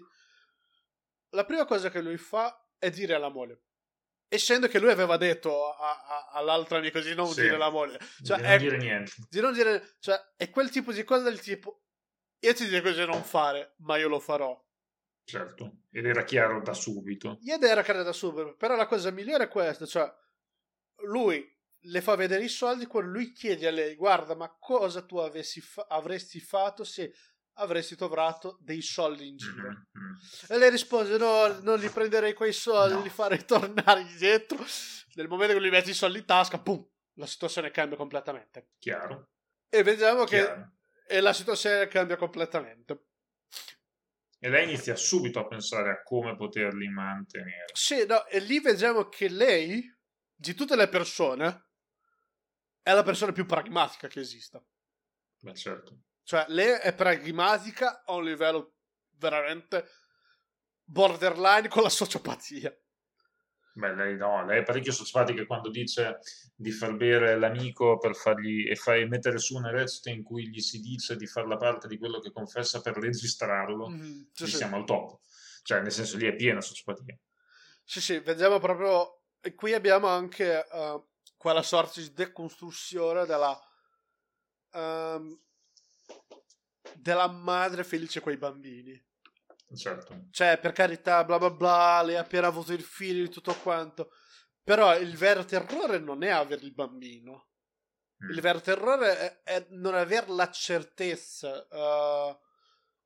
la prima cosa che lui fa è dire alla moglie, essendo che lui aveva detto all'altro amico di non dire la moglie, cioè, di non dire niente, cioè è quel tipo di cosa del tipo: io ti dico cosa non fare, ma io lo farò. Certo, ed era chiaro da subito. Però la cosa migliore è questa, cioè lui le fa vedere i soldi, quando lui chiede a lei: guarda, ma cosa tu avresti fatto se avresti trovato dei soldi in giro? Mm-hmm. E lei risponde: no, non li prenderei quei soldi, no, li farei tornare indietro. Nel momento che lui mette i soldi in tasca, pum, la situazione cambia completamente. Chiaro. E vediamo che la situazione cambia completamente. E lei inizia subito a pensare a come poterli mantenere. Sì, no, e lì vediamo che lei, di tutte le persone, è la persona più pragmatica che esista. Ma certo. Cioè, lei è pragmatica a un livello veramente borderline con la sociopatia. Beh, lei è parecchio sociopatica quando dice di far bere l'amico per fargli mettere su una recita in cui gli si dice di far la parte di quello che confessa per registrarlo. Mm-hmm. Sì, siamo al top. Cioè, nel senso, lì è piena sociopatia. Sì, vediamo proprio. E qui abbiamo anche quella sorta di decostruzione della madre felice coi bambini. Certo. Cioè, per carità, bla bla bla, lei ha appena avuto il figlio e tutto quanto, però il vero terrore non è avere il bambino, il vero terrore è non avere la certezza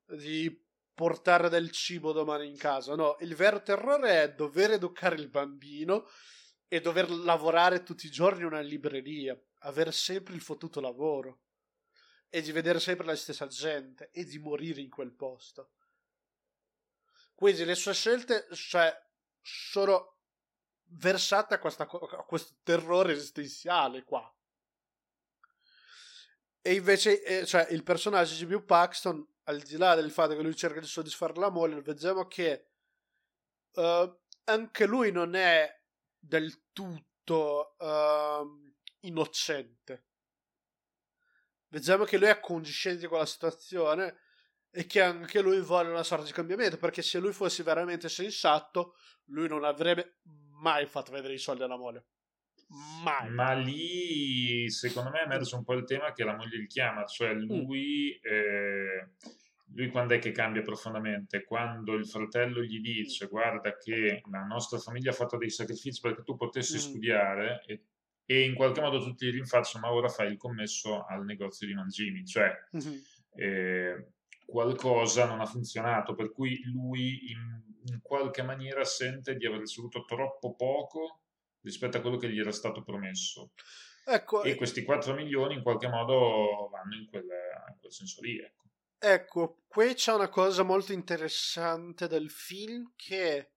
di portare del cibo domani in casa. No, il vero terrore è dover educare il bambino e dover lavorare tutti i giorni in una libreria, avere sempre il fottuto lavoro e di vedere sempre la stessa gente e di morire in quel posto. Quindi le sue scelte, cioè, sono versate a questo terrore esistenziale qua. E invece, cioè, il personaggio di Bill Paxton, al di là del fatto che lui cerca di soddisfare la moglie, vediamo che anche lui non è del tutto innocente. Vediamo che lui è accondiscendente con la situazione e che anche lui vuole una sorta di cambiamento, perché se lui fosse veramente sensato lui non avrebbe mai fatto vedere i soldi alla moglie, mai. Ma lì secondo me emerge un po' il tema che la moglie gli chiama, cioè lui lui quando è che cambia profondamente? Quando il fratello gli dice: guarda che la nostra famiglia ha fatto dei sacrifici perché tu potessi studiare, e in qualche modo tutti gli rinfacciano, ma ora fai il commesso al negozio di mangimi, cioè qualcosa non ha funzionato, per cui lui in qualche maniera sente di aver ricevuto troppo poco rispetto a quello che gli era stato promesso. Ecco, e questi 4 milioni in qualche modo vanno in quel senso lì, ecco. Ecco, qui c'è una cosa molto interessante del film, che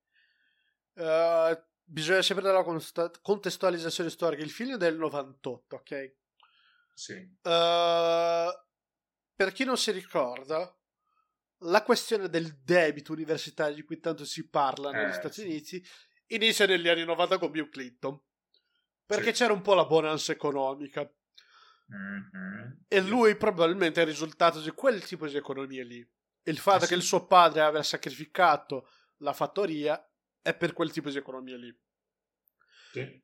bisogna sempre dare la contestualizzazione storica. Il film è del 98, ok? Sì. Per chi non si ricorda, la questione del debito universitario di cui tanto si parla negli Stati Uniti inizia negli anni 90 con Bill Clinton, perché c'era un po' la bonanza economica e lui probabilmente è il risultato di quel tipo di economia lì, e il fatto che il suo padre aveva sacrificato la fattoria è per quel tipo di economia lì.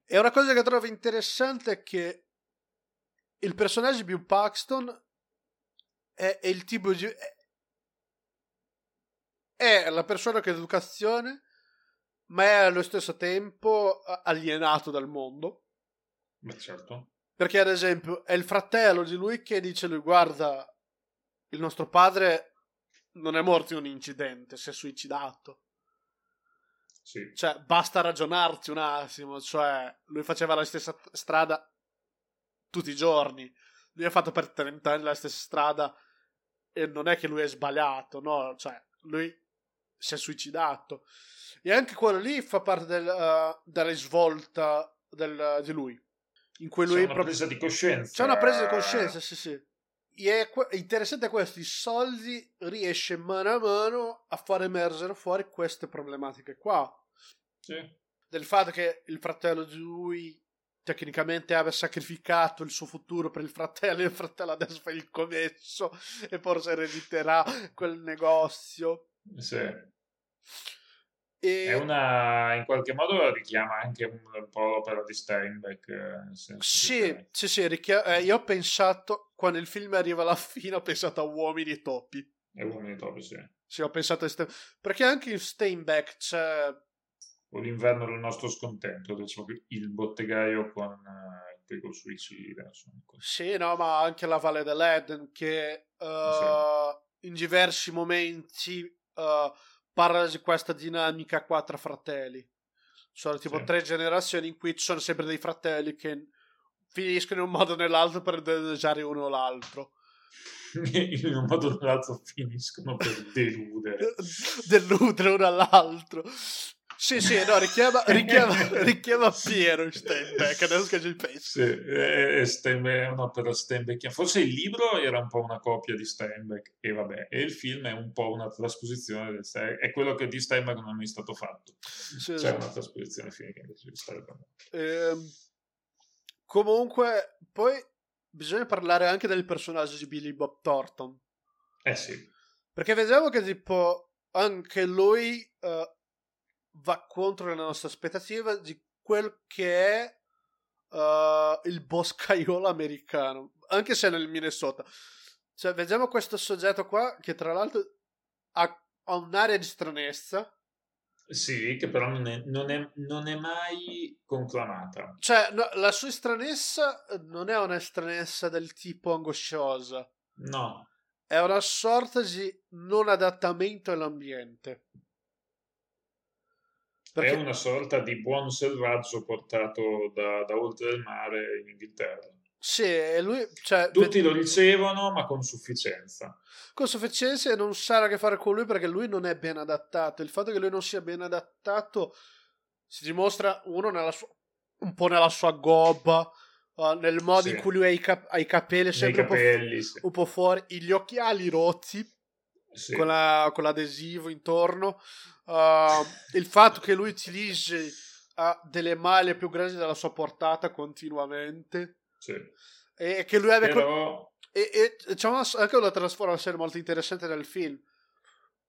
E una cosa che trovo interessante è che il personaggio di Bill Paxton è il tipo di... è la persona che ha educazione, ma è allo stesso tempo alienato dal mondo. Beh, certo. Perché ad esempio è il fratello di lui che dice lui: guarda, il nostro padre non è morto in un incidente, si è suicidato. Sì. Cioè, basta ragionarci un attimo, cioè lui faceva la stessa strada tutti i giorni, lui ha fatto per 30 anni la stessa strada e non è che lui è sbagliato, no, cioè lui si è suicidato. E anche quello lì fa parte della svolta di lui, in cui lui c'è una presa di coscienza. C'è una presa di coscienza, sì, sì. E è interessante questo: i soldi riesce mano a mano a far emergere fuori queste problematiche qua. Sì. Del fatto che il fratello di lui tecnicamente abbia sacrificato il suo futuro per il fratello, e il fratello adesso fa il commesso e forse erediterà quel negozio. Sì. È una, in qualche modo richiama anche un po' l'opera di Steinbeck, nel senso io ho pensato, quando il film arriva alla fine, ho pensato a Uomini e Topi. E Uomini e Topi, sì, ho pensato a Steinbeck, perché anche in Steinbeck c'è o l'inverno del nostro scontento, diciamo, il bottegaio con il suicida, insomma. Sì, no, ma anche La Valle dell'Eden, che in diversi momenti parla di questa dinamica qua tra fratelli. Sono tipo 3 generazioni in cui ci sono sempre dei fratelli che finiscono in un modo o nell'altro per danneggiare uno o l'altro. In un modo o nell'altro finiscono per deludere uno all'altro. Sì, sì, no, richiama Piero Steinbeck, adesso che ci penso. Sì, è un'opera Steinbeck. Forse il libro era un po' una copia di Steinbeck, e vabbè, e il film è un po' una trasposizione del Steinbeck, è quello che di Steinbeck non è mai stato fatto. Sì, c'è una trasposizione finita invece di Steinbeck. Comunque, poi bisogna parlare anche del personaggio di Billy Bob Thornton. Sì. Perché vediamo che tipo anche lui... va contro la nostra aspettativa di quel che è il boscaiolo americano, anche se nel Minnesota. Cioè, vediamo questo soggetto qua che tra l'altro ha un'area di stranezza, sì, che però non è mai conclamata. Cioè, no, la sua stranezza non è una stranezza del tipo angosciosa, no, è una sorta di non adattamento all'ambiente. Perché... è una sorta di buon selvaggio portato da oltre il mare in Inghilterra. Sì, e lui... cioè, tutti lo ricevono, ma con sufficienza. Con sufficienza, e non sa che fare con lui perché lui non è ben adattato. Il fatto che lui non sia ben adattato si dimostra, uno, un po' nella sua gobba, nel modo in cui lui ha i capelli sempre un po' fuori, gli occhiali rotti, con l'adesivo intorno, il fatto che lui utilizzi delle maglie più grandi della sua portata continuamente, e che lui abbia però... diciamo, anche una trasformazione molto interessante nel film,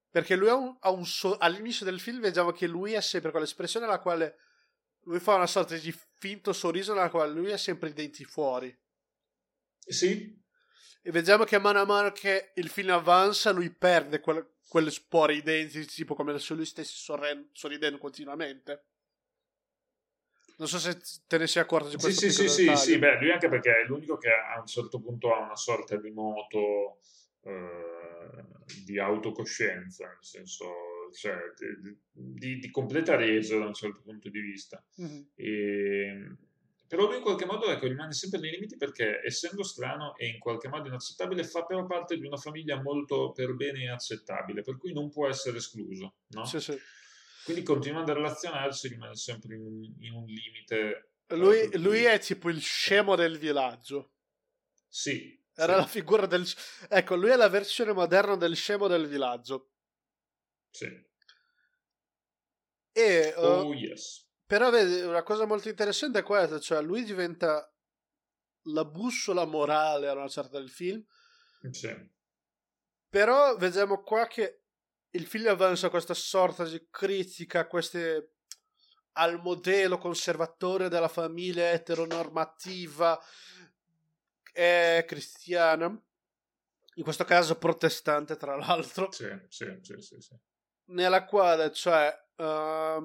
perché lui all'inizio del film vediamo che lui ha sempre quell'espressione nella quale lui fa una sorta di finto sorriso, nella quale lui ha sempre i denti fuori. Sì. e vediamo che a mano che il film avanza lui perde quelle spore identiche, tipo come se lui stesse sorridendo continuamente. Non so se te ne sei accorto di questo. Sì, beh, lui anche perché è l'unico che a un certo punto ha una sorta di moto di autocoscienza, nel senso, cioè, di completa resa da un certo punto di vista. Mm-hmm. Però lui in qualche modo, ecco, rimane sempre nei limiti perché, essendo strano e in qualche modo inaccettabile, fa però parte di una famiglia molto per bene accettabile, per cui non può essere escluso, no? Sì, sì. Quindi continuando a relazionarsi rimane sempre in un limite. Lui è tipo il scemo del villaggio. Sì. Era sì. La figura del... Ecco, lui è la versione moderna del scemo del villaggio. Sì. E... oh, yes. Però vedi, una cosa molto interessante è questa, cioè lui diventa la bussola morale a una certa del film. Sì. Però vediamo qua che il film avanza questa sorta di critica al modello conservatore della famiglia eteronormativa e cristiana, in questo caso protestante tra l'altro. Sì. Nella quale, cioè... tra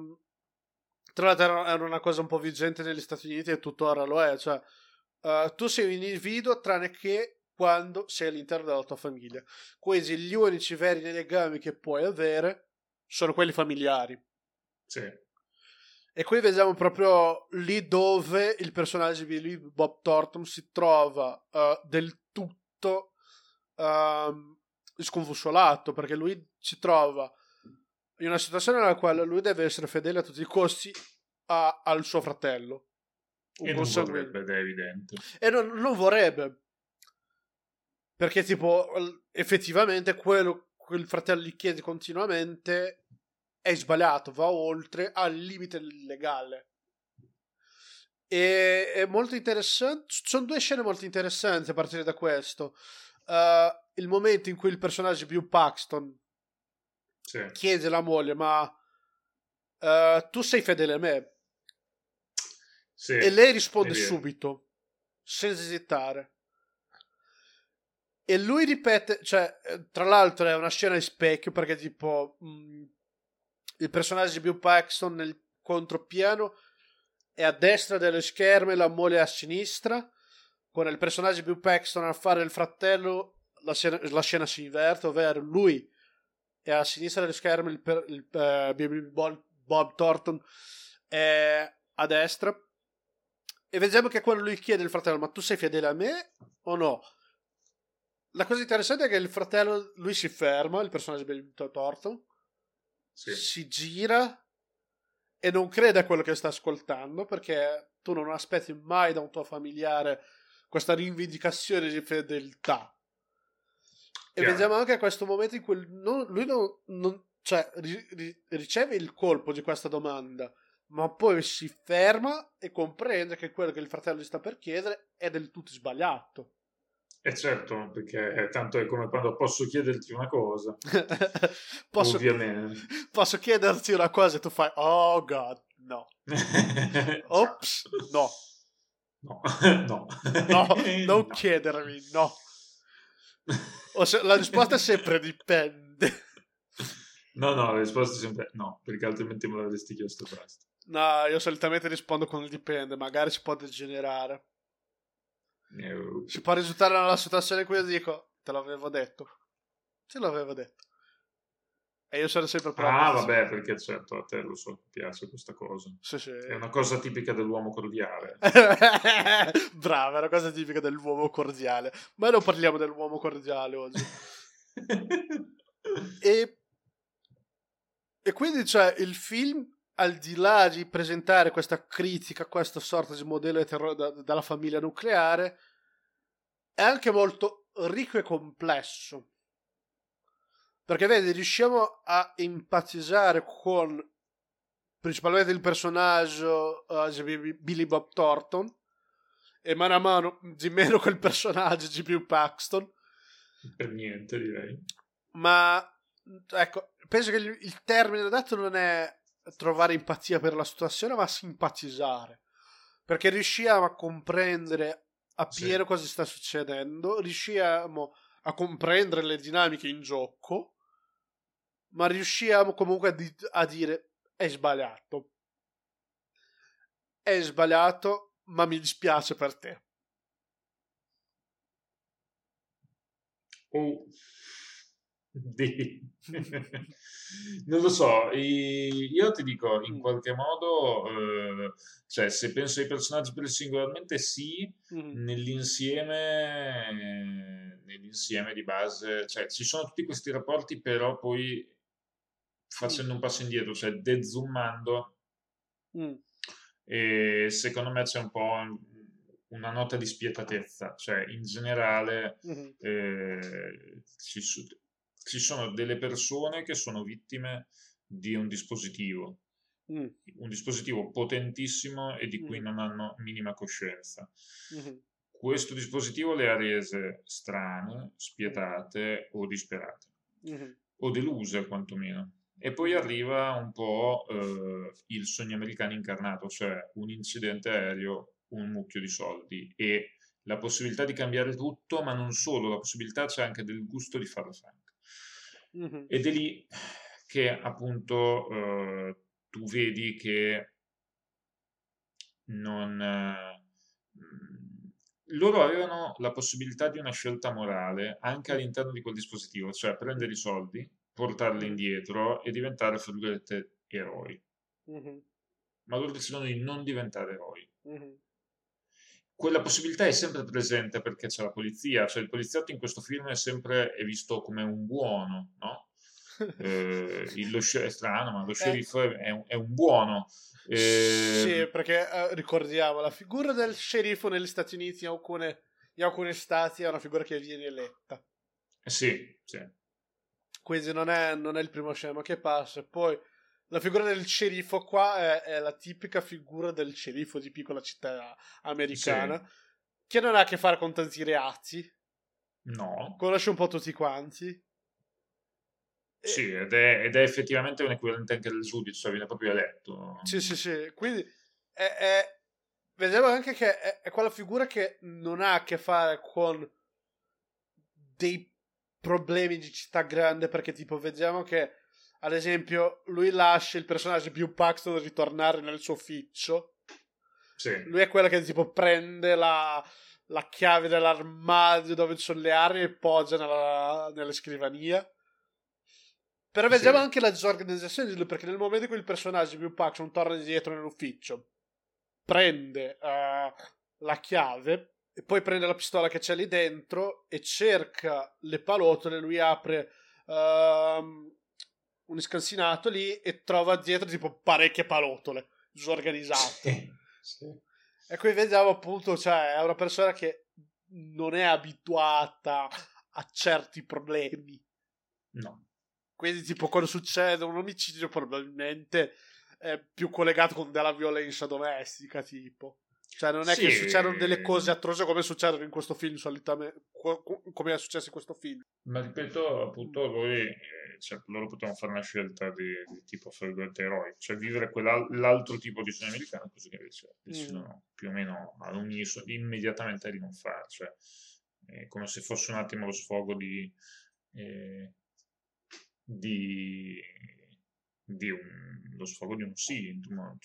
l'altro era una cosa un po' vigente negli Stati Uniti e tuttora lo è, cioè tu sei un individuo tranne che quando sei all'interno della tua famiglia. Quindi gli unici veri legami che puoi avere sono quelli familiari. Sì. E qui vediamo proprio lì dove il personaggio di Billy Bob Thornton si trova del tutto sconfusolato, perché lui si trova in una situazione nella quale lui deve essere fedele a tutti i costi al suo fratello. E non vorrebbe, ed è evidente. E non vorrebbe. Perché tipo, effettivamente, quello che il fratello gli chiede continuamente è sbagliato, va oltre al limite legale. E è molto interessante. Sono due scene molto interessanti a partire da questo. Il momento in cui il personaggio Bill Paxton sì. chiede alla moglie, ma tu sei fedele a me? Sì, e lei risponde subito, senza esitare. E lui ripete, cioè, tra l'altro è una scena di specchio, perché tipo il personaggio di Bill Paxton nel contropiano è a destra dello schermo e la moglie è a sinistra, con il personaggio di Bill Paxton a fare il fratello la scena si inverte, ovvero lui e a sinistra dello schermo Bob Thornton è a destra, e vediamo che quando lui chiede il fratello, ma tu sei fedele a me o no? La cosa interessante è che il fratello, lui si ferma, il personaggio di Bob Thornton sì. si gira e non crede a quello che sta ascoltando, perché tu non aspetti mai da un tuo familiare questa rivendicazione di fedeltà. E yeah. vediamo anche questo momento in cui riceve il colpo di questa domanda, ma poi si ferma e comprende che quello che il fratello gli sta per chiedere è del tutto sbagliato. E certo, perché tanto è come quando posso chiederti una cosa. Ovviamente. Posso chiederti una cosa e tu fai, oh God, no. Ops, no. Non chiedermi, no. La risposta è sempre dipende. No, la risposta è sempre no, perché altrimenti me l'avresti chiesto presto. No, io solitamente rispondo con il dipende, magari si può degenerare. Si può risultare nella situazione in cui io dico te l'avevo detto e io sono sempre pronto. Vabbè, perché certo a te, lo so, piace questa cosa. Sì. È una cosa tipica dell'uomo cordiale. Brava, è una cosa tipica dell'uomo cordiale, ma non parliamo dell'uomo cordiale oggi. e quindi, cioè, il film, al di là di presentare questa critica, questa sorta di modello della famiglia nucleare, è anche molto ricco e complesso, perché vedi, riusciamo a empatizzare con principalmente il personaggio Billy Bob Thornton e mano a mano di meno col personaggio di Bill Paxton, per niente direi, ma ecco, penso che il termine adatto non è trovare empatia per la situazione, ma simpatizzare, perché riusciamo a comprendere a Piero sì. cosa sta succedendo, riusciamo a comprendere le dinamiche in gioco, ma riusciamo comunque a dire è sbagliato, ma mi dispiace per te. Non lo so, io ti dico in qualche modo, cioè se penso ai personaggi per singolarmente sì, nell'insieme di base, cioè ci sono tutti questi rapporti, però poi facendo un passo indietro, cioè dezoomando, e secondo me c'è un po' una nota di spietatezza, cioè in generale ci sono delle persone che sono vittime di un dispositivo potentissimo e di cui non hanno minima coscienza. Questo dispositivo le ha rese strane, spietate o disperate, o deluse quantomeno. E poi arriva un po' il sogno americano incarnato, cioè un incidente aereo, un mucchio di soldi e la possibilità di cambiare tutto, ma non solo, la possibilità, c'è anche del gusto di farlo franco. Ed è lì che appunto tu vedi che non loro avevano la possibilità di una scelta morale anche all'interno di quel dispositivo, cioè prendere i soldi, portarli indietro e diventare, fra virgolette, eroi, ma loro decidono di non diventare eroi. Quella possibilità è sempre presente perché c'è la polizia, cioè il poliziotto in questo film è visto come un buono, no? È strano, ma lo sceriffo è un buono. Sì, perché ricordiamo, la figura del sceriffo negli Stati Uniti in alcuni stati è una figura che viene eletta. Sì. Quindi non è il primo scemo che passa. Poi la figura del sceriffo qua è la tipica figura del sceriffo di piccola città americana, che non ha a che fare con tanti reati, no, conosce un po' tutti quanti, sì, ed è effettivamente un equivalente anche del giudice, cioè viene proprio eletto. Sì, quindi vediamo anche che è quella figura che non ha a che fare con dei problemi di città grande, perché tipo vediamo che ad esempio, lui lascia il personaggio Bill Paxton ritornare nel suo ufficio. Sì. Lui è quello che tipo prende la chiave dell'armadio dove ci sono le armi e poggia nella scrivania. Però vediamo anche la disorganizzazione di lui, perché nel momento in cui il personaggio Bill Paxton torna dietro nell'ufficio, prende la chiave e poi prende la pistola che c'è lì dentro e cerca le palotole, lui apre un scansinato lì e trova dietro tipo parecchie palotole disorganizzate. Sì. E qui vediamo appunto, cioè è una persona che non è abituata a certi problemi, no, quindi tipo quando succede un omicidio probabilmente è più collegato con della violenza domestica, tipo, cioè non è che succedono delle cose atroci come succedono in questo film solitamente, come è successo in questo film, ma ripeto appunto loro potevano fare una scelta di tipo fra virgolette eroi, cioè vivere l'altro tipo di sogno americano, così che decidono più o meno all'unisono immediatamente di non fare, cioè come se fosse un attimo lo sfogo lo sfogo di un sintomo,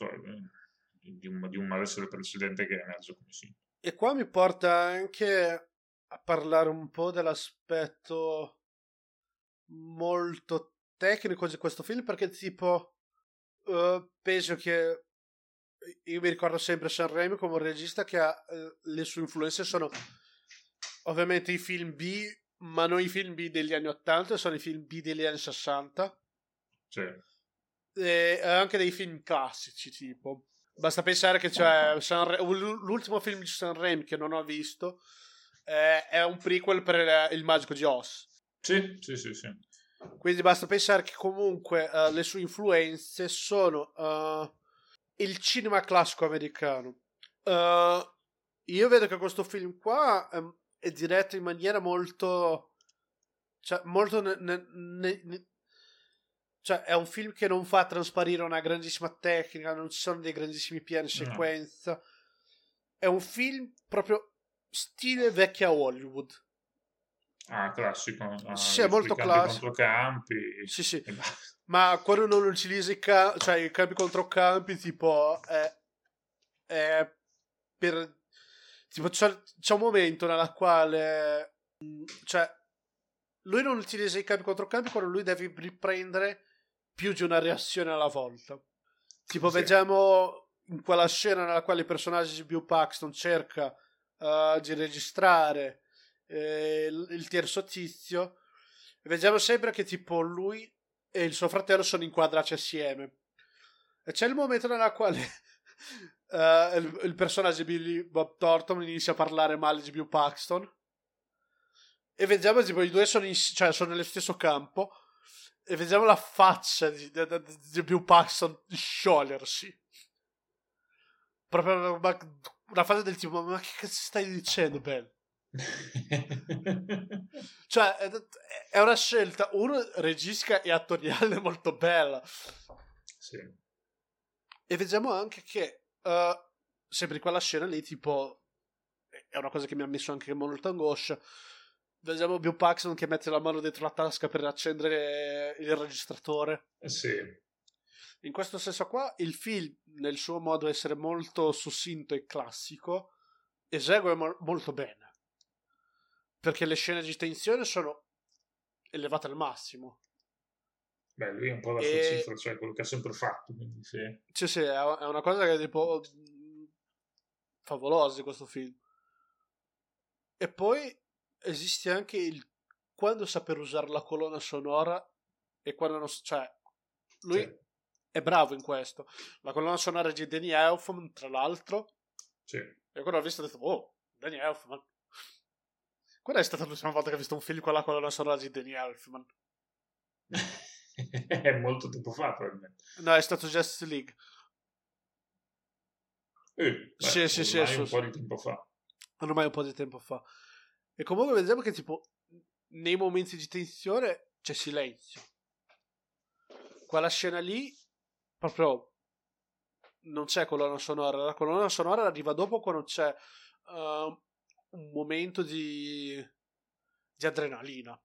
di un malessere precedente che emerge come sì. E qua mi porta anche a parlare un po' dell'aspetto molto tecnico di questo film, perché tipo penso che io mi ricordo sempre Sam Raimi come un regista che ha le sue influenze sono ovviamente i film B, ma non i film B degli anni 80, sono i film B degli anni 60, e anche dei film classici, tipo basta pensare che c'è l'ultimo film di Sam Raimi che non ho visto è un prequel per Il Magico di Oz. Sì. Quindi basta pensare che comunque le sue influenze sono il cinema classico americano. Io vedo che questo film qua è diretto in maniera molto, cioè molto cioè è un film che non fa trasparire una grandissima tecnica, non ci sono dei grandissimi piani sequenza. È un film proprio stile vecchia Hollywood. Ah, classico. Sì, è molto classico. Campi. Sì, sì. Ma quando non utilizzi cioè i campi contro campi, tipo è per tipo c'è un momento nella quale cioè lui non utilizza i campi contro campi quando lui deve riprendere più di una reazione alla volta. Tipo sì. Vediamo in quella scena nella quale il personaggio di Bill Paxton cerca di registrare il terzo tizio, vediamo sempre che tipo lui e il suo fratello sono inquadrati assieme e c'è il momento nella quale il personaggio di Billy Bob Thornton inizia a parlare male di Bill Paxton e vediamo tipo i due sono, cioè, sono nello stesso campo e vediamo la faccia di Bill Paxton sciogliersi proprio una fase del tipo ma che cazzo stai dicendo Ben? Cioè è una scelta registica e attoriale molto bella, sì. E vediamo anche che sempre in quella scena lì tipo è una cosa che mi ha messo anche molto angoscia, vediamo Bill Paxton che mette la mano dentro la tasca per accendere il registratore, sì. In questo senso qua il film nel suo modo di essere molto succinto e classico esegue molto bene perché le scene di tensione sono elevate al massimo. Beh, lui è un po' la sua cifra, cioè quello che ha sempre fatto, quindi sì. Cioè sì, è una cosa che è tipo favolosa di questo film. E poi esiste anche il quando saper usare la colonna sonora e quando non, cioè lui sì. È bravo in questo. La colonna sonora di Danny Elfman, tra l'altro. Sì. E quando ho visto ho detto "Oh, Danny Elfman". Quella è stata l'ultima volta che ho visto un film con la colonna sonora di Danny Elfman. È molto tempo fa, probabilmente. No, è stato Justice League. Sì, beh, sì. Un po' di tempo fa. Ormai un po' di tempo fa. E comunque vediamo che tipo nei momenti di tensione c'è silenzio. Quella scena lì proprio non c'è colonna sonora. La colonna sonora arriva dopo quando c'è... un momento di adrenalina,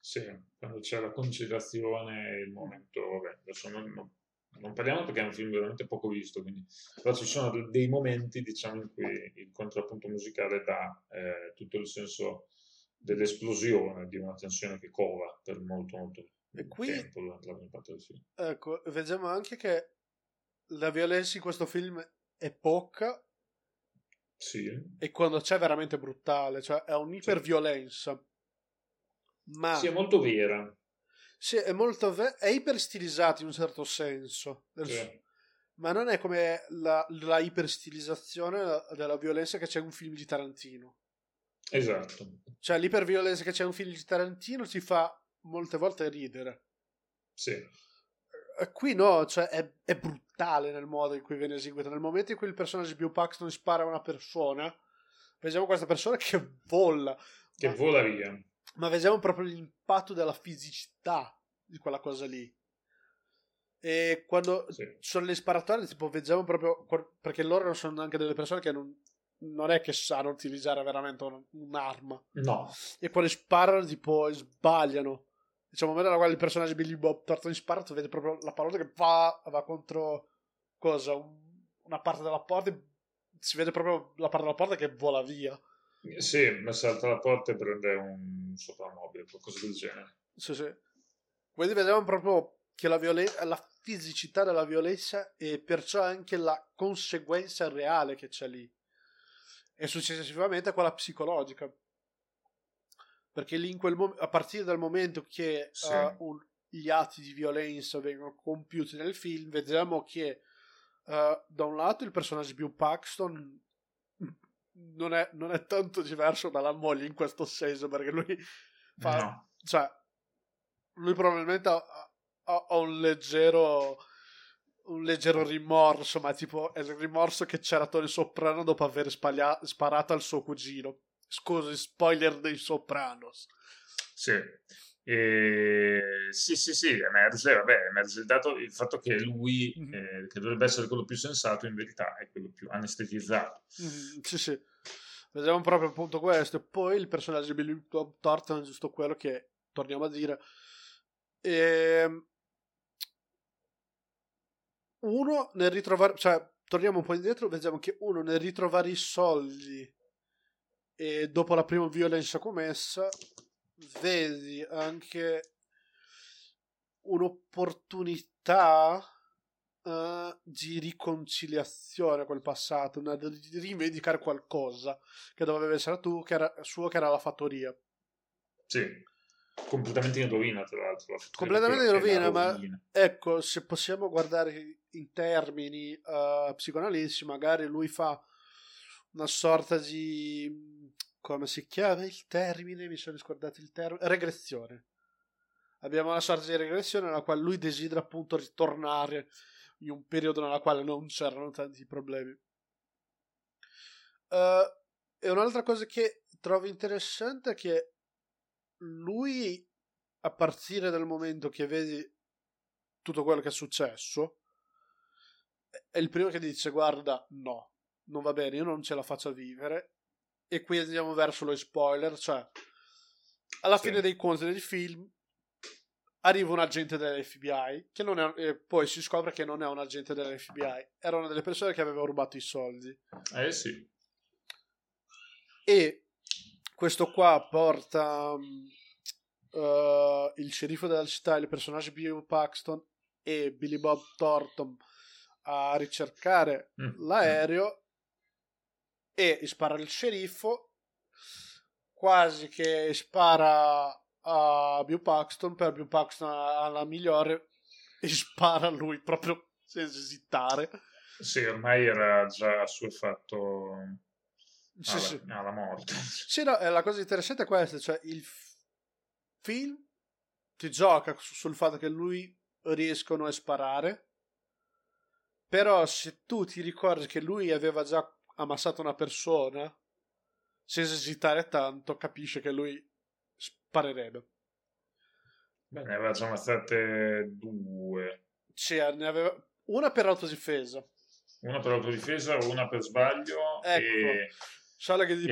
sì, quando c'è la conciliazione, il momento adesso non parliamo perché è un film veramente poco visto, quindi però ci sono dei momenti diciamo in cui il contrappunto musicale dà tutto il senso dell'esplosione di una tensione che cova per molto molto e qui, tempo la prima parte del film. Ecco, vediamo anche che la violenza in questo film è poca. Sì. E quando c'è veramente brutale, cioè è un'iperviolenza, ma sì, è molto vera. Sì, è molto è iperstilizzata in un certo senso, sì. Ma non è come la iperstilizzazione della violenza che c'è in un film di Tarantino. Esatto. Cioè l'iperviolenza che c'è in un film di Tarantino ti fa molte volte ridere. Sì. Qui no, cioè è brutale nel modo in cui viene eseguito. Nel momento in cui il personaggio di Bill Paxton spara a una persona, vediamo questa persona che vola. Che vola via. Ma vediamo proprio l'impatto della fisicità di quella cosa lì. E quando sì. Sono le sparatorie, tipo vediamo proprio... Perché loro sono anche delle persone che non è che sanno utilizzare veramente un'arma. No. E quando sparano, tipo, sbagliano. Diciamo, nella quale il personaggio Billy Bob Thornton spara, tu vedi proprio la pallone che va contro cosa? Una parte della porta, si vede proprio la parte della porta che vola via. Sì, ma salta la porta e prende un soprammobile, qualcosa del genere. Sì. Quindi vediamo proprio che la fisicità della violenza e perciò anche la conseguenza reale che c'è lì. E successivamente quella psicologica. Perché lì in quel a partire dal momento che sì. Gli atti di violenza vengono compiuti nel film, vediamo che da un lato il personaggio di Bill Paxton non è tanto diverso dalla moglie in questo senso, perché lui fa, no. Cioè lui probabilmente ha un leggero rimorso, ma tipo è il rimorso che c'era Tony Soprano dopo aver sparato al suo cugino. Scusi, spoiler dei Sopranos. Sì. Sì, emerge, emerge il dato, il fatto che lui, che dovrebbe essere quello più sensato, in verità è quello più anestetizzato. Sì. Vedevamo proprio appunto questo. E poi il personaggio di Billy Bob Thornton, giusto quello che torniamo a dire. Uno nel ritrovare, cioè torniamo un po' indietro, vediamo che uno nel ritrovare i soldi e dopo la prima violenza commessa vedi anche un'opportunità di riconciliazione col passato, una di rivendicare qualcosa che doveva essere che era la fattoria. Sì, completamente in rovina, tra l'altro. Completamente in rovina, ma ecco, se possiamo guardare in termini psicoanalisi, magari lui fa una sorta di, come si chiama il termine? Mi sono scordato il termine. Regressione. Abbiamo una sorta di regressione nella quale lui desidera appunto ritornare in un periodo nella quale non c'erano tanti problemi. E un'altra cosa che trovo interessante è che lui, a partire dal momento che vedi tutto quello che è successo, è il primo che dice: guarda, no, non va bene, io non ce la faccio a vivere. E qui andiamo verso lo spoiler, cioè alla fine dei conti del film arriva un agente dell'FBI che non è, e poi si scopre che non è un agente dell'FBI, era una delle persone che aveva rubato i soldi. Sì. E questo qua porta il sceriffo della città, il personaggio Bill Paxton e Billy Bob Thornton a ricercare l'aereo e spara il sceriffo, quasi che spara a Bill Paxton, per Bill Paxton alla migliore e spara a lui proprio senza esitare. Sì, ormai era già assuefatto. Alla morte. Sì, no, la cosa interessante è questa, cioè il film ti gioca sul fatto che lui riescono a sparare, però se tu ti ricordi che lui aveva già ammazzato una persona, senza esitare tanto capisce che lui sparerebbe. Beh, ne aveva già ammazzate due. Sì, ne aveva una per autodifesa. Una per autodifesa, una per sbaglio, e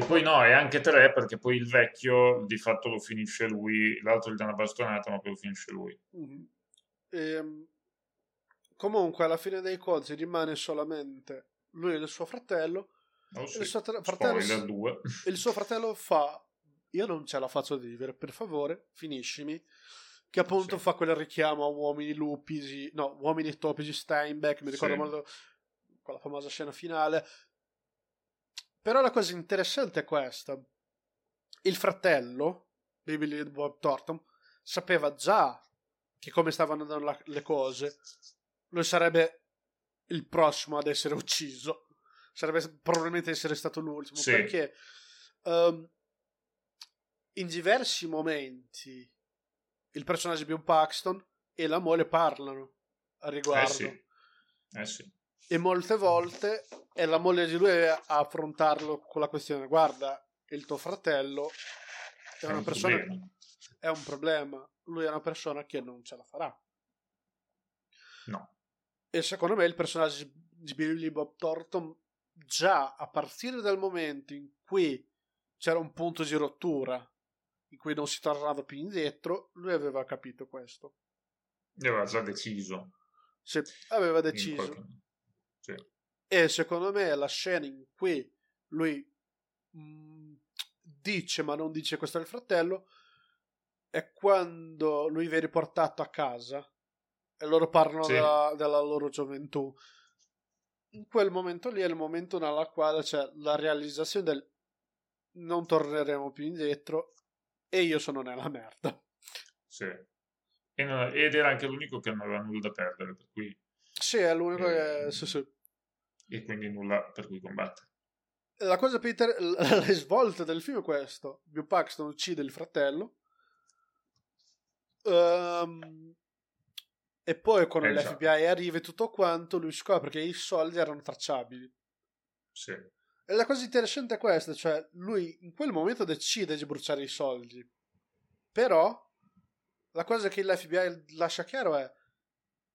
poi no, e anche tre, perché poi il vecchio di fatto lo finisce lui, l'altro gli dà una bastonata, ma poi lo finisce lui. Comunque alla fine dei conti rimane solamente lui e il suo fratello. Il suo fratello fa: io non ce la faccio a vivere, per favore finiscimi, che appunto fa quel richiamo a uomini topi di Steinbeck, mi ricordo molto la famosa scena finale. Però la cosa interessante è questa: il fratello di Billy Bob Thornton sapeva già che come stavano andando le cose lui sarebbe il prossimo ad essere ucciso, sarebbe probabilmente essere stato l'ultimo, perché in diversi momenti il personaggio di Bill Paxton e la moglie parlano a riguardo. E molte volte è la moglie di lui a affrontarlo con la questione: guarda, il tuo fratello è un problema, lui è una persona che non ce la farà. No. E secondo me il personaggio di Billy Bob Thornton, già a partire dal momento in cui c'era un punto di rottura in cui non si tornava più indietro, lui aveva capito questo. Aveva già deciso. Sì, aveva deciso. E secondo me la scena in cui lui dice ma non dice questo al fratello è quando lui viene riportato a casa e loro parlano della loro gioventù. In quel momento lì è il momento nella quale c'è la realizzazione del non torneremo più indietro e io sono nella merda. Ed era anche l'unico che non aveva nulla da perdere, per cui è l'unico che e quindi nulla per cui combatte. La cosa più la svolta del film è questo: Bill Paxton uccide il fratello e poi con l'FBI arriva tutto quanto, lui scopre che i soldi erano tracciabili. E la cosa interessante è questa, cioè lui in quel momento decide di bruciare i soldi, però la cosa che l'FBI lascia chiaro è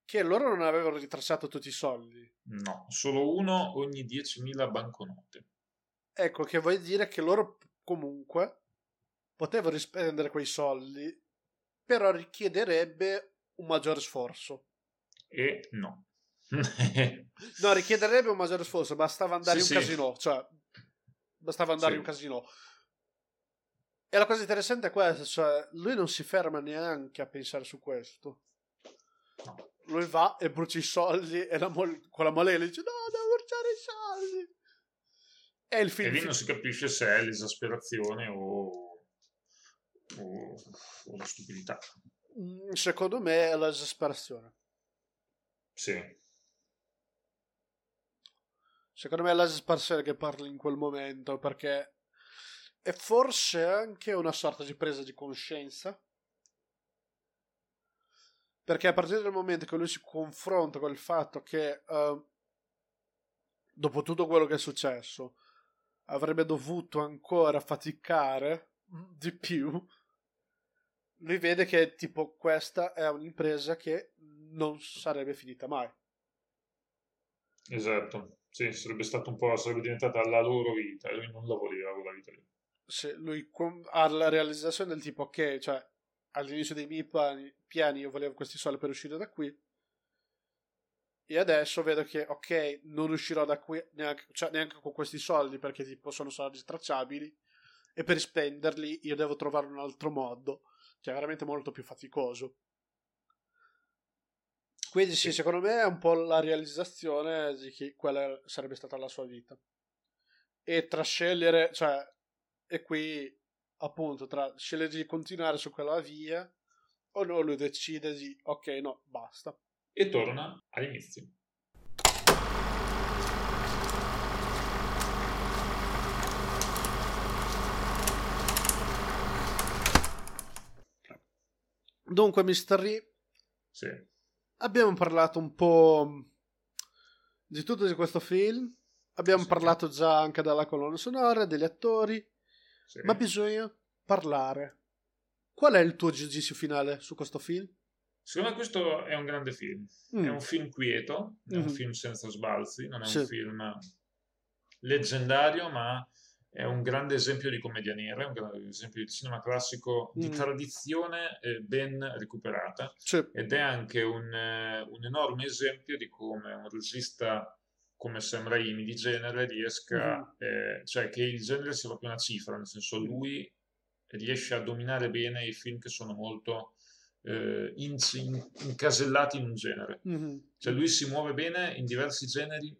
che loro non avevano ritracciato tutti i soldi. No, solo uno ogni 10.000 banconote. Ecco, che vuol dire che loro comunque potevano spendere quei soldi, però richiederebbe un maggiore sforzo. E no. No, richiederebbe un maggiore sforzo, bastava andare in un casino, cioè bastava andare in un casino. E la cosa interessante è questa, cioè lui non si ferma neanche a pensare su questo. No. Lui va e brucia i soldi e con la molela dice: "No, devo bruciare i soldi". E il film, e lì non si capisce se è l'esasperazione o la stupidità. Secondo me è l'esasperazione. Sì. Secondo me è l'esasperazione che parla in quel momento, perché è forse anche una sorta di presa di coscienza, perché a partire dal momento che lui si confronta con il fatto che dopo tutto quello che è successo avrebbe dovuto ancora faticare di più, lui vede che tipo questa è un'impresa che non sarebbe finita mai. Esatto, sì, sarebbe stato un po', sarebbe diventata la loro vita e lui non la voleva quella vita lì. Se lui ha la realizzazione del tipo che, cioè, all'inizio dei miei piani io volevo questi soldi per uscire da qui, e adesso vedo che ok, non uscirò da qui neanche, cioè, neanche con questi soldi, perché tipo sono soldi tracciabili e per spenderli io devo trovare un altro modo, che è veramente molto più faticoso. Quindi sì, secondo me è un po' la realizzazione di che quella sarebbe stata la sua vita, e tra scegliere, cioè, e qui appunto tra scegliere di continuare su quella via o no, lui decide di ok, no, basta, e torna all'inizio. Dunque, Mr. Ree, sì, abbiamo parlato un po' di tutto di questo film, abbiamo parlato già anche della colonna sonora, degli attori. Sì. Ma bisogna parlare. Qual è il tuo giudizio finale su questo film? Secondo me questo è un grande film. È un film quieto, è un film senza sbalzi, non è un film leggendario, ma è un grande esempio di commedia nera, è un grande esempio di cinema classico di tradizione ben recuperata. Sì. Ed è anche un enorme esempio di come un regista come Sam Raimi di genere riesca, cioè che il genere sia proprio una cifra, nel senso lui riesce a dominare bene i film che sono molto incasellati in un genere, cioè lui si muove bene in diversi generi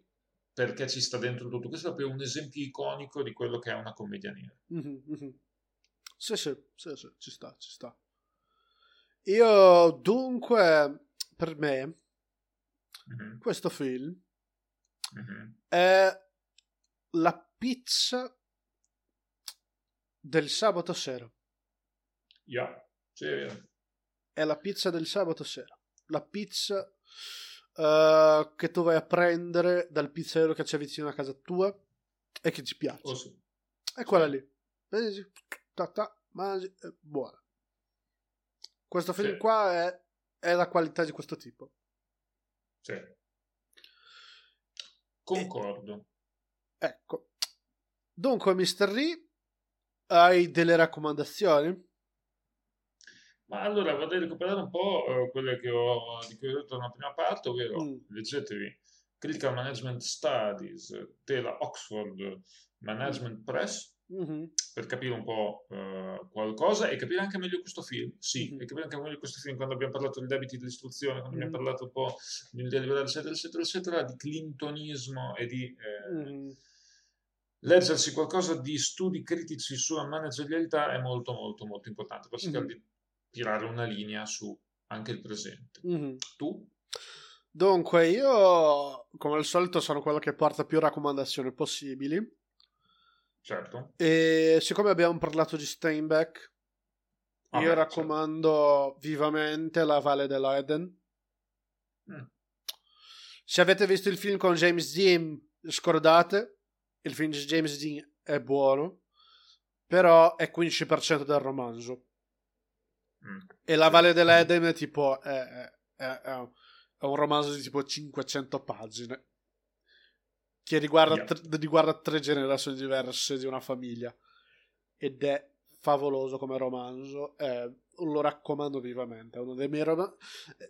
perché ci sta dentro tutto. Questo è proprio un esempio iconico di quello che è una commedia nera. Sì, ci sta. Io dunque, per me questo film è la pizza del sabato sera. È la pizza del sabato sera, la pizza che tu vai a prendere dal pizzaiolo che c'è vicino a casa tua e che ti piace. È quella lì, vedi, mangi, è buona. Questo film qua è la qualità di questo tipo. Concordo. Ecco. Dunque, Mr. Ree, hai delle raccomandazioni? Ma allora vorrei recuperare un po' quelle di cui ho detto nella prima parte, ovvero leggetevi Critical Management Studies della Oxford Management Press per capire un po' qualcosa e capire anche meglio questo film. E capire anche meglio questo film, quando abbiamo parlato di debiti dell'istruzione, quando abbiamo parlato un po' di libertà, eccetera, di clintonismo e di leggersi qualcosa di studi critici sulla managerialità è molto molto molto importante per cercare di tirare una linea su anche il presente. Tu? Dunque, io come al solito sono quello che porta più raccomandazioni possibili. Certo. E siccome abbiamo parlato di Steinbeck, io raccomando vivamente La Valle dell'Eden. Se avete visto il film con James Dean, scordate, il film di James Dean è buono, però è 15% del romanzo. E La Valle dell'Eden è tipo è un romanzo di tipo 500 pagine. che riguarda, riguarda tre generazioni diverse di una famiglia, ed è favoloso come romanzo, lo raccomando vivamente, è uno dei miei romanzi.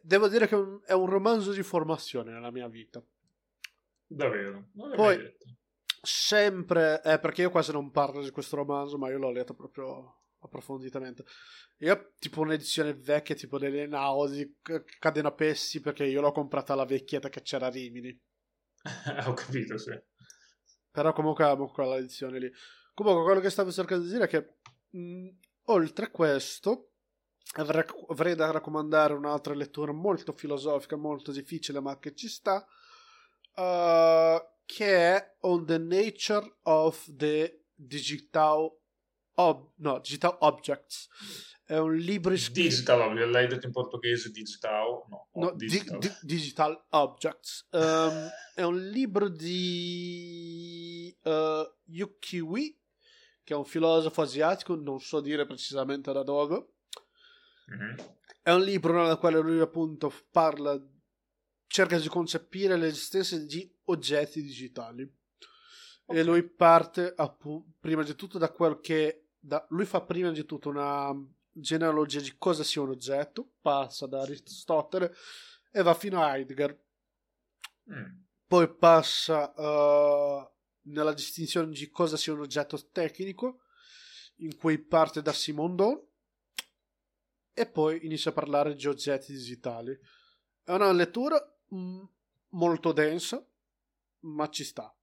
Devo dire che è un romanzo di formazione nella mia vita, davvero. Poi sempre, perché io quasi non parlo di questo romanzo, ma io l'ho letto proprio approfonditamente. Io tipo un'edizione vecchia tipo delle Naudi Cadena Pessi, perché io l'ho comprata la vecchietta che c'era a Rimini. Ho capito, sì. Però comunque amo quella edizione lì. Comunque quello che stavo cercando di dire è che oltre a questo avrei da raccomandare un'altra lettura molto filosofica, molto difficile, ma che ci sta, che è On the Nature of the Digital Objects. È un libro digital, l'hai detto in portoghese digital? No, digital. Digital Objects. È un libro di Yukiwi, che è un filosofo asiatico, non so dire precisamente da dove. Mm-hmm. È un libro nel quale lui appunto parla, cerca di concepire l'esistenza di oggetti digitali. Okay. E lui parte prima di tutto da quel che lui fa prima di tutto una genealogia di cosa sia un oggetto, passa da Aristotele e va fino a Heidegger. Poi passa nella distinzione di cosa sia un oggetto tecnico, in cui parte da Simondon, e poi inizia a parlare di oggetti digitali. È una lettura molto densa, ma ci sta.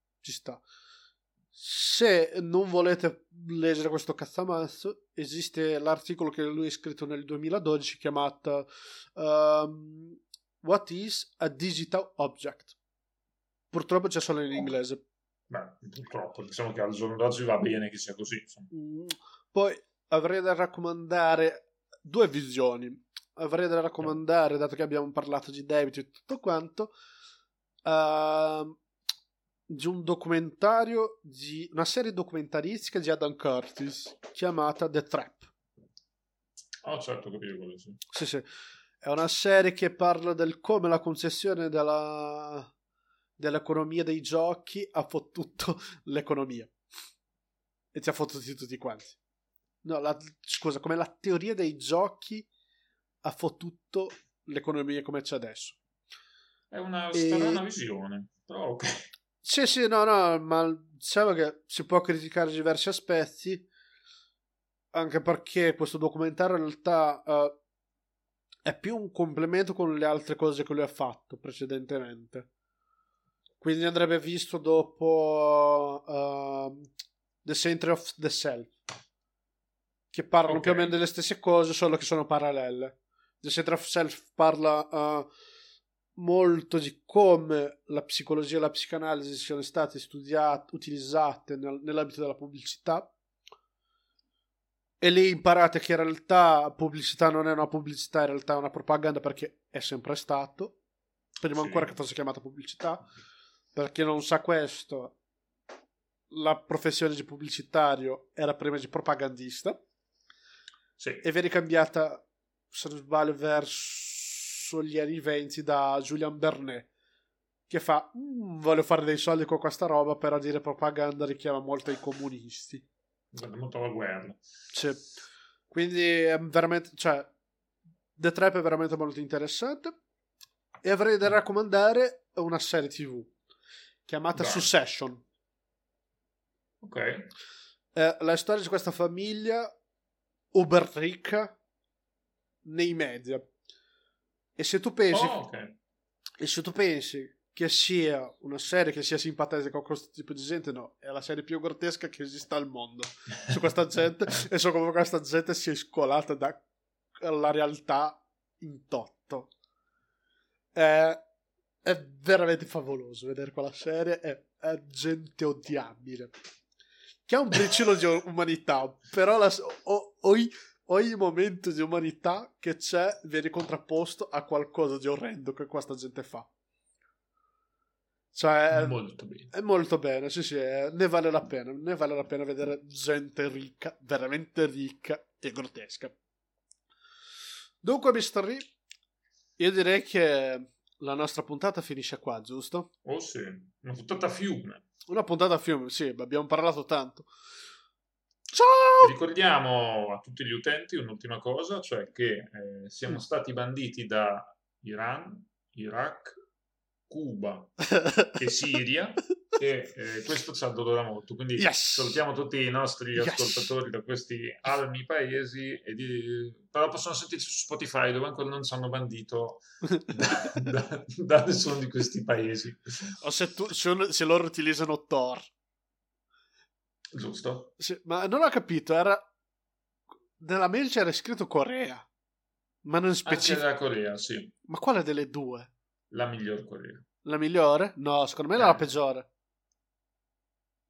Se non volete leggere questo cazzamazzo, esiste l'articolo che lui ha scritto nel 2012 chiamato What is a Digital Object? Purtroppo c'è solo in inglese. Beh, purtroppo, diciamo che al giorno d'oggi va bene che sia così. Poi avrei da raccomandare due visioni. Avrei da raccomandare, dato che abbiamo parlato di debito e tutto quanto, di un documentario, di una serie documentaristica di Adam Curtis chiamata The Trap. Ah, certo, capito quello, sì. Sì. È una serie che parla del come la concessione dell'economia dei giochi ha fottuto l'economia e ci ha fottuti tutti quanti. No, come la teoria dei giochi ha fottuto l'economia come c'è adesso. È una strana visione, però ok. Sì, no, ma diciamo che si può criticare diversi aspetti, anche perché questo documentario in realtà è più un complemento con le altre cose che lui ha fatto precedentemente, quindi andrebbe visto dopo The Century of the Self, che parlano più o meno delle stesse cose, solo che sono parallele. The Century of Self parla molto di come la psicologia e la psicanalisi siano state studiate, utilizzate nell'ambito della pubblicità, e lì imparate che in realtà pubblicità non è una pubblicità, in realtà è una propaganda, perché è sempre stato, prima ancora che fosse chiamata pubblicità. Per chi non sa questo, la professione di pubblicitario era prima di propagandista, e viene cambiata, se non sbaglio, verso gli anni 20 da Julian Bernet, che fa voglio fare dei soldi con questa roba, per dire propaganda richiama molto i comunisti, molto la guerra, quindi è veramente, The Trap è veramente molto interessante. E avrei da raccomandare una serie tv chiamata Succession. La storia di questa famiglia uber ricca nei media. E se tu pensi che sia una serie che sia simpatica con questo tipo di gente, no, è la serie più grottesca che esista al mondo su questa gente, e so come questa gente si è scolata dalla realtà in toto. È veramente favoloso vedere quella serie, è gente odiabile che ha un briciolo di umanità, però ogni momento di umanità che c'è viene contrapposto a qualcosa di orrendo che questa gente fa. Molto bene. È molto bene, sì, ne vale la pena. Ne vale la pena vedere gente ricca, veramente ricca e grottesca. Dunque, Mr. Ree, io direi che la nostra puntata finisce qua, giusto? Oh sì, una puntata a fiume. Una puntata a fiume, sì, abbiamo parlato tanto. Ciao! Ricordiamo a tutti gli utenti un'ultima cosa, cioè che siamo stati banditi da Iran, Iraq, Cuba e Siria e questo ci addolora molto, quindi yes! Salutiamo tutti i nostri ascoltatori da questi armi paesi e però possono sentirci su Spotify dove ancora non ci hanno bandito da nessuno di questi paesi o se loro utilizzano Tor, giusto? Sì, ma non ho capito, era nella mail c'era scritto Corea ma non specifico. Anche la Corea, sì. Ma quale delle due? La miglior Corea. La migliore? No, secondo me era la peggiore.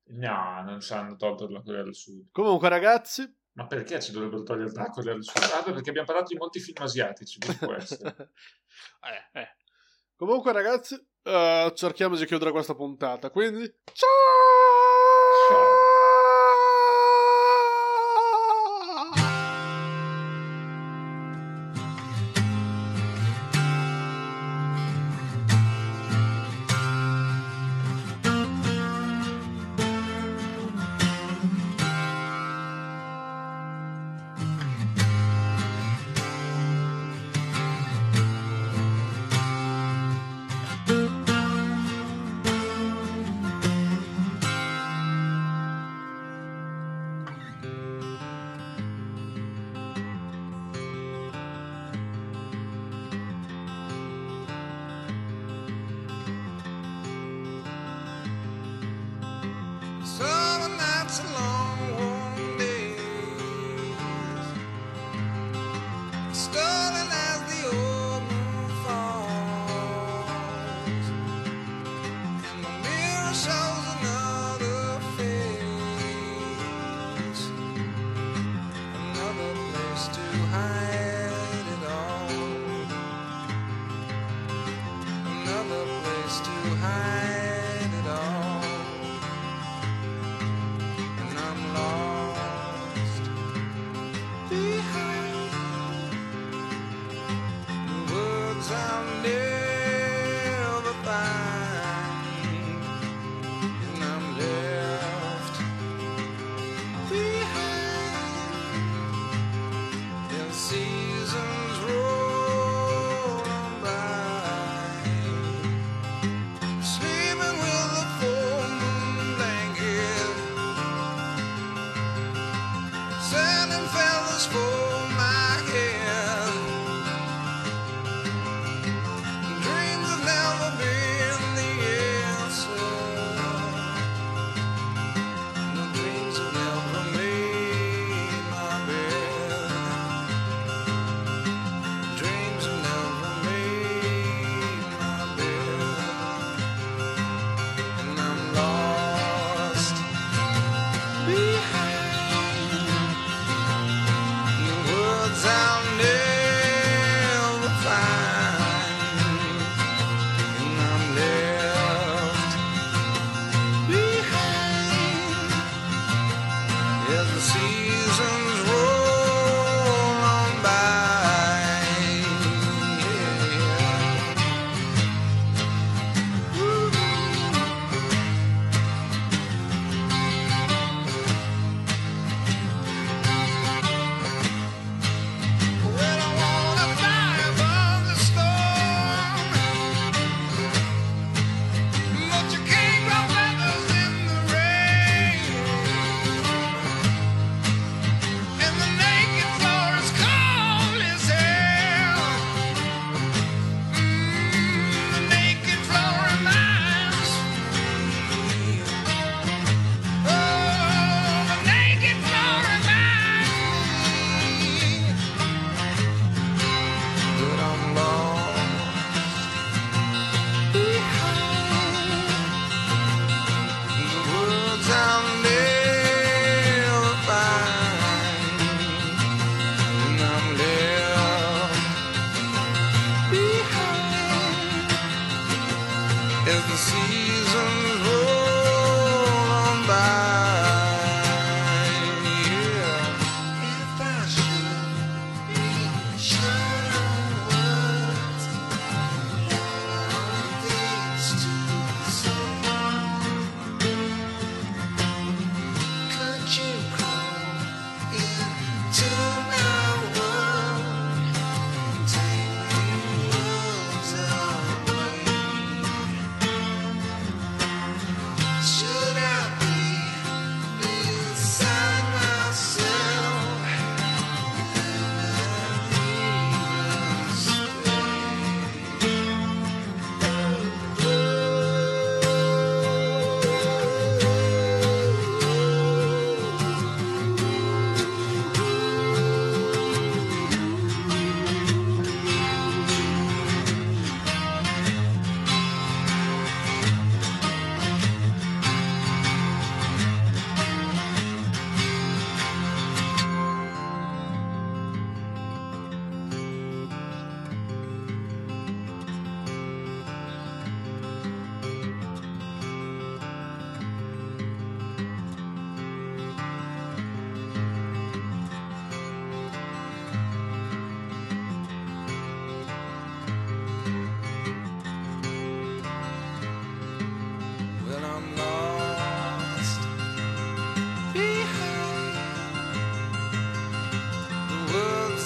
No, non ci hanno tolto la Corea del Sud. Comunque, ragazzi... Ma perché ci dovrebbero togliere la Corea del Sud? Ah, perché abbiamo parlato di molti film asiatici. Comunque, ragazzi, cerchiamo di chiudere questa puntata. Quindi, ciao!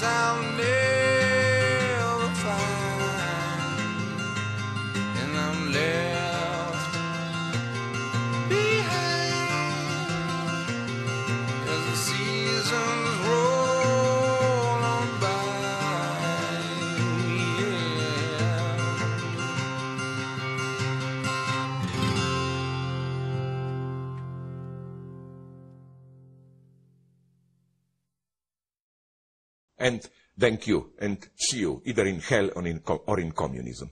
I'll never find, and I'm left behind, 'cause the seasons roll on by, yeah. And thank you and see you either in hell or in communism.